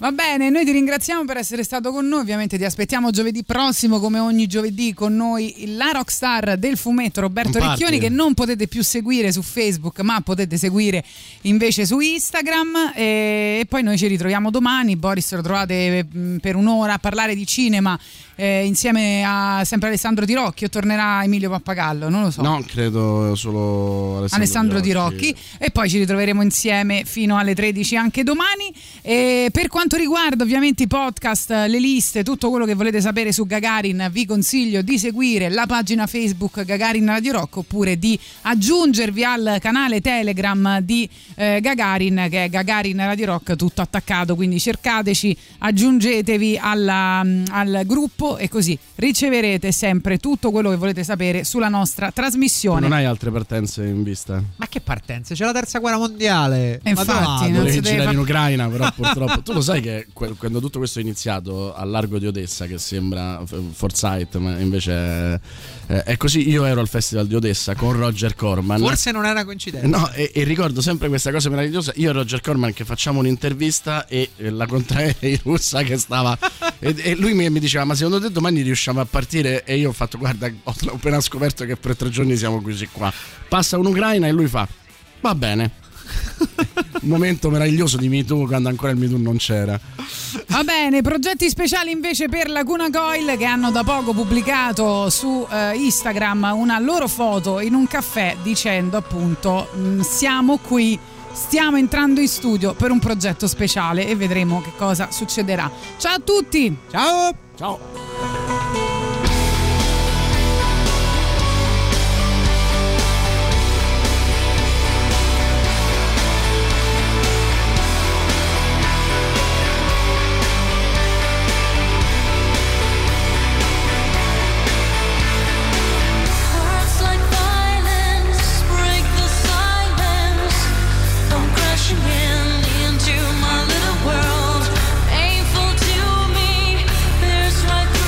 Va bene, noi ti ringraziamo per essere stato con noi, ovviamente ti aspettiamo giovedì prossimo come ogni giovedì con noi la rockstar del fumetto Roberto Recchioni, che non potete più seguire su Facebook ma potete seguire invece su Instagram, e poi noi ci ritroviamo domani. Boris lo trovate per un'ora a parlare di cinema eh, insieme a sempre Alessandro Di Rocchi, o tornerà Emilio Pappagallo, non lo so. No, credo solo Alessandro, Alessandro Di Rocchi, e poi ci ritroveremo insieme fino alle tredici anche domani. E per quanto riguarda ovviamente i podcast, le liste, tutto quello che volete sapere su Gagarin, vi consiglio di seguire la pagina Facebook Gagarin Radio Rock, oppure di aggiungervi al canale Telegram di eh, Gagarin, che è Gagarin Radio Rock tutto attaccato, quindi cercateci, aggiungetevi alla, al gruppo e così riceverete sempre tutto quello che volete sapere sulla nostra trasmissione. Non hai altre partenze in vista? Ma che partenze? C'è la terza guerra mondiale, e infatti non si deve far... in Ucraina, però purtroppo tu lo sai che quando tutto questo è iniziato al largo di Odessa, che sembra Forsyth ma invece è, è così, io ero al Festival di Odessa con Roger Corman, forse non è una coincidenza, no, e, e ricordo sempre questa cosa meravigliosa, io e Roger Corman che facciamo un'intervista e la contraerea russa che stava e, e lui mi, mi diceva: ma secondo te domani riusciamo a partire? E io ho fatto: guarda, ho appena scoperto che per tre giorni siamo così qua, passa un'Ucraina, e lui fa: va bene. Un momento meraviglioso di Me Too, quando ancora il Me Too non c'era. Va bene, progetti speciali invece per Laguna Coil, che hanno da poco pubblicato su eh, Instagram una loro foto in un caffè dicendo appunto siamo qui, stiamo entrando in studio per un progetto speciale, e vedremo che cosa succederà. Ciao a tutti. Ciao. Ciao. Into my little world, painful to me, there's right through